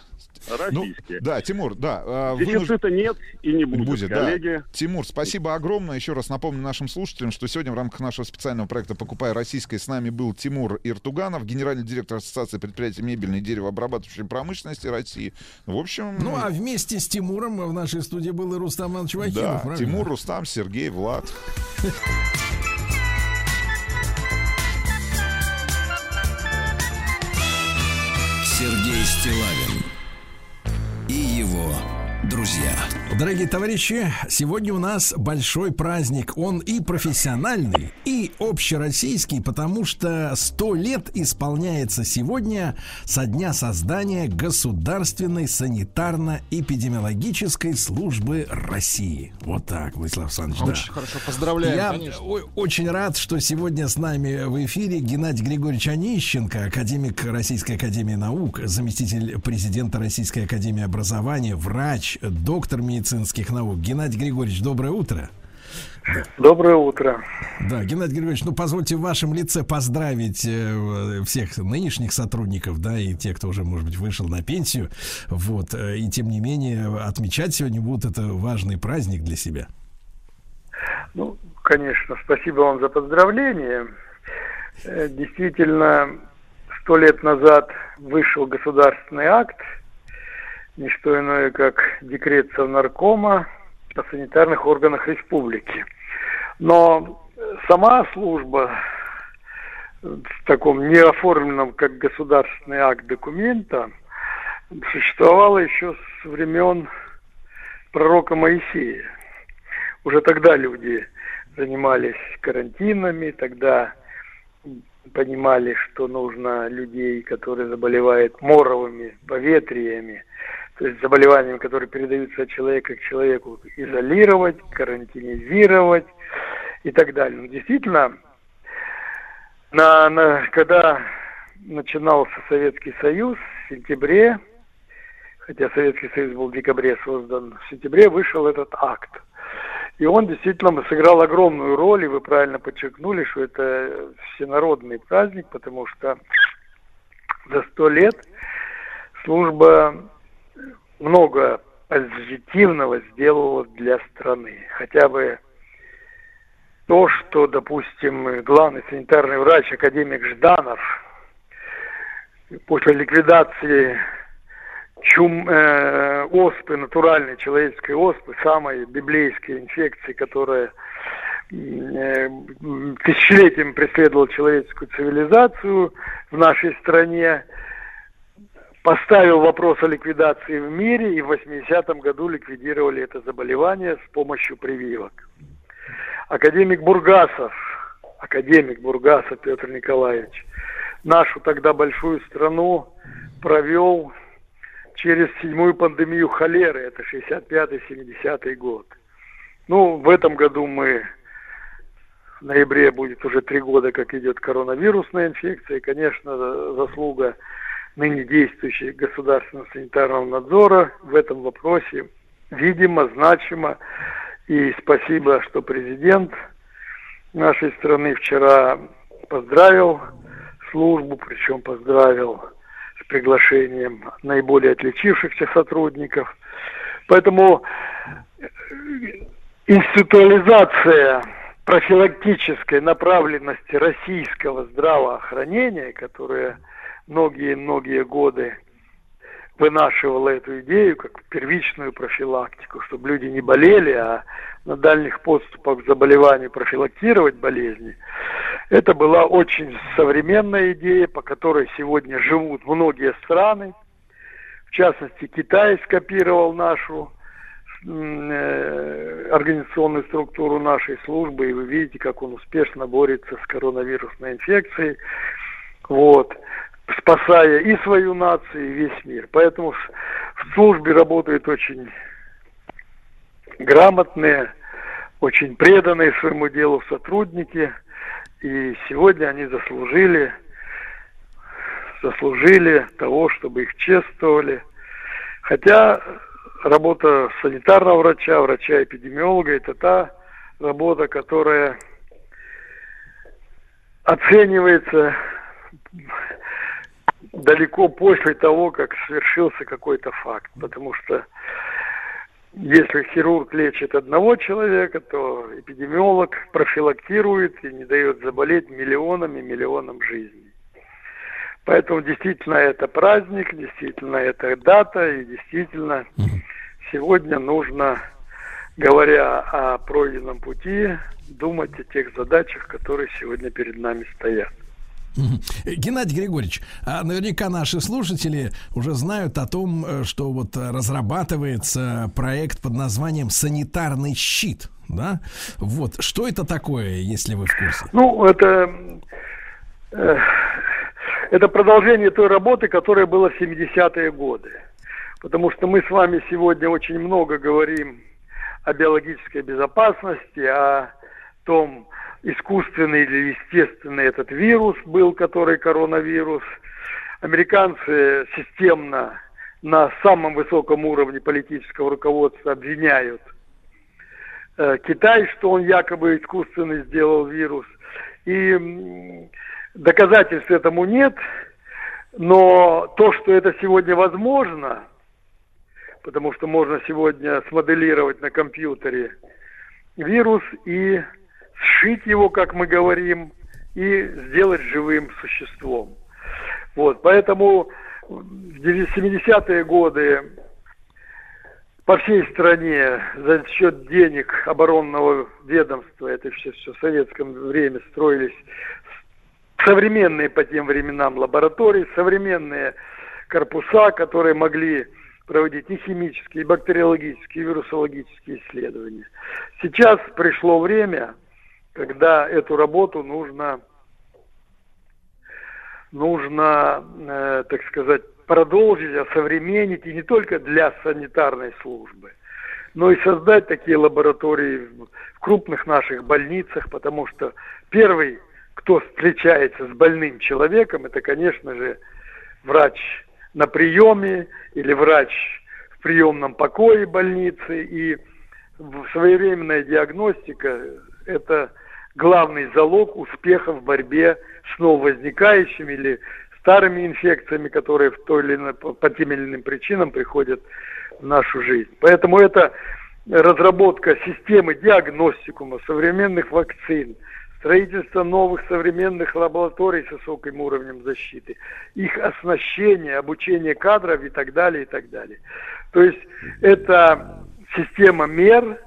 Российские. Ну, да, Тимур, да. Дефицита нуж... нет и не будет, будет коллеги. Да. Тимур, спасибо огромное. Еще раз напомню нашим слушателям, что сегодня в рамках нашего специального проекта «Покупай российское» с нами был Тимур Иртуганов, генеральный директор Ассоциации предприятий мебельной и деревообрабатывающей промышленности России. В общем... Ну, а вместе с Тимуром в нашей студии был и Рустам Иванович Вахидов. Да, правильно? Тимур, Рустам, Сергей, Влад. Сергей Стилавин и его друзья. Дорогие товарищи, сегодня у нас большой праздник. Он и профессиональный, и общероссийский, потому что сто лет исполняется сегодня со дня создания Государственной санитарно-эпидемиологической службы России. Вот так, Владислав Александрович. Очень да. хорошо, поздравляем. Я конечно. очень рад, что сегодня с нами в эфире Геннадий Григорьевич Онищенко, академик Российской академии наук, заместитель президента Российской академии образования, врач, доктор медицинских наук. Геннадий Григорьевич, доброе утро. Доброе утро. Да, Геннадий Григорьевич, ну позвольте в вашем лице поздравить э, всех нынешних сотрудников, да, и тех, кто уже, может быть, вышел на пенсию. Вот, э, и тем не менее, отмечать сегодня будут это важный праздник для себя. конечно, спасибо вам за поздравление. Действительно, сто лет назад вышел государственный акт, не что иное, как декрет Совнаркома о санитарных органах республики. Но сама служба в таком неоформленном, как государственный акт, документа существовала еще со времен пророка Моисея. Уже тогда люди занимались карантинами, тогда понимали, что нужно людей, которые заболевают моровыми поветриями, то есть заболеваниями, которые передаются от человека к человеку, изолировать, карантинизировать и так далее. Но действительно, на, на, когда начинался Советский Союз, в сентябре, хотя Советский Союз был в декабре создан, в сентябре вышел этот акт. И он действительно сыграл огромную роль, и вы правильно подчеркнули, что это всенародный праздник, потому что за сто лет служба много позитивного сделала для страны. Хотя бы то, что, допустим, главный санитарный врач, академик Жданов, после ликвидации чум, э, оспы, натуральной человеческой оспы, самой библейской инфекции, которая э, тысячелетиями преследовала человеческую цивилизацию в нашей стране, поставил вопрос о ликвидации в мире, и в восьмидесятом году ликвидировали это заболевание с помощью прививок. Академик Бургасов, академик Бургасов Петр Николаевич, нашу тогда большую страну провел через седьмую пандемию холеры, это шестьдесят пятый — семидесятый год. Ну, в этом году мы, в ноябре будет уже три года, как идет коронавирусная инфекция, и, конечно, заслуга ныне действующего государственного санитарного надзора в этом вопросе, видимо, значима. И спасибо, что президент нашей страны вчера поздравил службу, причем поздравил с приглашением наиболее отличившихся сотрудников. Поэтому институализация профилактической направленности российского здравоохранения, которая многие-многие годы вынашивала эту идею как первичную профилактику, чтобы люди не болели, а на дальних подступах к заболеванию профилактировать болезни. Это была очень современная идея, по которой сегодня живут многие страны. В частности, Китай скопировал нашу э, организационную структуру нашей службы, и вы видите, как он успешно борется с коронавирусной инфекцией. Вот. Спасая и свою нацию, и весь мир. Поэтому в службе работают очень грамотные, очень преданные своему делу сотрудники. И сегодня они заслужили, заслужили того, чтобы их чествовали. Хотя работа санитарного врача, врача-эпидемиолога – это та работа, которая оценивается далеко после того, как свершился какой-то факт. Потому что если хирург лечит одного человека, то эпидемиолог профилактирует и не дает заболеть миллионам и миллионам жизней. Поэтому действительно это праздник, действительно это дата, и действительно сегодня нужно, говоря о пройденном пути, думать о тех задачах, которые сегодня перед нами стоят. Геннадий Григорьевич, наверняка наши слушатели уже знают о том, что вот разрабатывается проект под названием «Санитарный щит», да? Вот, что это такое, если вы в курсе? Ну, это, это продолжение той работы, которая была в семидесятые годы. Потому что мы с вами сегодня очень много говорим о биологической безопасности, о том, искусственный или естественный этот вирус был, который коронавирус. Американцы системно на самом высоком уровне политического руководства обвиняют э, Китай, что он якобы искусственно сделал вирус. И доказательств этому нет, но то, что это сегодня возможно, потому что можно сегодня смоделировать на компьютере вирус и сшить его, как мы говорим, и сделать живым существом. Вот, поэтому в семидесятые годы по всей стране за счет денег оборонного ведомства, это еще в советском время, строились современные по тем временам лаборатории, современные корпуса, которые могли проводить и химические, и бактериологические, и вирусологические исследования. Сейчас пришло время, когда эту работу нужно, нужно э, так сказать, продолжить, осовременить, и не только для санитарной службы, но и создать такие лаборатории в крупных наших больницах, потому что первый, кто встречается с больным человеком, это, конечно же, врач на приеме или врач в приемном покое больницы, и своевременная диагностика – это главный залог успеха в борьбе с нововозникающими или старыми инфекциями, которые в той или иной, по тем или иным причинам приходят в нашу жизнь. Поэтому это разработка системы диагностикума, современных вакцин, строительство новых современных лабораторий с высоким уровнем защиты, их оснащение, обучение кадров и так далее, и так далее. То есть это система мер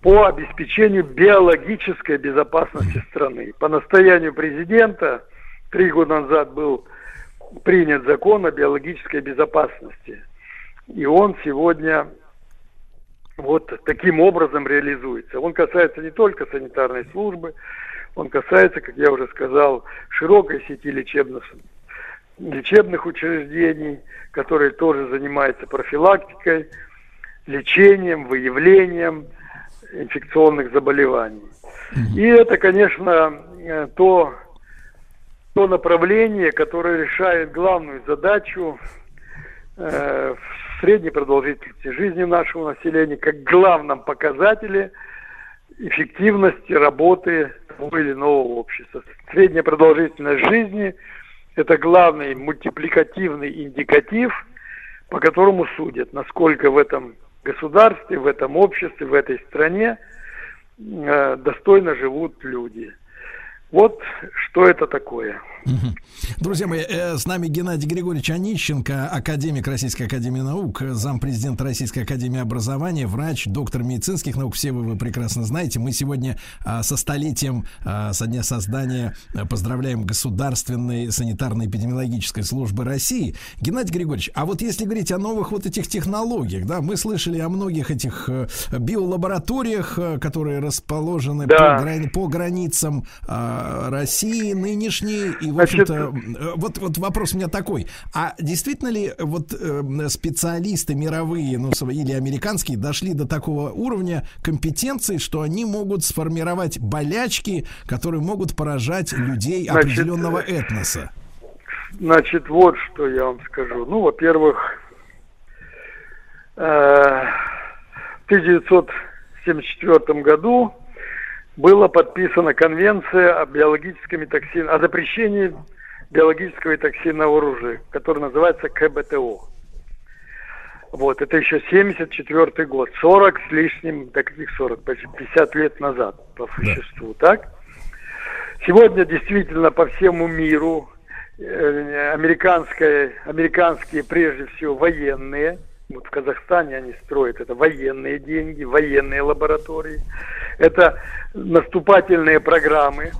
по обеспечению биологической безопасности страны. По настоянию президента три года назад был принят закон о биологической безопасности. И он сегодня вот таким образом реализуется. Он касается не только санитарной службы, он касается, как я уже сказал, широкой сети лечебных, лечебных учреждений, которые тоже занимаются профилактикой, лечением, выявлением инфекционных заболеваний. И это, конечно, то... то направление, которое решает главную задачу э, в средней продолжительности жизни нашего населения, как главном показателе эффективности работы того или иного общества. Средняя продолжительность жизни – это главный мультипликативный индикатив, по которому судят, насколько в этом государстве, в этом обществе, в этой стране э, достойно живут люди. Вот что это такое. Друзья мои, с нами Геннадий Григорьевич Онищенко, академик Российской академии наук, зампрезидент Российской академии образования, врач, доктор медицинских наук. Все вы, вы прекрасно знаете. Мы сегодня со столетием, со дня создания, поздравляем Государственной санитарно-эпидемиологической службы России. Геннадий Григорьевич, а вот если говорить о новых вот этих технологиях, да, мы слышали о многих этих биолабораториях, которые расположены, да, по, грани- по границам России нынешней. И, в общем-то, вот, вот вопрос у меня такой. А действительно ли вот э, специалисты мировые, ну, или американские, дошли до такого уровня компетенции, что они могут сформировать болячки, которые могут поражать людей, значит, определенного этноса? Значит, вот что я вам скажу. Ну, во-первых, э, в тысяча девятьсот семьдесят четвёртом году была подписана конвенция о биологическом токсине, о запрещении биологического и токсинного оружия, которая называется ка бэ тэ о. Вот, это еще семьдесят четвёртый год, сорок с лишним, да каких сорок, почти пятьдесят лет назад по существу, да. Так? Сегодня действительно по всему миру американские, американские прежде всего военные, вот в Казахстане они строят, это военные деньги, военные лаборатории. Это наступательные программы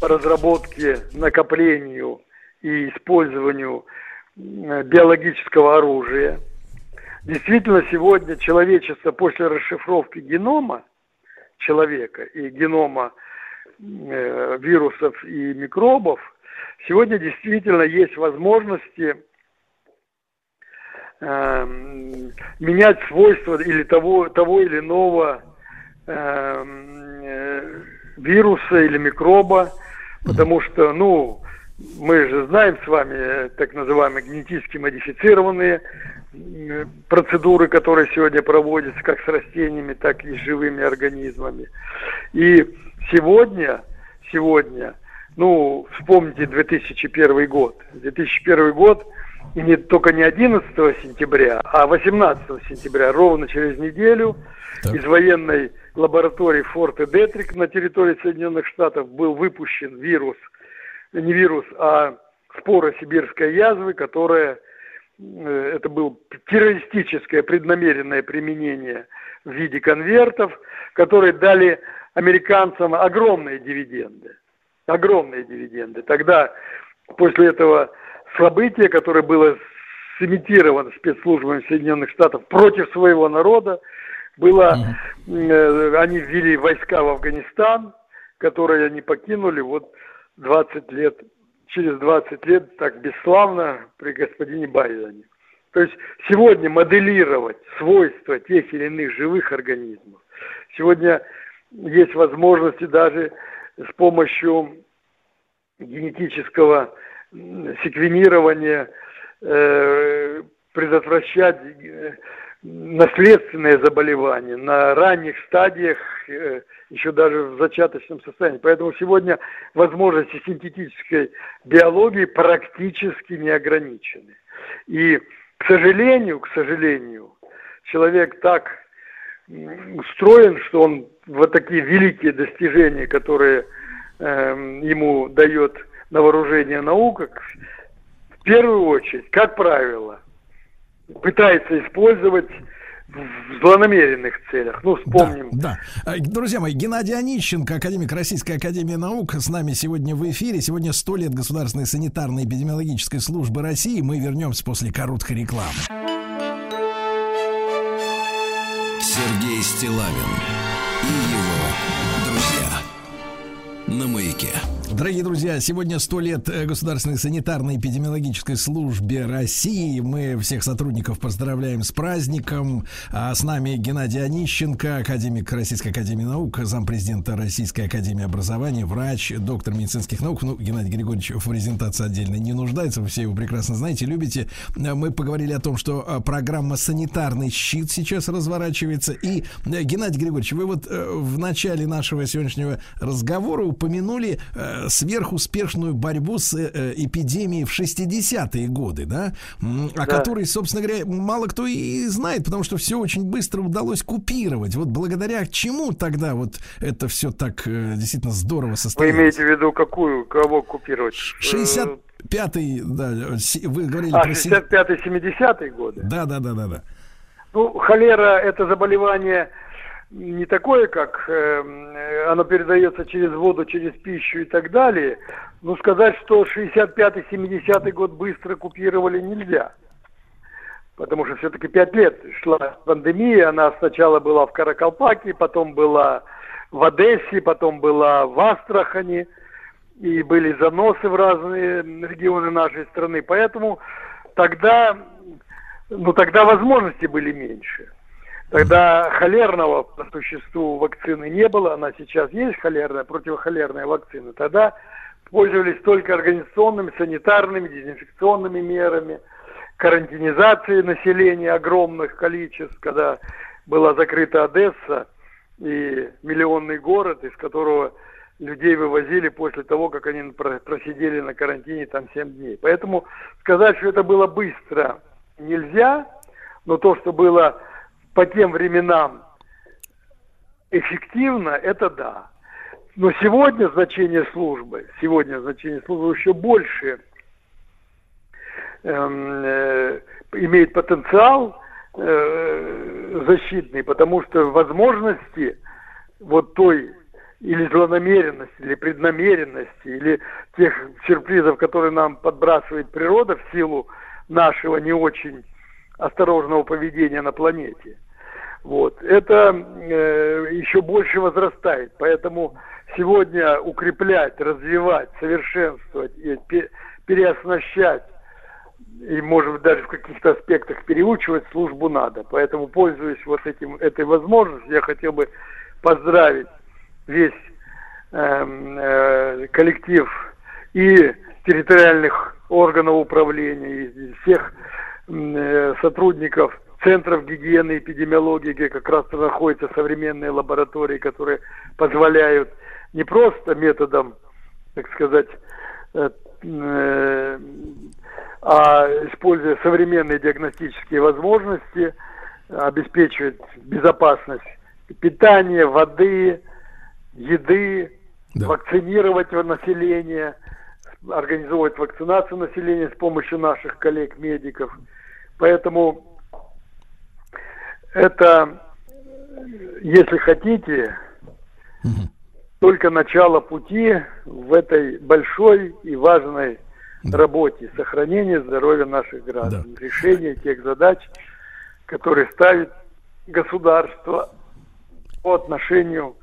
по разработке, накоплению и использованию биологического оружия. Действительно, сегодня человечество после расшифровки генома человека и генома э, вирусов и микробов, сегодня действительно есть возможности менять свойства или того, того или иного э, вируса или микроба, потому что, ну, мы же знаем с вами так называемые генетически модифицированные процедуры, которые сегодня проводятся как с растениями, так и с живыми организмами. И сегодня, сегодня, ну, вспомните две тысячи первый год. две тысячи первый год И не, только не одиннадцатого сентября, а восемнадцатого сентября, ровно через неделю, так. из военной лаборатории Форта Детрик на территории Соединенных Штатов был выпущен вирус, не вирус, а спора сибирской язвы, которая, это было террористическое преднамеренное применение в виде конвертов, которые дали американцам огромные дивиденды. Огромные дивиденды. Тогда, после этого события, которое было сымитировано спецслужбами Соединенных Штатов против своего народа, было, э, они ввели войска в Афганистан, которые они покинули вот двадцать лет, через двадцать лет так бесславно при господине Байдене. То есть сегодня моделировать свойства тех или иных живых организмов. Сегодня есть возможности даже с помощью генетического секвенирования э, предотвращать э, наследственные заболевания на ранних стадиях, э, еще даже в зачаточном состоянии. Поэтому сегодня возможности синтетической биологии практически не ограничены. И, к сожалению, к сожалению, человек так устроен, что он вот такие великие достижения, которые э, ему дает на вооружение наука, в первую очередь, как правило, пытается использовать в злонамеренных целях. Ну, вспомним. Да, да. Друзья мои, Геннадий Онищенко, академик Российской академии наук, с нами сегодня в эфире. Сегодня сто лет Государственной санитарно-эпидемиологической службы России. Мы вернемся после короткой рекламы. Сергей Стилавин и его друзья на маяке. Дорогие друзья, сегодня сто лет Государственной санитарно-эпидемиологической службе России. Мы всех сотрудников поздравляем с праздником. А с нами Геннадий Онищенко, академик Российской академии наук, зампрезидента Российской академии образования, врач, доктор медицинских наук. Ну, Геннадий Григорьевич в презентации отдельно не нуждается, вы все его прекрасно знаете, любите. Мы поговорили о том, что программа «Санитарный щит» сейчас разворачивается. И, Геннадий Григорьевич, вы вот в начале нашего сегодняшнего разговора упомянули сверхуспешную борьбу с эпидемией в шестидесятые годы, да? О да. которой, собственно говоря, мало кто и знает, потому что все очень быстро удалось купировать. Вот благодаря чему тогда вот это все так действительно здорово состоялось? Вы имеете в виду какую, кого купировать? шестьдесят пятый, да, вы говорили а, про... шестьдесят пятый-семидесятые годы? Да, да, да, да, да. Ну, холера — это заболевание... не такое, как э, оно передается через воду, через пищу и так далее. Но сказать, что шестьдесят пятый-семидесятый год быстро купировали, нельзя. Потому что все-таки пять лет шла пандемия. Она сначала была в Каракалпакии, потом была в Одессе, потом была в Астрахани. И были заносы в разные регионы нашей страны. Поэтому тогда, ну, тогда возможности были меньше. Тогда холерного по существу вакцины не было, она сейчас есть, холерная, противохолерная вакцина. Тогда пользовались только организационными, санитарными, дезинфекционными мерами, карантинизацией населения огромных количеств, когда была закрыта Одесса и миллионный город, из которого людей вывозили после того, как они просидели на карантине там семь дней. Поэтому сказать, что это было быстро, нельзя, но то, что было... по тем временам эффективно, это да. Но сегодня значение службы, сегодня значение службы еще больше э, имеет потенциал э, защитный, потому что возможности вот той или злонамеренности, или преднамеренности, или тех сюрпризов, которые нам подбрасывает природа в силу нашего не очень осторожного поведения на планете. Вот. Это э, еще больше возрастает. Поэтому сегодня укреплять, развивать, совершенствовать, и переоснащать и, может быть, даже в каких-то аспектах переучивать службу надо. Поэтому, пользуясь вот этим, этой возможностью, я хотел бы поздравить весь э, э, коллектив и территориальных органов управления, и всех сотрудников центров гигиены и эпидемиологии, где как раз находятся современные лаборатории, которые позволяют не просто методом, так сказать, э, используя современные диагностические возможности, обеспечивать безопасность питания, воды, еды, да. вакцинировать население, организовывать вакцинацию населения с помощью наших коллег-медиков. Поэтому это, если хотите, угу. только начало пути в этой большой и важной да. работе. Сохранение здоровья наших граждан, да. решение тех задач, которые ставит государство по отношению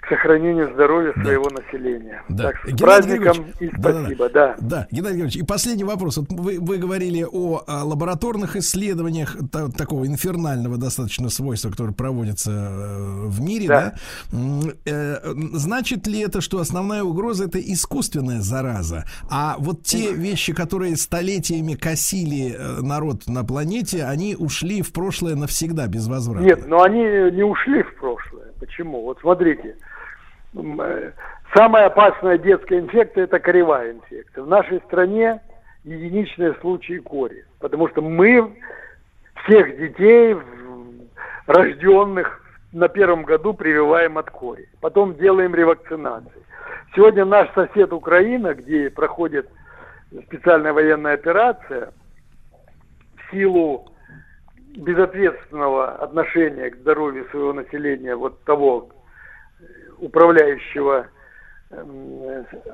к сохранению здоровья своего да. населения. Да. Так, с праздником и спасибо. Да, да, да. да, Геннадий Георгиевич, и последний вопрос. Вот вы, вы говорили о, о лабораторных исследованиях та, такого инфернального достаточно свойства, которое проводится э, в мире. Да. Да? Э, значит ли это, что основная угроза — это искусственная зараза? А вот те да. вещи, которые столетиями косили народ на планете, они ушли в прошлое навсегда, без возврата? Нет, но они не ушли в прошлое. Почему? Вот смотрите. Самая опасная детская инфекция — это коревая инфекция. В нашей стране единичные случаи кори. Потому что мы всех детей, рожденных на первом году, прививаем от кори. Потом делаем ревакцинации. Сегодня наш сосед Украина, где проходит специальная военная операция, в силу безответственного отношения к здоровью своего населения, вот того управляющего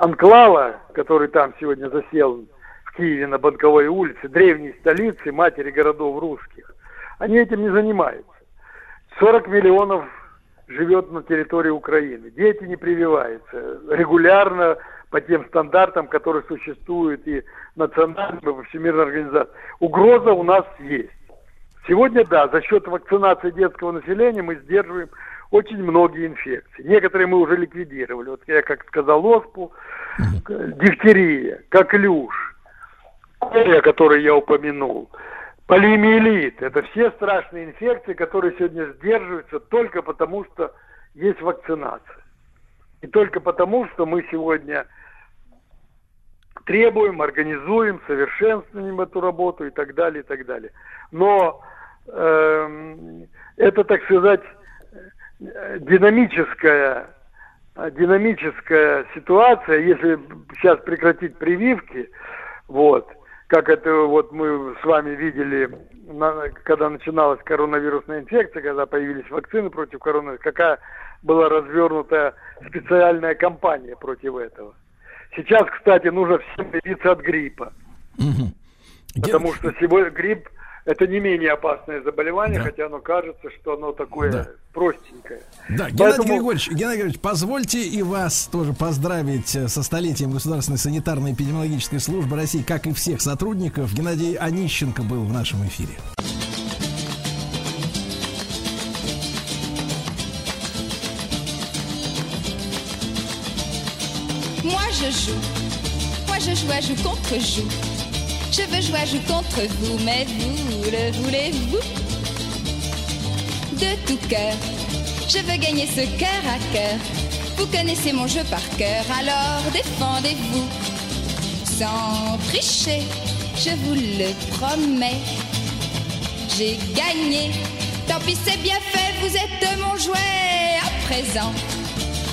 анклава, который там сегодня засел в Киеве на Банковой улице, древней столицы, матери городов русских, они этим не занимаются. сорок миллионов живет на территории Украины. Дети не прививаются регулярно по тем стандартам, которые существуют и национальным, и во всемирной организации. Угроза у нас есть. Сегодня, да, за счет вакцинации детского населения мы сдерживаем очень многие инфекции. Некоторые мы уже ликвидировали. Вот я как сказал, оспу, дифтерия, коклюш, кория, которую я упомянул, полиомиелит. Это все страшные инфекции, которые сегодня сдерживаются только потому, что есть вакцинация. И только потому, что мы сегодня требуем, организуем, совершенствуем эту работу и так далее, и так далее. Но э, это, так сказать, динамическая, динамическая ситуация, если сейчас прекратить прививки, вот, как это вот мы с вами видели, на, когда начиналась коронавирусная инфекция, когда появились вакцины против коронавируса, какая была развернута специальная кампания против этого. Сейчас, кстати, нужно всем привиться от гриппа, угу. потому что сегодня грипп — это не менее опасное заболевание, да. хотя оно кажется, что оно такое да. простенькое. Да, Геннадий, Поэтому... Григорьевич, Геннадий Григорьевич, позвольте и вас тоже поздравить со столетием Государственной санитарно-эпидемиологической службы России, как и всех сотрудников. Геннадий Онищенко был в нашем эфире. Je veux jouer, je joue contre vous, mais vous le voulez-vous? De tout cœur, je veux gagner ce cœur à cœur. Vous connaissez mon jeu par cœur, alors défendez-vous. Sans tricher, je vous le promets. J'ai gagné, tant pis c'est bien fait, vous êtes mon jouet à présent.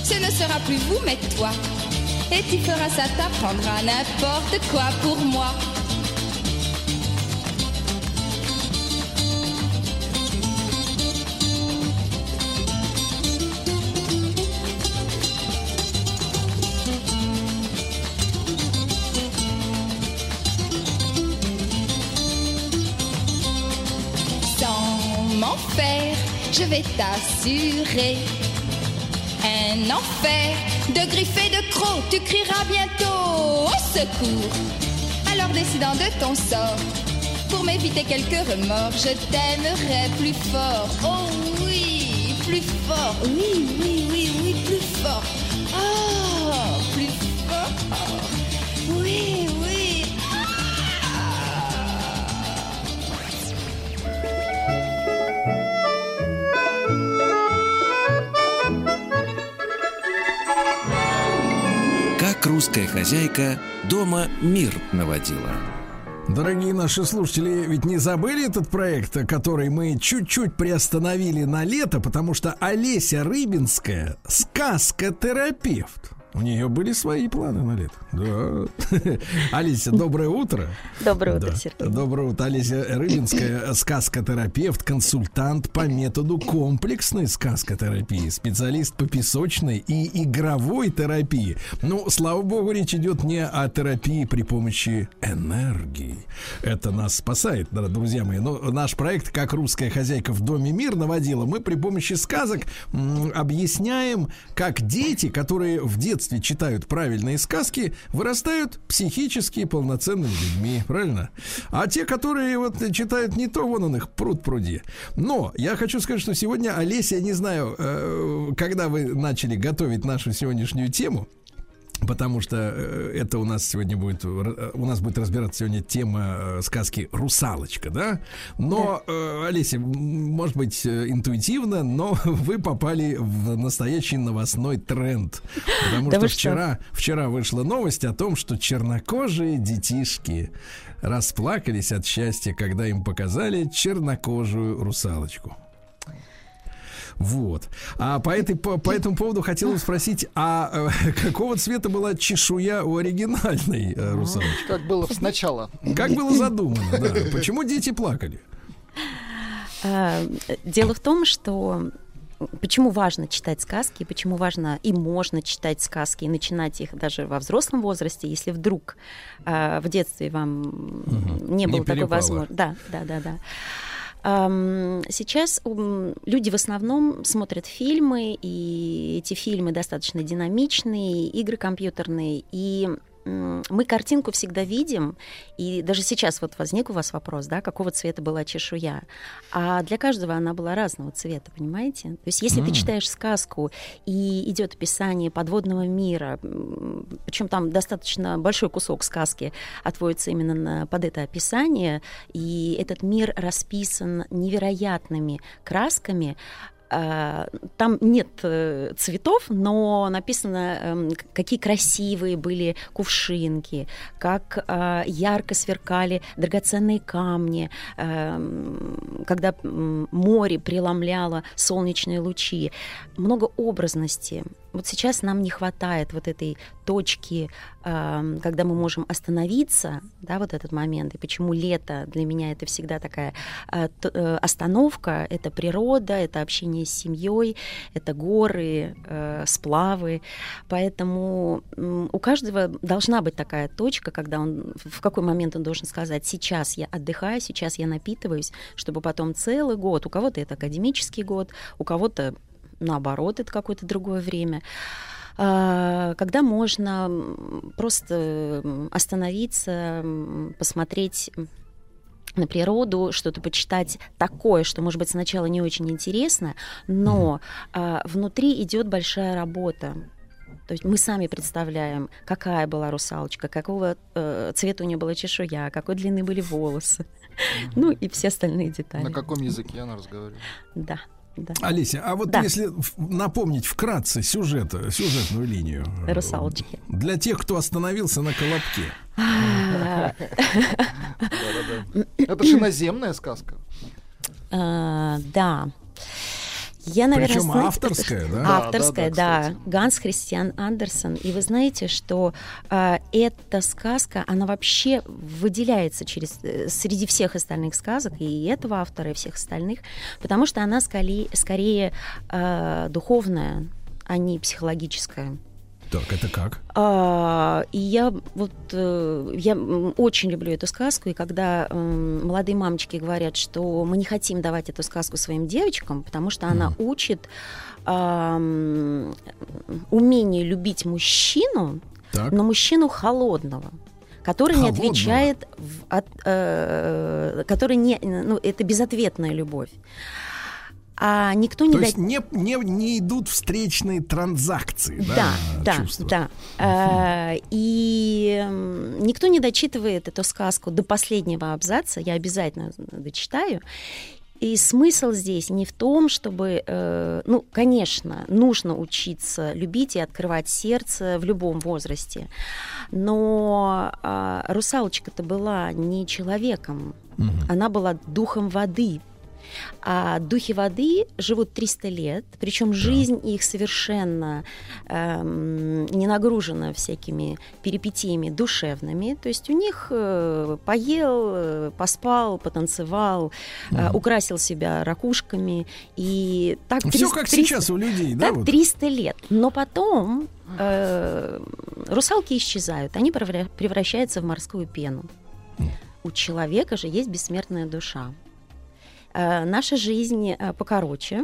Ce ne sera plus vous mais toi. Et tu feras ça, t'apprendras n'importe quoi pour moi. Je vais t'assurer un enfer de griffes et de crocs. Tu crieras bientôt au secours. Alors décidant de ton sort, pour m'éviter quelques remords, je t'aimerai plus fort. Oh oui, plus fort. Oui, oui, oui, oui, plus fort. Oh, plus fort. Oui, oui. Русская хозяйка дома мир наводила. Дорогие наши слушатели, ведь не забыли этот проект, который мы чуть-чуть приостановили на лето, потому что Олеся Рыбинская — сказкотерапевт. У нее были свои планы на лето. Да. Олеся, доброе утро. Доброе утро, да. Сергей. Доброе утро. Олеся Рыбинская, сказкотерапевт, консультант по методу комплексной сказкотерапии, специалист по песочной и игровой терапии. Ну, слава богу, речь идет не о терапии при помощи энергии. Это нас спасает, друзья мои. Но наш проект, как русская хозяйка в доме мир наводила, мы при помощи сказок м- объясняем, как дети, которые в детстве читают правильные сказки, вырастают психически полноценными людьми, правильно? А те, которые вот читают не то, вон он их пруд-пруди. Но я хочу сказать, что сегодня, Олеся, я не знаю, когда вы начали готовить нашу сегодняшнюю тему, потому что это у нас сегодня будет, у нас будет разбираться сегодня тема сказки «Русалочка», да? Но, да. Олеся, может быть, интуитивно, но вы попали в настоящий новостной тренд. Потому да что, вчера, что вчера вышла новость о том, что чернокожие детишки расплакались от счастья, когда им показали чернокожую русалочку. Вот. А по, этой, по, по этому поводу хотел спросить, а э, какого цвета была чешуя у оригинальной э, русалочки? Как было сначала. Как было задумано, да. Почему дети плакали? Дело в том, что... Почему важно читать сказки, почему важно и можно читать сказки и начинать их даже во взрослом возрасте, если вдруг э, в детстве вам угу. не было не такой возможности. Да, да, да, да. Сейчас люди в основном смотрят фильмы, и эти фильмы достаточно динамичные, игры компьютерные, и мы картинку всегда видим, и даже сейчас вот возник у вас вопрос, да, какого цвета была чешуя, а для каждого она была разного цвета, понимаете? То есть если mm. ты читаешь сказку, и идет описание подводного мира, причем там достаточно большой кусок сказки отводится именно на, под это описание, и этот мир расписан невероятными красками. Там нет цветов, но написано, какие красивые были кувшинки, как ярко сверкали драгоценные камни, когда море преломляло солнечные лучи. Много образности. Вот сейчас нам не хватает вот этой точки, когда мы можем остановиться, да, вот этот момент. И почему лето для меня это всегда такая остановка, это природа, это общение с семьей, это горы, сплавы. Поэтому у каждого должна быть такая точка, когда он, в какой момент он должен сказать: сейчас я отдыхаю, сейчас я напитываюсь, чтобы потом целый год, у кого-то это академический год, у кого-то наоборот, это какое-то другое время, когда можно просто остановиться, посмотреть на природу, что-то почитать такое, что, может быть, сначала не очень интересно, но внутри идет большая работа. То есть мы сами представляем, какая была русалочка, какого э, цвета у нее была чешуя, какой длины были волосы, ну и все остальные детали. На каком языке она разговаривала? Да. Да. Олеся, а вот да. если напомнить вкратце сюжет, сюжетную линию «Русалочки», для тех, кто остановился на «Колобке». Это же иноземная сказка. Да. Я, наверное, причем знаете, авторская, да? да? Авторская, да. да, да. Ганс Христиан Андерсен. И вы знаете, что э, эта сказка, она вообще выделяется через, э, среди всех остальных сказок, и этого автора, и всех остальных, потому что она скали, скорее э, духовная, а не психологическая. Так, это как? А, и я вот я очень люблю эту сказку, и когда э, молодые мамочки говорят, что мы не хотим давать эту сказку своим девочкам, потому что она mm. учит э, умение любить мужчину, так. но мужчину холодного, который холодного. не отвечает, в, от, э, который не, ну, это безответная любовь. А никто не То есть да... не, не, не идут встречные транзакции. Да, да, да, да. А, и никто не дочитывает эту сказку до последнего абзаца. Я обязательно дочитаю. И смысл здесь не в том, чтобы, э, ну, конечно, нужно учиться любить и открывать сердце в любом возрасте, но э, русалочка-то была не человеком, угу. она была духом воды. А духи воды живут триста лет, причем да. жизнь их совершенно эм, не нагружена всякими перипетиями душевными. То есть у них э, поел, поспал, потанцевал, угу. э, украсил себя ракушками. И так все как сейчас у людей, да? Так вот? триста лет. Но потом э, русалки исчезают, они превращаются в морскую пену. Угу. У человека же есть бессмертная душа. Наша жизнь покороче,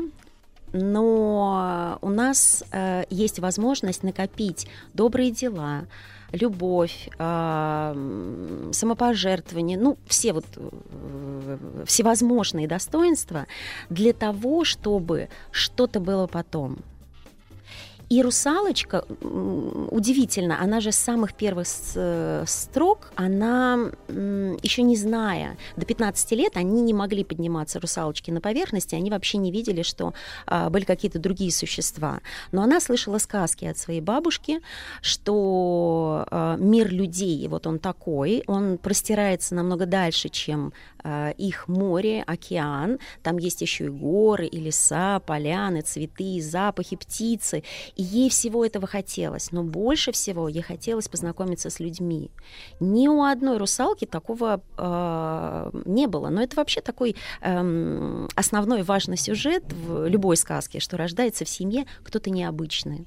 но у нас есть возможность накопить добрые дела, любовь, самопожертвование, ну, все вот всевозможные достоинства для того, чтобы что-то было потом. И русалочка, удивительно, она же с самых первых строк, она, еще не зная, до пятнадцати лет они не могли подниматься, русалочки, на поверхности, они вообще не видели, что а, были какие-то другие существа. Но она слышала сказки от своей бабушки, что а, мир людей, вот он такой, он простирается намного дальше, чем а, их море, океан. Там есть еще и горы, и леса, поляны, цветы, запахи, птицы. Ей всего этого хотелось, но больше всего ей хотелось познакомиться с людьми. Ни у одной русалки такого э, не было. Но это вообще такой э, основной важный сюжет в любой сказке, что рождается в семье кто-то необычный.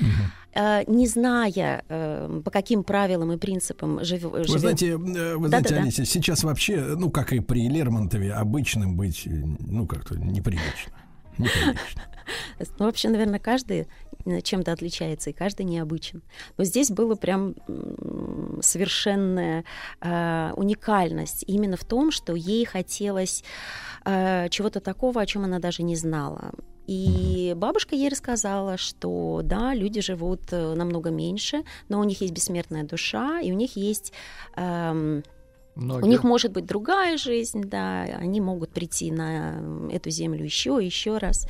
Угу. Э, не зная, э, по каким правилам и принципам жив... вы живем... Знаете, вы да, знаете, да, Олеся, да. сейчас вообще, ну, как и при Лермонтове, обычным быть, ну, как-то неприлично. Неприлично. Ну, вообще, наверное, каждый чем-то отличается, и каждый необычен. Но здесь была прям совершенная э, уникальность именно в том, что ей хотелось э, чего-то такого, о чем она даже не знала. И бабушка ей рассказала, что да, люди живут намного меньше, но у них есть бессмертная душа, и у них есть... Э, Многие. У них может быть другая жизнь, да, они могут прийти на эту землю еще и еще раз.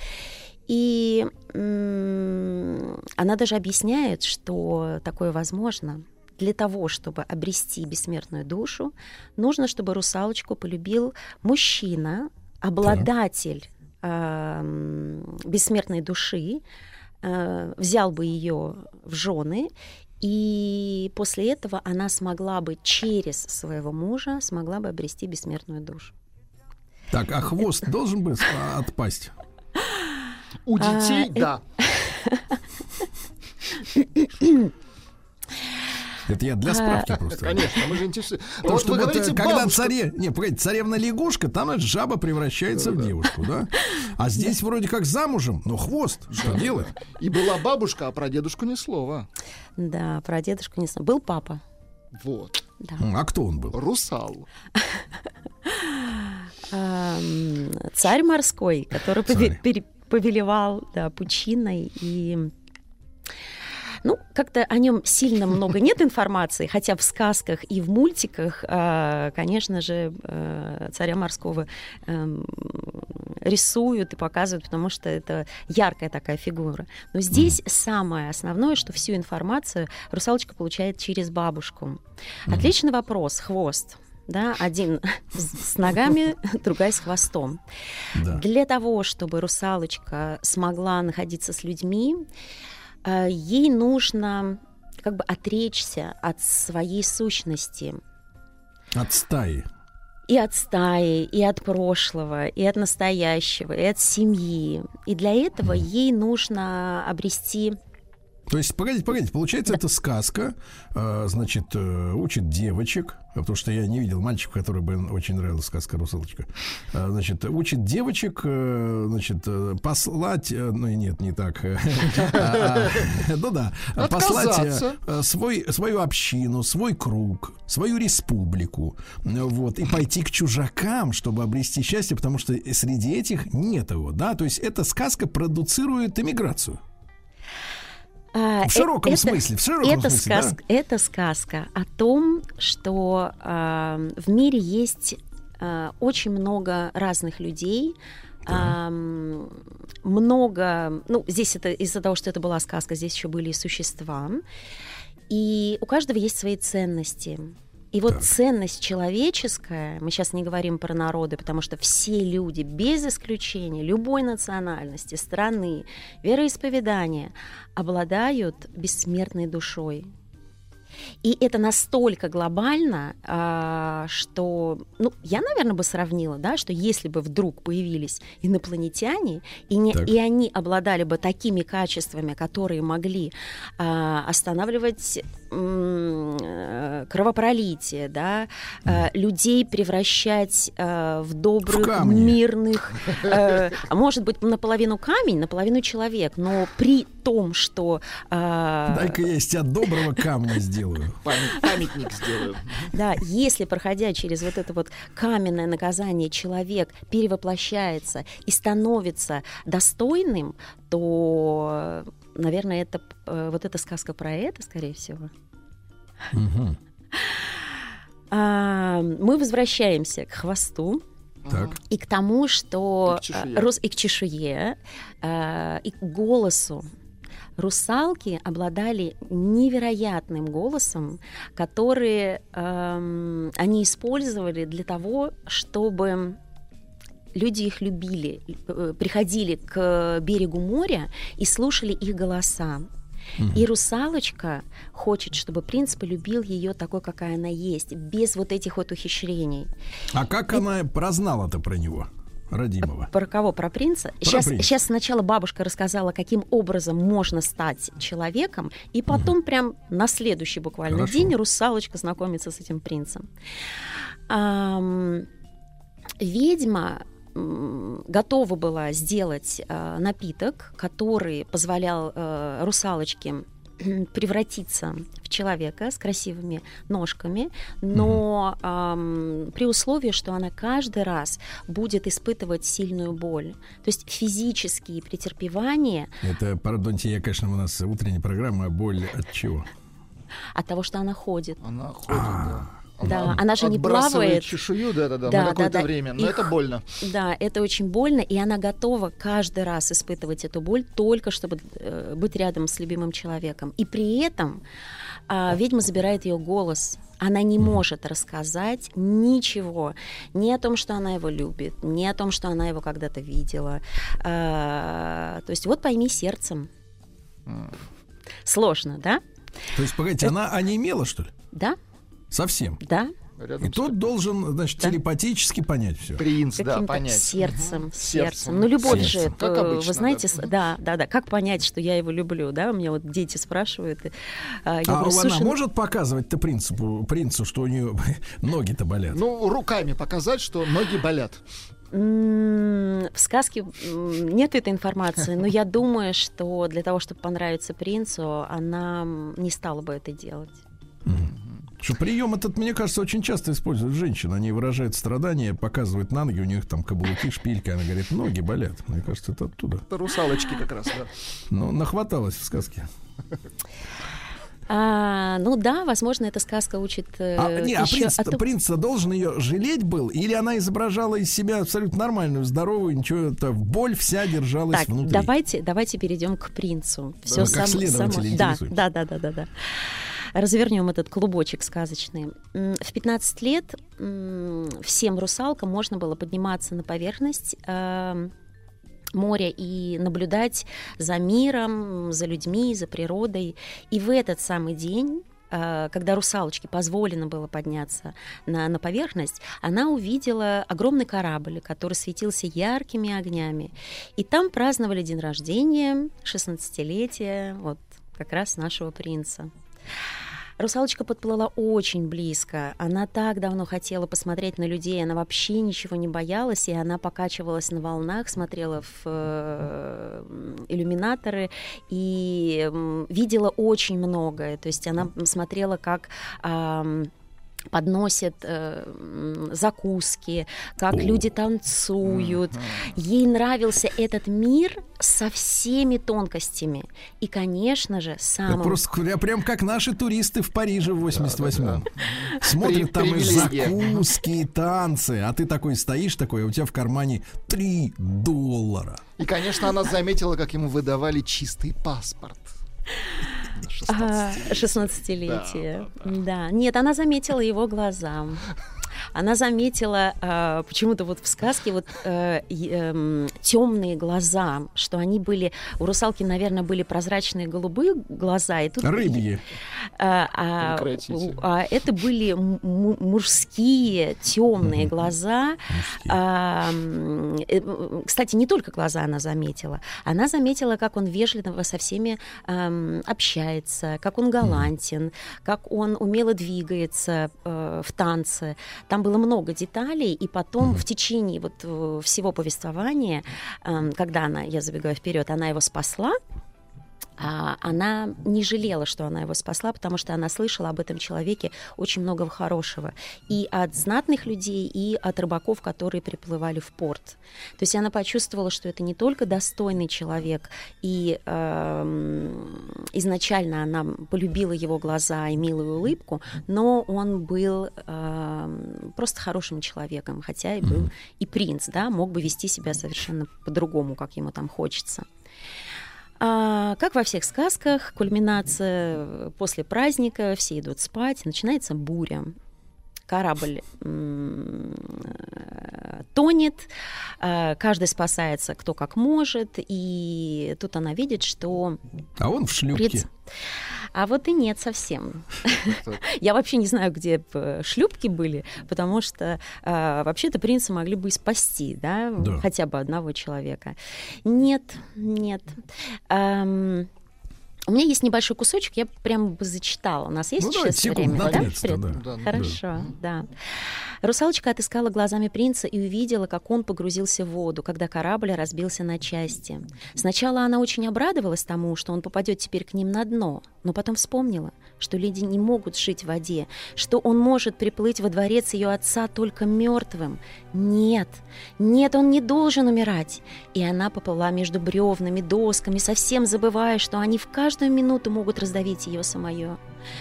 И м- она даже объясняет, что такое возможно. Для того, чтобы обрести бессмертную душу, нужно, чтобы русалочку полюбил мужчина, обладатель э- бессмертной души, э- взял бы ее в жены. И после этого она смогла бы через своего мужа смогла бы обрести бессмертную душу. Так, а хвост должен был отпасть? У детей, да. Это я для справки просто. Конечно, мы же интересуемся. Потому что когда царе... Не, погодите, царевна лягушка, там жаба превращается в девушку, да? А здесь вроде как замужем, но хвост. Что делать? И была бабушка, а про дедушку ни слова. Да, про дедушку ни слова. Был папа. Вот. А кто он был? Русал. Царь морской, который повелевал пучиной и... Ну, как-то о нем сильно много нет информации, хотя в сказках и в мультиках, конечно же, царя морского рисуют и показывают, потому что это яркая такая фигура. Но здесь самое основное, что всю информацию русалочка получает через бабушку. Отличный вопрос, хвост. Да, один с ногами, другая с хвостом. Да. Для того, чтобы русалочка смогла находиться с людьми, ей нужно как бы отречься от своей сущности. От стаи. И от стаи, и от прошлого, и от настоящего, и от семьи. И для этого mm. ей нужно обрести... То есть, погодите, погодите, получается, да. это сказка, значит, учит девочек, потому что я не видел мальчика, который бы очень нравилась сказка «Русалочка». Значит, учит девочек, значит, послать, ну и нет, не так, ну да, послать свою общину, свой круг, свою республику, вот, и пойти к чужакам, чтобы обрести счастье, потому что среди этих нет его, да, то есть эта сказка продуцирует эмиграцию. В широком это, смысле, в широком это смысле, сказ, да? Это сказка о том, что э, в мире есть очень много разных людей. Да. Много, ну, здесь это из-за того, что это была сказка, здесь еще были и существа. И у каждого есть свои ценности. И вот так. Ценность человеческая, мы сейчас не говорим про народы, потому что все люди, без исключения, любой национальности, страны, вероисповедания, обладают бессмертной душой. И это настолько глобально, что, ну, я, наверное, бы сравнила, да, что если бы вдруг появились инопланетяне, и, не, и они обладали бы такими качествами, которые могли останавливать кровопролитие, да, людей превращать в добрых, в мирных, может быть, наполовину камень, наполовину человек, но при том, что... Дай-ка я из тебя доброго камня сделаю. Памят, памятник сделаю. Да, если, проходя через вот это вот каменное наказание, человек перевоплощается и становится достойным, то, наверное, это вот эта сказка про это, скорее всего. Угу. А, мы возвращаемся к хвосту. Так. И к тому, что... И к чешуе. Рус... И к чешуе, и к голосу. Русалки обладали невероятным голосом, который эм, они использовали для того, чтобы люди их любили, приходили к берегу моря и слушали их голоса. Mm-hmm. И русалочка хочет, чтобы принц полюбил ее такой, какая она есть, без вот этих вот ухищрений. А как и... она прознала-то про него? Родимого. Про кого? Про принца? Про сейчас, принца. Сейчас сначала бабушка рассказала, каким образом можно стать человеком, и потом угу. прям на следующий буквально Хорошо. День русалочка знакомится с этим принцем. Ведьма готова была сделать напиток, который позволял русалочке превратиться в человека с красивыми ножками, но mm-hmm. эм, при условии, что она каждый раз будет испытывать сильную боль. То есть физические претерпевания... Это, пардонте, я, конечно, у нас утренняя программа, а боль от чего? От того, что она ходит. Она ходит, да. Да, она же не плавает. Чешую, да, да, да, да, на какое-то да, да. время, но их, это больно. Да, это очень больно, и она готова каждый раз испытывать эту боль, только чтобы э, быть рядом с любимым человеком. И при этом э, ведьма забирает ее голос. Она не может рассказать ничего. Ни о том, что она его любит, ни о том, что она его когда-то видела. Э, то есть вот пойми сердцем. Сложно, да? То есть, погодите, это... она онемела, что ли? Да. Совсем. Да. Рядом и тот должен, значит, да. телепатически понять все. Принц, да, понять. Сердцем, угу. сердцем, сердцем. Ну, любовь сердцем. Же, это, как обычно, вы знаете, да. да, да, да. Как понять, что я его люблю, да? У меня вот дети спрашивают. Я а говорю, она ну... может показывать-то принцу, принцу, что у нее ноги-то болят? Ну, руками показать, что ноги болят. В сказке нет этой информации, но я думаю, что для того, чтобы понравиться принцу, она не стала бы это делать. Что прием этот, мне кажется, очень часто используют женщины. Они выражают страдания, показывают на ноги, у них там каблуки, шпильки. Она говорит, ноги болят. Мне кажется, это оттуда. Это русалочки как раз, да. Ну, нахваталось в сказке. А, ну да, возможно, эта сказка учит... Э, а, не, а принц, от... принц должен ее жалеть был? Или она изображала из себя абсолютно нормальную, здоровую, ничего, это боль вся держалась так, внутри? Так, давайте, давайте перейдем к принцу. Все да, сам, как следователи само... да, да, да, да, да. Развернем этот клубочек сказочный. В пятнадцать лет всем русалкам можно было подниматься на поверхность э, моря и наблюдать за миром, за людьми, за природой. И в этот самый день, э, когда русалочке позволено было подняться на, на поверхность, она увидела огромный корабль, который светился яркими огнями. И там праздновали день рождения, шестнадцатилетие вот как раз нашего принца. Русалочка подплыла очень близко. Она так давно хотела посмотреть на людей. Она вообще ничего не боялась. И она покачивалась на волнах, смотрела в э, иллюминаторы и э, видела очень многое. То есть она смотрела, как... Э, подносят э, закуски, как О. люди танцуют. Mm-hmm. Ей нравился этот мир со всеми тонкостями. И, конечно же, самым... Я просто, я прям как наши туристы в Париже в восемьдесят восьмом. Да, да, да. Смотрят там и закуски, и танцы. А ты такой стоишь, такой, а у тебя в кармане три доллара. И, конечно, она заметила, как ему выдавали чистый паспорт. шестнадцатилетие. Да, да, да. Да. Нет, она заметила его глаза. Она заметила э, почему-то вот в сказке вот э, э, темные глаза, что они были у русалки, наверное, были прозрачные голубые глаза, и тут рыбьи. А, а, а это были м- мужские темные mm-hmm. глаза. Мужские. А, э, кстати, не только глаза она заметила. Она заметила, как он вежливо со всеми э, общается, как он галантен, mm. как он умело двигается э, в танце. Там было много деталей, и потом mm-hmm. в течение вот всего повествования, когда она, я забегаю вперед, она его спасла, она не жалела, что она его спасла, потому что она слышала об этом человеке очень много хорошего. И от знатных людей, и от рыбаков, которые приплывали в порт. То есть она почувствовала, что это не только достойный человек, и э, изначально она полюбила его глаза и милую улыбку, но он был э, просто хорошим человеком, хотя и был и принц, да, мог бы вести себя совершенно по-другому, как ему там хочется. А, как во всех сказках, кульминация после праздника, все идут спать, начинается буря. Корабль м- м- тонет, а, каждый спасается кто как может, и тут она видит, что... А он в шлюпке. Пред... А вот и нет совсем. Я вообще не знаю, где шлюпки были, потому что э, вообще-то принца могли бы и спасти, да? Да. Хотя бы одного человека. Нет, нет. Эм, у меня есть небольшой кусочек, я прямо бы зачитала. У нас есть ну, сейчас секунд, время? Да? Пред... Да. Хорошо, да. да. Русалочка отыскала глазами принца и увидела, как он погрузился в воду, когда корабль разбился на части. Сначала она очень обрадовалась тому, что он попадет теперь к ним на дно, но потом вспомнила, что люди не могут жить в воде, что он может приплыть во дворец ее отца только мертвым. Нет, нет, он не должен умирать. И она поплыла между бревнами, досками, совсем забывая, что они в каждую минуту могут раздавить ее самое.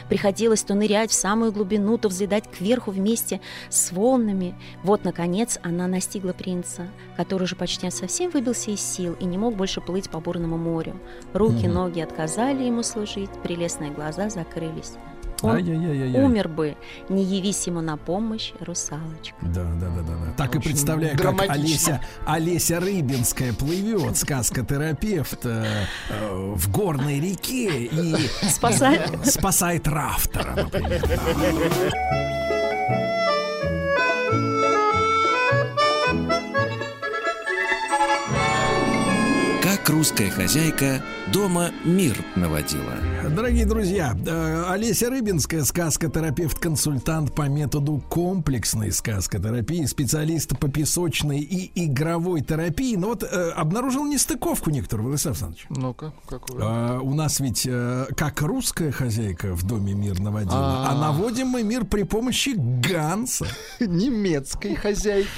Приходилось то нырять в самую глубину, то взлетать кверху вместе с волнами. Вот, наконец, она настигла принца, который уже почти совсем выбился из сил и не мог больше плыть по бурному морю. Руки, mm-hmm. ноги отказали ему служить, прелестные глаза закрылись. Он Ай-яй-яй-яй. умер бы, не явись ему на помощь, русалочка. Да, да, да, да, да. Так очень и представляю, драматично. Как Олеся, Олеся Рыбинская плывет, сказкотерапевт, э, э, в горной реке и спасает, спасает рафтера, например. Как русская хозяйка дома мир наводила. Дорогие друзья, Олеся Рыбинская, сказкотерапевт-консультант по методу комплексной сказкотерапии, специалист по песочной и игровой терапии. Но вот обнаружил нестыковку некоторую, Владислав Александрович. Ну-ка, какую? А, у нас ведь как русская хозяйка в доме мир наводила, А-а-а. а наводим мы мир при помощи Ганса. Немецкой хозяйки.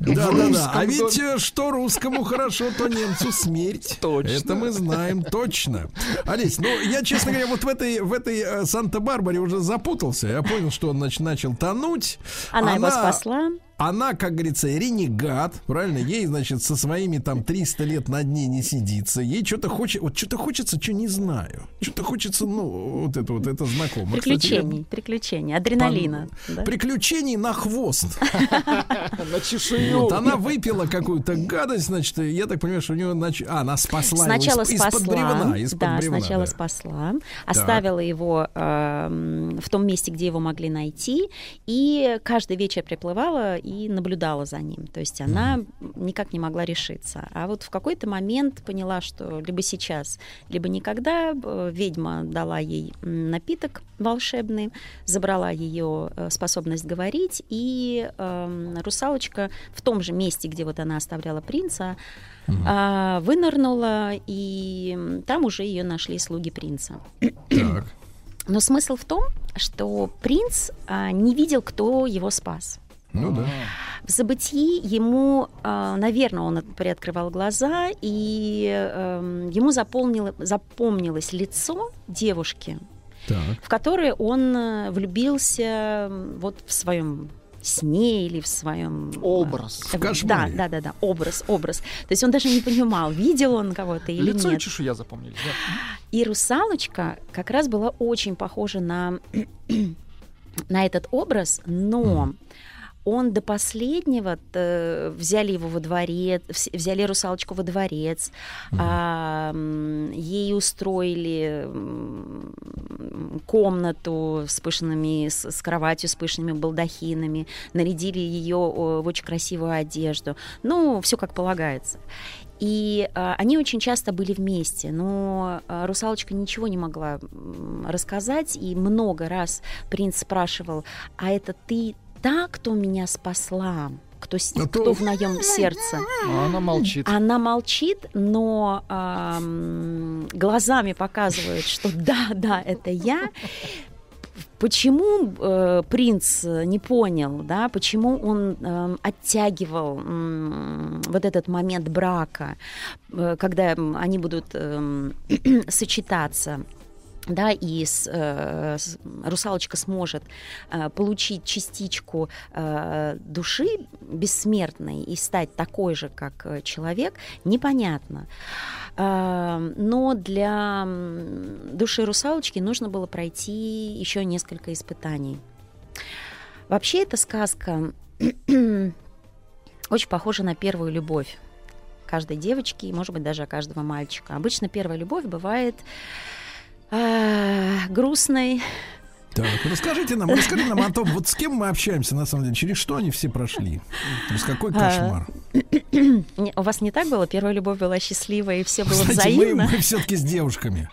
Да-да-да. А ведь что русскому хорошо, то немцу смерть. Точно. Это мы знаем точно. Олесь, ну я, честно говоря, вот в этой, в этой Санта-Барбаре уже запутался. Я понял, что он нач- начал тонуть. Она, Она его спасла. Она, как говорится, ренегат, правильно? Ей, значит, со своими там триста лет на дне не сидится. Ей что-то хочется, вот что-то хочется, что не знаю. Что-то хочется, ну, вот это вот, это знакомо. Приключений, кстати, приключений, адреналина. Пан... Да? Приключений на хвост. На чешую. Вот она выпила какую-то гадость, значит, я так понимаю, что у нее... А, она спасла его из-под бревна. Да, сначала спасла. Оставила его в том месте, где его могли найти. И каждый вечер приплывала и наблюдала за ним. То есть она mm-hmm. никак не могла решиться. А вот в какой-то момент поняла, что либо сейчас, либо никогда. Ведьма дала ей напиток волшебный, забрала ее способность говорить, и э, русалочка в том же месте, где вот она оставляла принца, mm-hmm. э, вынырнула, и там уже ее нашли слуги принца. Так. Но смысл в том, что принц а, не видел, кто его спас. Ну да. В «Забытии» ему, наверное, он приоткрывал глаза, и ему запомнило, запомнилось лицо девушки, так. в которое он влюбился вот в своем сне или в своем... Образ. В кошмаре. Да, да, да, да, образ, образ. То есть он даже не понимал, видел он кого-то или лицо нет. Лицо и чешуя запомнили. Да. И «Русалочка» как раз была очень похожа на, на этот образ, но... Он до последнего э, взяли его во дворец, взяли русалочку во дворец, mm-hmm. а, ей устроили комнату с пышными, с, с кроватью с пышными балдахинами, нарядили ее в очень красивую одежду. Ну, все как полагается. И а, они очень часто были вместе, но а, русалочка ничего не могла м, рассказать, и много раз принц спрашивал: «А это ты та, кто меня спасла, кто, а кто то... в моем сердце». А она молчит. Она молчит, но э, глазами показывает, что да, да, это я. Почему э, принц не понял, да, почему он э, оттягивал э, вот этот момент брака, э, когда они будут э, сочетаться? Да, и с, э, с, русалочка сможет э, получить частичку э, души бессмертной и стать такой же, как человек, непонятно. Э, но для души русалочки нужно было пройти еще несколько испытаний. Вообще эта сказка очень похожа на первую любовь каждой девочки и, может быть, даже каждого мальчика. Обычно первая любовь бывает... грустной. Так, расскажите нам, расскажите нам о том, вот с кем мы общаемся, на самом деле, через что они все прошли, то есть какой кошмар. У вас не так было? Первая любовь была счастливая, и все было Кстати, взаимно. Мы, мы все-таки с девушками.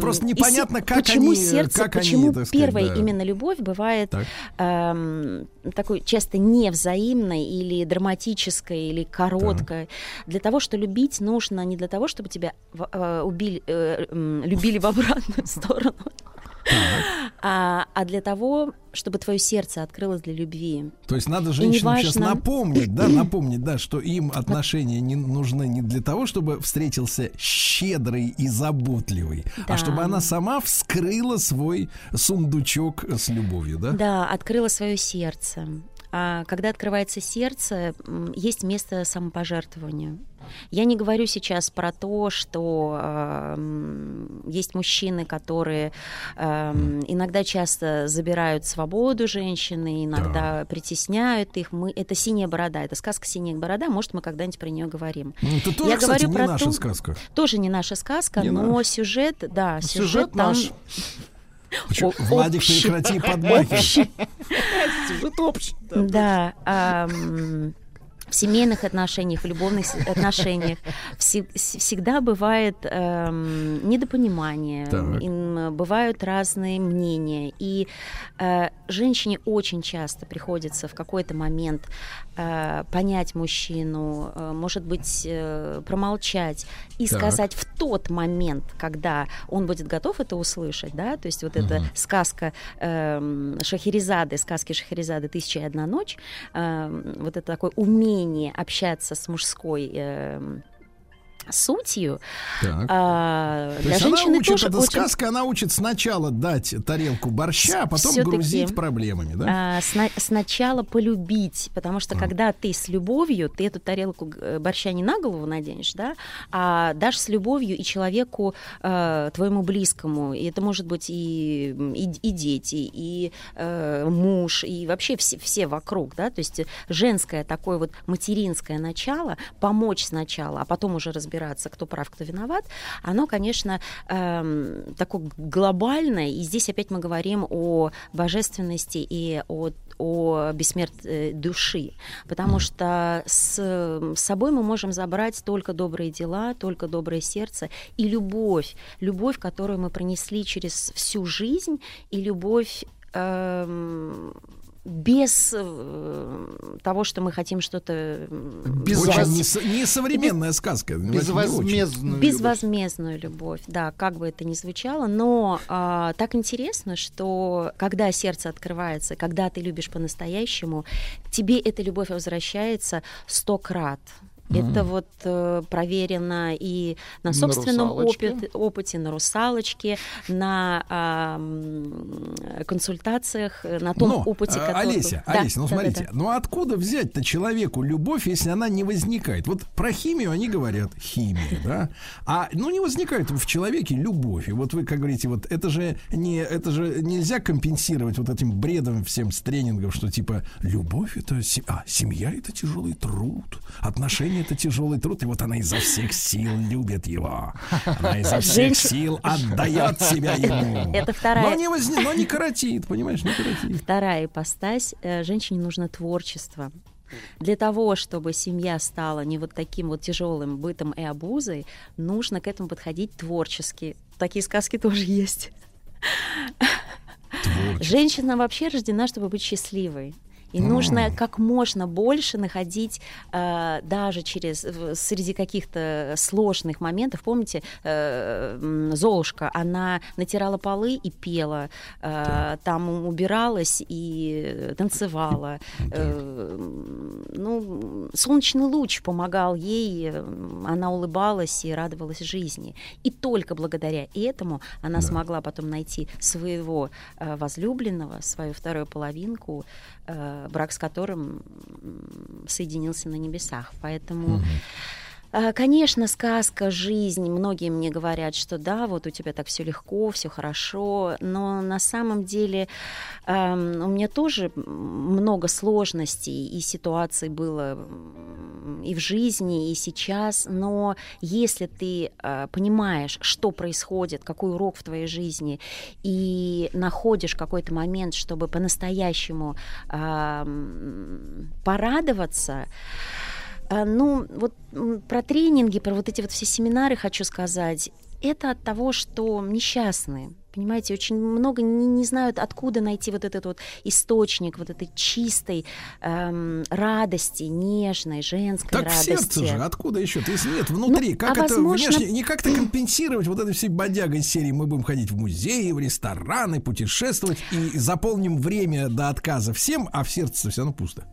Просто непонятно, как почему они, сердце, как почему они, так сказать, первая да. именно любовь бывает так. эм, такой часто невзаимной или драматической, или короткой. Да. Для того, что любить нужно, не для того, чтобы тебя э, убили, э, э, любили в обратную сторону, а, а для того, чтобы твое сердце открылось для любви. То есть надо женщинам сейчас напомнить, да, напомнить, да, что им отношения не нужны не для того, чтобы встретился щедрый и заботливый, да. а чтобы она сама вскрыла свой сундучок с любовью, да? Да, открыла свое сердце. А когда открывается сердце, есть место самопожертвованию. Я не говорю сейчас про то, что э, есть мужчины, которые э, иногда часто забирают свободу женщины, иногда да. притесняют их. Мы, это «Синяя борода», это сказка «Синяя борода», может, мы когда-нибудь про нее говорим. Это тоже, я кстати, говорю не про наша ту... сказка. Тоже не наша сказка, не но наш. сюжет, да, сюжет, сюжет там... наш. О, Владик, общий. Прекрати подмахивать. Да, а, в семейных отношениях, в любовных отношениях вс- всегда бывает а, недопонимание, им бывают разные мнения. И а, женщине очень часто приходится в какой-то момент а, понять мужчину, а, может быть, а, промолчать и так. сказать в тот момент, когда он будет готов это услышать, да, то есть вот угу. эта сказка э, Шахерезады, сказки Шахерезады «Тысяча и одна ночь», э, вот это такое умение общаться с мужской э, сутью. А, для женщины учит, тоже эта очень... сказка, она учит сначала дать тарелку борща, а потом все-таки грузить проблемами, да? А, сна- сначала полюбить, потому что mm. когда ты с любовью, ты эту тарелку борща не на голову наденешь, да, а дашь с любовью и человеку э, твоему близкому, и это может быть и, и, и дети, и э, муж, и вообще все, все вокруг, да, то есть женское такое вот материнское начало, помочь сначала, а потом уже разбираться, кто прав, кто виноват, оно, конечно, эм, такое глобальное, и здесь опять мы говорим о божественности и о, о бессмертии души, потому что с собой мы можем забрать только добрые дела, только доброе сердце и любовь, любовь, которую мы пронесли через всю жизнь, и любовь... Эм, без э, того, что мы хотим что-то... Безвоз... Не современная сказка. Безвозмездную, Безвозмездную любовь. любовь. Да, как бы это ни звучало. Но э, так интересно, что когда сердце открывается, когда ты любишь по-настоящему, тебе эта любовь возвращается сто крат. Это mm. вот э, проверено и на собственном на опыт, опыте, на «Русалочке», на э, консультациях, на том Но, опыте, который... Олеся, да, Олеся, ну да, смотрите, да, да. ну откуда взять-то человеку любовь, если она не возникает? Вот про химию они говорят, химия, да? А, ну, не возникает в человеке любовь. И вот вы, как говорите, вот это же, не, это же нельзя компенсировать вот этим бредом всем с тренингов, что типа любовь — это... А, семья — это тяжелый труд, отношения — это тяжелый труд, и вот она изо всех сил любит его. Она изо всех Женщ... сил отдает себя ему. Это вторая... Но не, возни... Но не коротит, понимаешь, не коротит. Вторая ипостась. Женщине нужно творчество. Для того, чтобы семья стала не вот таким вот тяжелым бытом и обузой, нужно к этому подходить творчески. Такие сказки тоже есть. Творчество. Женщина вообще рождена, чтобы быть счастливой. И нужно как можно больше находить э, даже через, среди каких-то сложных моментов. Помните, э, Золушка, она натирала полы и пела, э, да. там убиралась и танцевала. Да. Э, ну, солнечный луч помогал ей, она улыбалась и радовалась жизни. И только благодаря этому она да. смогла потом найти своего э, возлюбленного, свою вторую половинку, э, брак с которым соединился на небесах. Поэтому, mm-hmm. конечно, сказка, жизнь. Многие мне говорят, что да, вот у тебя так все легко, все хорошо. Но на самом деле у меня тоже много сложностей и ситуаций было и в жизни, и сейчас. Но если ты понимаешь, что происходит, какой урок в твоей жизни, и находишь какой-то момент, чтобы по-настоящему э, порадоваться, э, ну, вот про тренинги, про вот эти вот все семинары хочу сказать, это от того, что несчастные. Понимаете, очень много не, не знают, откуда найти вот этот вот источник вот этой чистой эм, радости, нежной, женской так радости. Так в сердце же, откуда еще? То есть нет внутри, ну, как а это возможно... внешне, не как-то компенсировать вот этой всей бодягой серии. Мы будем ходить в музеи, в рестораны, путешествовать и заполним время до отказа всем, а в сердце все равно пусто.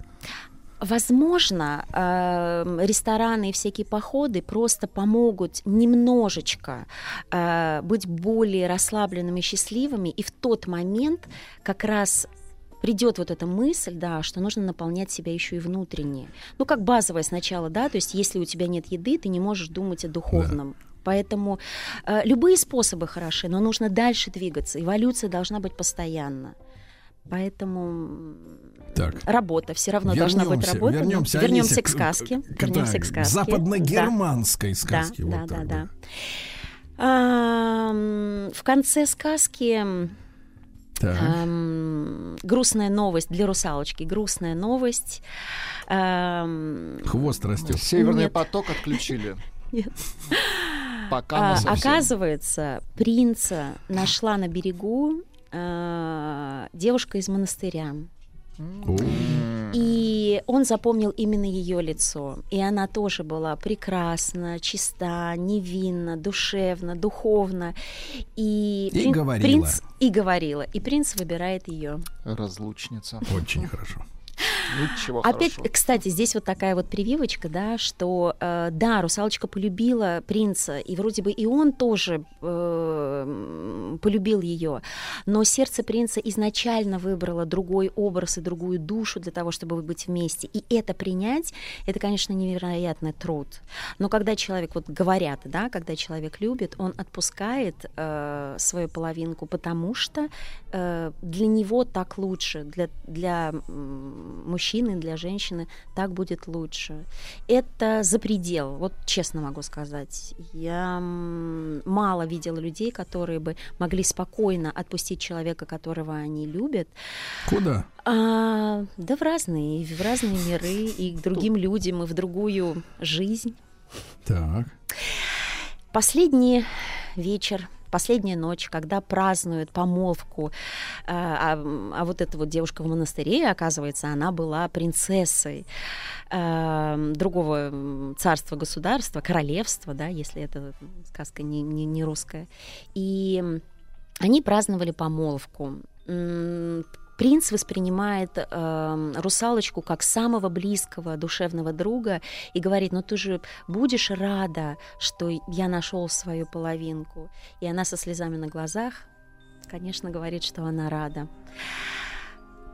Возможно, э, рестораны и всякие походы просто помогут немножечко э, быть более расслабленными и счастливыми, и в тот момент как раз придет вот эта мысль, да, что нужно наполнять себя еще и внутренне. Ну, как базовое сначала, да, то есть если у тебя нет еды, ты не можешь думать о духовном. Да. Поэтому э, любые способы хороши, но нужно дальше двигаться, эволюция должна быть постоянно. Поэтому так. работа все равно вернемся, должна быть работа. Вернемся, вернемся Олеся, к сказке. К, вернемся к сказке. Западно-германской да. сказке. Да, вот да, да, да. А, в конце сказки а, грустная новость для русалочки. Грустная новость. А, Хвост растет. Северный Нет. поток отключили. Нет. Пока а, оказывается, принца нашла на берегу девушка из монастыря. Mm. И он запомнил именно ее лицо. И она тоже была прекрасна, чиста, невинна, душевна, духовна. И, и, прин... говорила. Принц... и говорила. И принц выбирает ее. Разлучница. Очень хорошо. Ничего Опять, хорошего. Кстати, здесь вот такая вот прививочка, да, что э, да, русалочка полюбила принца, и вроде бы и он тоже э, полюбил ее, но сердце принца изначально выбрало другой образ и другую душу для того, чтобы быть вместе. И это принять, это, конечно, невероятный труд. Но когда человек, вот говорят, да, когда человек любит, он отпускает э, свою половинку, потому что э, для него так лучше, для... для мужчины, для женщины так будет лучше. Это за предел. Вот честно могу сказать, я мало видела людей, которые бы могли спокойно отпустить человека, которого они любят. Куда? А, да в разные, в разные миры, и к другим людям, и в другую жизнь. Так. Последний вечер последняя ночь, когда празднуют помолвку. А, а, а вот эта вот девушка в монастыре, оказывается, она была принцессой а, другого царства, государства, королевства, да, если это сказка не, не, не русская. И они праздновали помолвку. Принц воспринимает э, русалочку как самого близкого душевного друга и говорит: ну ты же будешь рада, что я нашел свою половинку. И она со слезами на глазах, конечно, говорит, что она рада.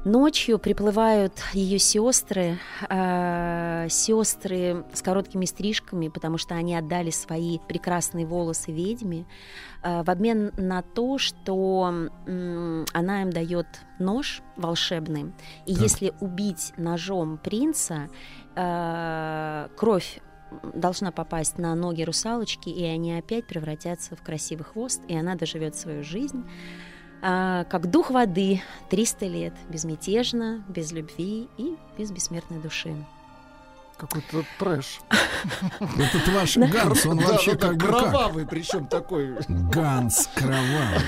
Ночью приплывают ее сестры, э, сестры с короткими стрижками, потому что они отдали свои прекрасные волосы ведьме, э, в обмен на то, что э, она им дает нож волшебный. И так, если убить ножом принца, э, кровь должна попасть на ноги русалочки, и они опять превратятся в красивый хвост, и она доживет свою жизнь. Как дух воды, триста лет, безмятежно, без любви и без бессмертной души. Какой-то трэш. Этот ваш Ганс, он вообще как кровавый, причем такой. Ганс кровавый.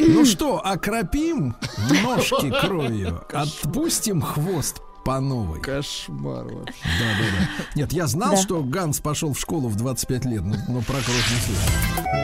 Ну что, окропим ножки кровью, отпустим хвост по новой. Кошмар вообще. Да-да-да. Нет, я знал, что Ганс пошел в школу в двадцать пять лет, но про кровь не слышал.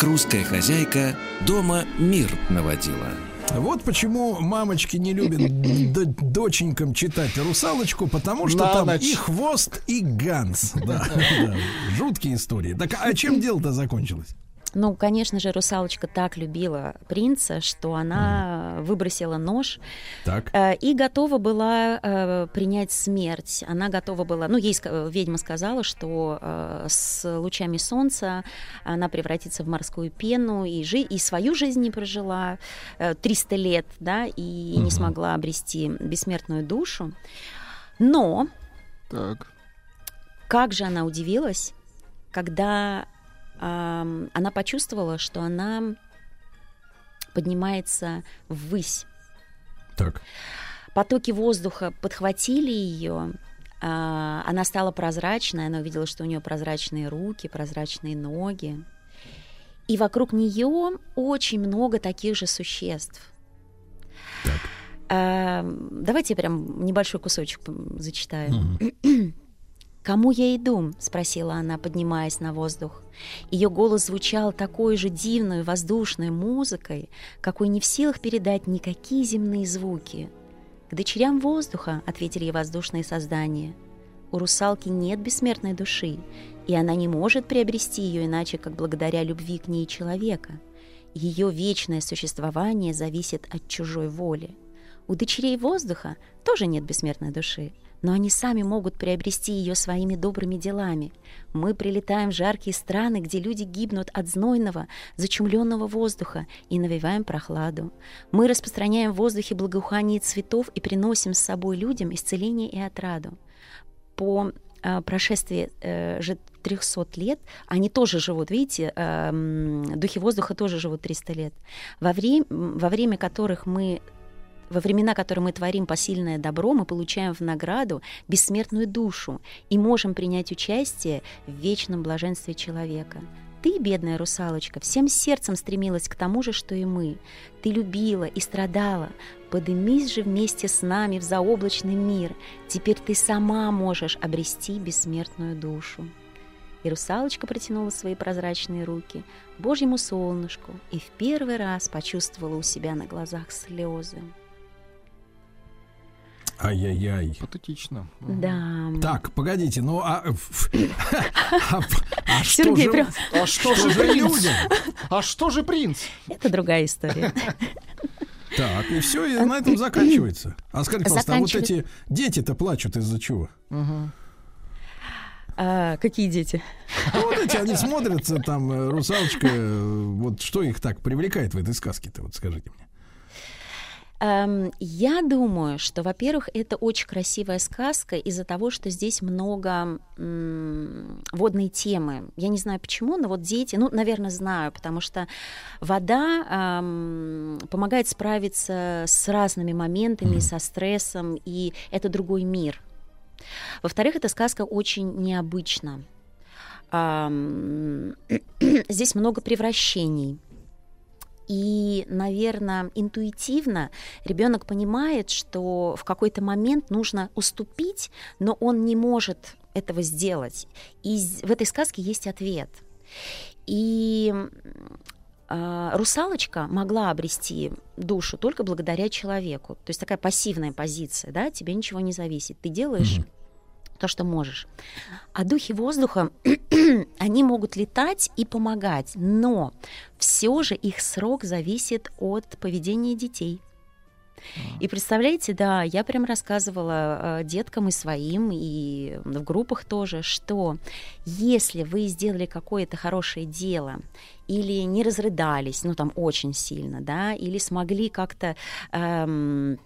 Русская хозяйка дома мир наводила. Вот почему мамочки не любят д- доченькам читать «Русалочку», потому что на там ночь. И хвост, и Ганс. Да, да. Жуткие истории. Так а чем дело-то закончилось? Ну, конечно же, русалочка так любила принца, что она mm. выбросила нож так. Э, и готова была э, принять смерть. Она готова была... Ну, ей э, ведьма сказала, что э, с лучами солнца она превратится в морскую пену, и, жи- и свою жизнь не прожила э, триста лет, да, и mm-hmm. не смогла обрести бессмертную душу. Но так. Как же она удивилась, когда... она почувствовала, что она поднимается ввысь. Так. Потоки воздуха подхватили ее, она стала прозрачной, она увидела, что у нее прозрачные руки, прозрачные ноги. И вокруг нее очень много таких же существ. Так. Давайте я прям небольшой кусочек зачитаю. Mm-hmm. «Кому я иду?» — спросила она, поднимаясь на воздух. Ее голос звучал такой же дивной воздушной музыкой, какой не в силах передать никакие земные звуки. «К дочерям воздуха», — ответили ей воздушные создания. «У русалки нет бессмертной души, и она не может приобрести ее иначе, как благодаря любви к ней человека. Ее вечное существование зависит от чужой воли. У дочерей воздуха тоже нет бессмертной души, но они сами могут приобрести ее своими добрыми делами. Мы прилетаем в жаркие страны, где люди гибнут от знойного, зачумленного воздуха и навеваем прохладу. Мы распространяем в воздухе благоухание цветов и приносим с собой людям исцеление и отраду. По э, прошествии э, же триста лет, они тоже живут, видите, э, духи воздуха тоже живут триста лет, во время, во время которых мы... Во времена, которые мы творим посильное добро, мы получаем в награду бессмертную душу и можем принять участие в вечном блаженстве человека. Ты, бедная русалочка, всем сердцем стремилась к тому же, что и мы. Ты любила и страдала. Подымись же вместе с нами в заоблачный мир. Теперь ты сама можешь обрести бессмертную душу». И русалочка протянула свои прозрачные руки к Божьему солнышку и в первый раз почувствовала у себя на глазах слезы. Ай-яй-яй. Патетично. Да. Так, погодите, ну а... А что же принц? А что же принц? Это другая история. Так, и все, и на этом заканчивается. А скажите, пожалуйста, а вот эти дети-то плачут из-за чего? А, какие дети? Ну, вот эти, они смотрятся, там, русалочка, вот что их так привлекает в этой сказке-то, вот скажите мне. Я думаю, что, во-первых, это очень красивая сказка из-за того, что здесь много водной темы. Я не знаю почему, но вот дети, ну, наверное, знаю, потому что вода помогает справиться с разными моментами, mm-hmm. со стрессом, и это другой мир. Во-вторых, эта сказка очень необычна. Здесь много превращений. И, наверное, интуитивно ребенок понимает, что в какой-то момент нужно уступить, но он не может этого сделать. И в этой сказке есть ответ. И э, русалочка могла обрести душу только благодаря человеку. То есть такая пассивная позиция, да, тебе ничего не зависит, ты делаешь то, что можешь. А духи воздуха, они могут летать и помогать, но все же их срок зависит от поведения детей. И представляете, да, я прям рассказывала деткам и своим, и в группах тоже, что если вы сделали какое-то хорошее дело или не разрыдались, ну там очень сильно, да, или смогли как-то... Эм,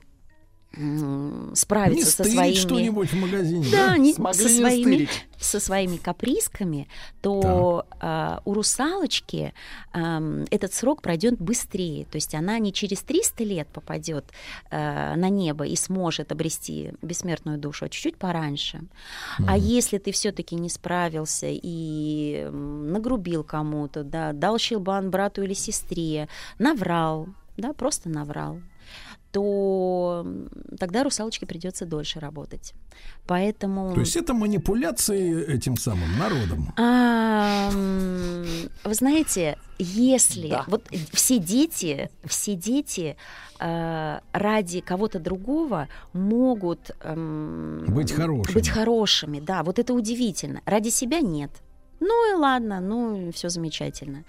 справиться со своими, что-нибудь в магазине, да, не, со, своими, со своими капризками, то да. э, у русалочки э, этот срок пройдет быстрее. То есть она не через триста лет попадет э, на небо и сможет обрести бессмертную душу, а чуть-чуть пораньше. Mm-hmm. А если ты все-таки не справился и нагрубил кому-то, да, дал щелбан брату или сестре, наврал, да, просто наврал, то тогда русалочке придется дольше работать. Поэтому... То есть это манипуляции этим самым народом? А, вы знаете, если... Да. Вот все дети, все дети э, ради кого-то другого могут... Э, быть хорошими. Быть хорошими, да. Вот это удивительно. Ради себя нет. Ну и ладно, ну все замечательно.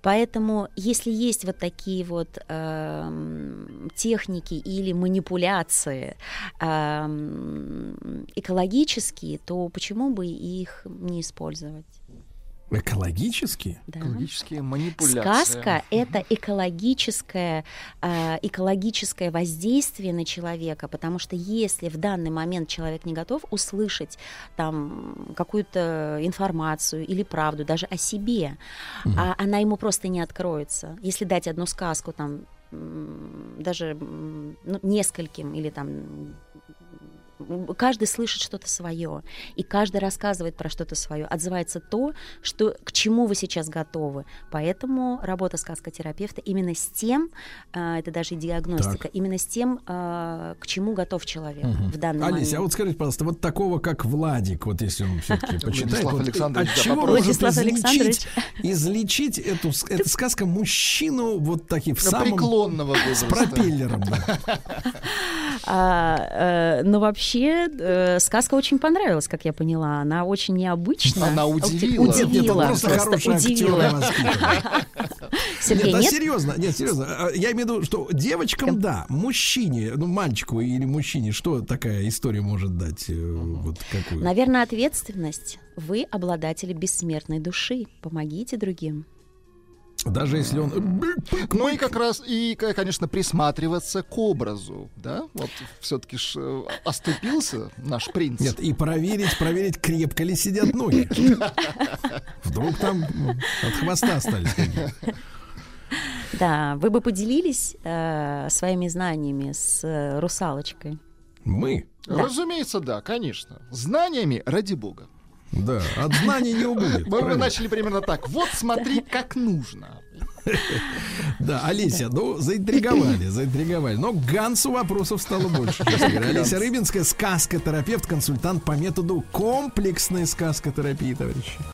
Поэтому, если есть вот такие вот э, техники или манипуляции э, экологические, то почему бы их не использовать? Экологические? Да. Экологические манипуляции. Сказка — это экологическое, э, экологическое воздействие на человека, потому что если в данный момент человек не готов услышать там какую-то информацию или правду даже о себе, угу. а она ему просто не откроется. Если дать одну сказку там даже ну, нескольким или там... Каждый слышит что-то свое, и каждый рассказывает про что-то свое. Отзывается то, что, к чему вы сейчас готовы. Поэтому работа сказкотерапевта именно с тем, э, это даже и диагностика, так. именно с тем, э, к чему готов человек угу. в данный Олесь, момент. Олесь, а вот скажите, пожалуйста, вот такого, как Владик, вот если он все-таки почитает, от чего может излечить эту сказку мужчину вот таким в самом... Преклонного возраста. С пропеллером. Но вообще Вообще, сказка очень понравилась, как я поняла. Она очень необычна. Она удивила. Удивила. Это просто, просто хорошая актёра. Сергей, нет? Да, серьезно, нет, серьезно. Я имею в виду, что девочкам, да, мужчине, ну, мальчику или мужчине, что такая история может дать? Вот какую? Наверное, ответственность. Вы обладатели бессмертной души. Помогите другим. Даже если он... Ну и как раз, и, конечно, присматриваться к образу, да? Вот все-таки ж оступился наш принц. Нет, и проверить, проверить, крепко ли сидят ноги. Вдруг там от хвоста остались. Да, вы бы поделились э, своими знаниями с э, русалочкой? Мы? Да. Разумеется, да, конечно. Знаниями ради бога. Да, от знаний не убудет. Мы правильно? Начали примерно так. Вот смотри, как нужно. Да, Олеся, ну, заинтриговали, заинтриговали. Но к Гансу вопросов стало больше. Олеся Рыбинская, сказкотерапевт, консультант по методу комплексной сказкотерапии, товарищи.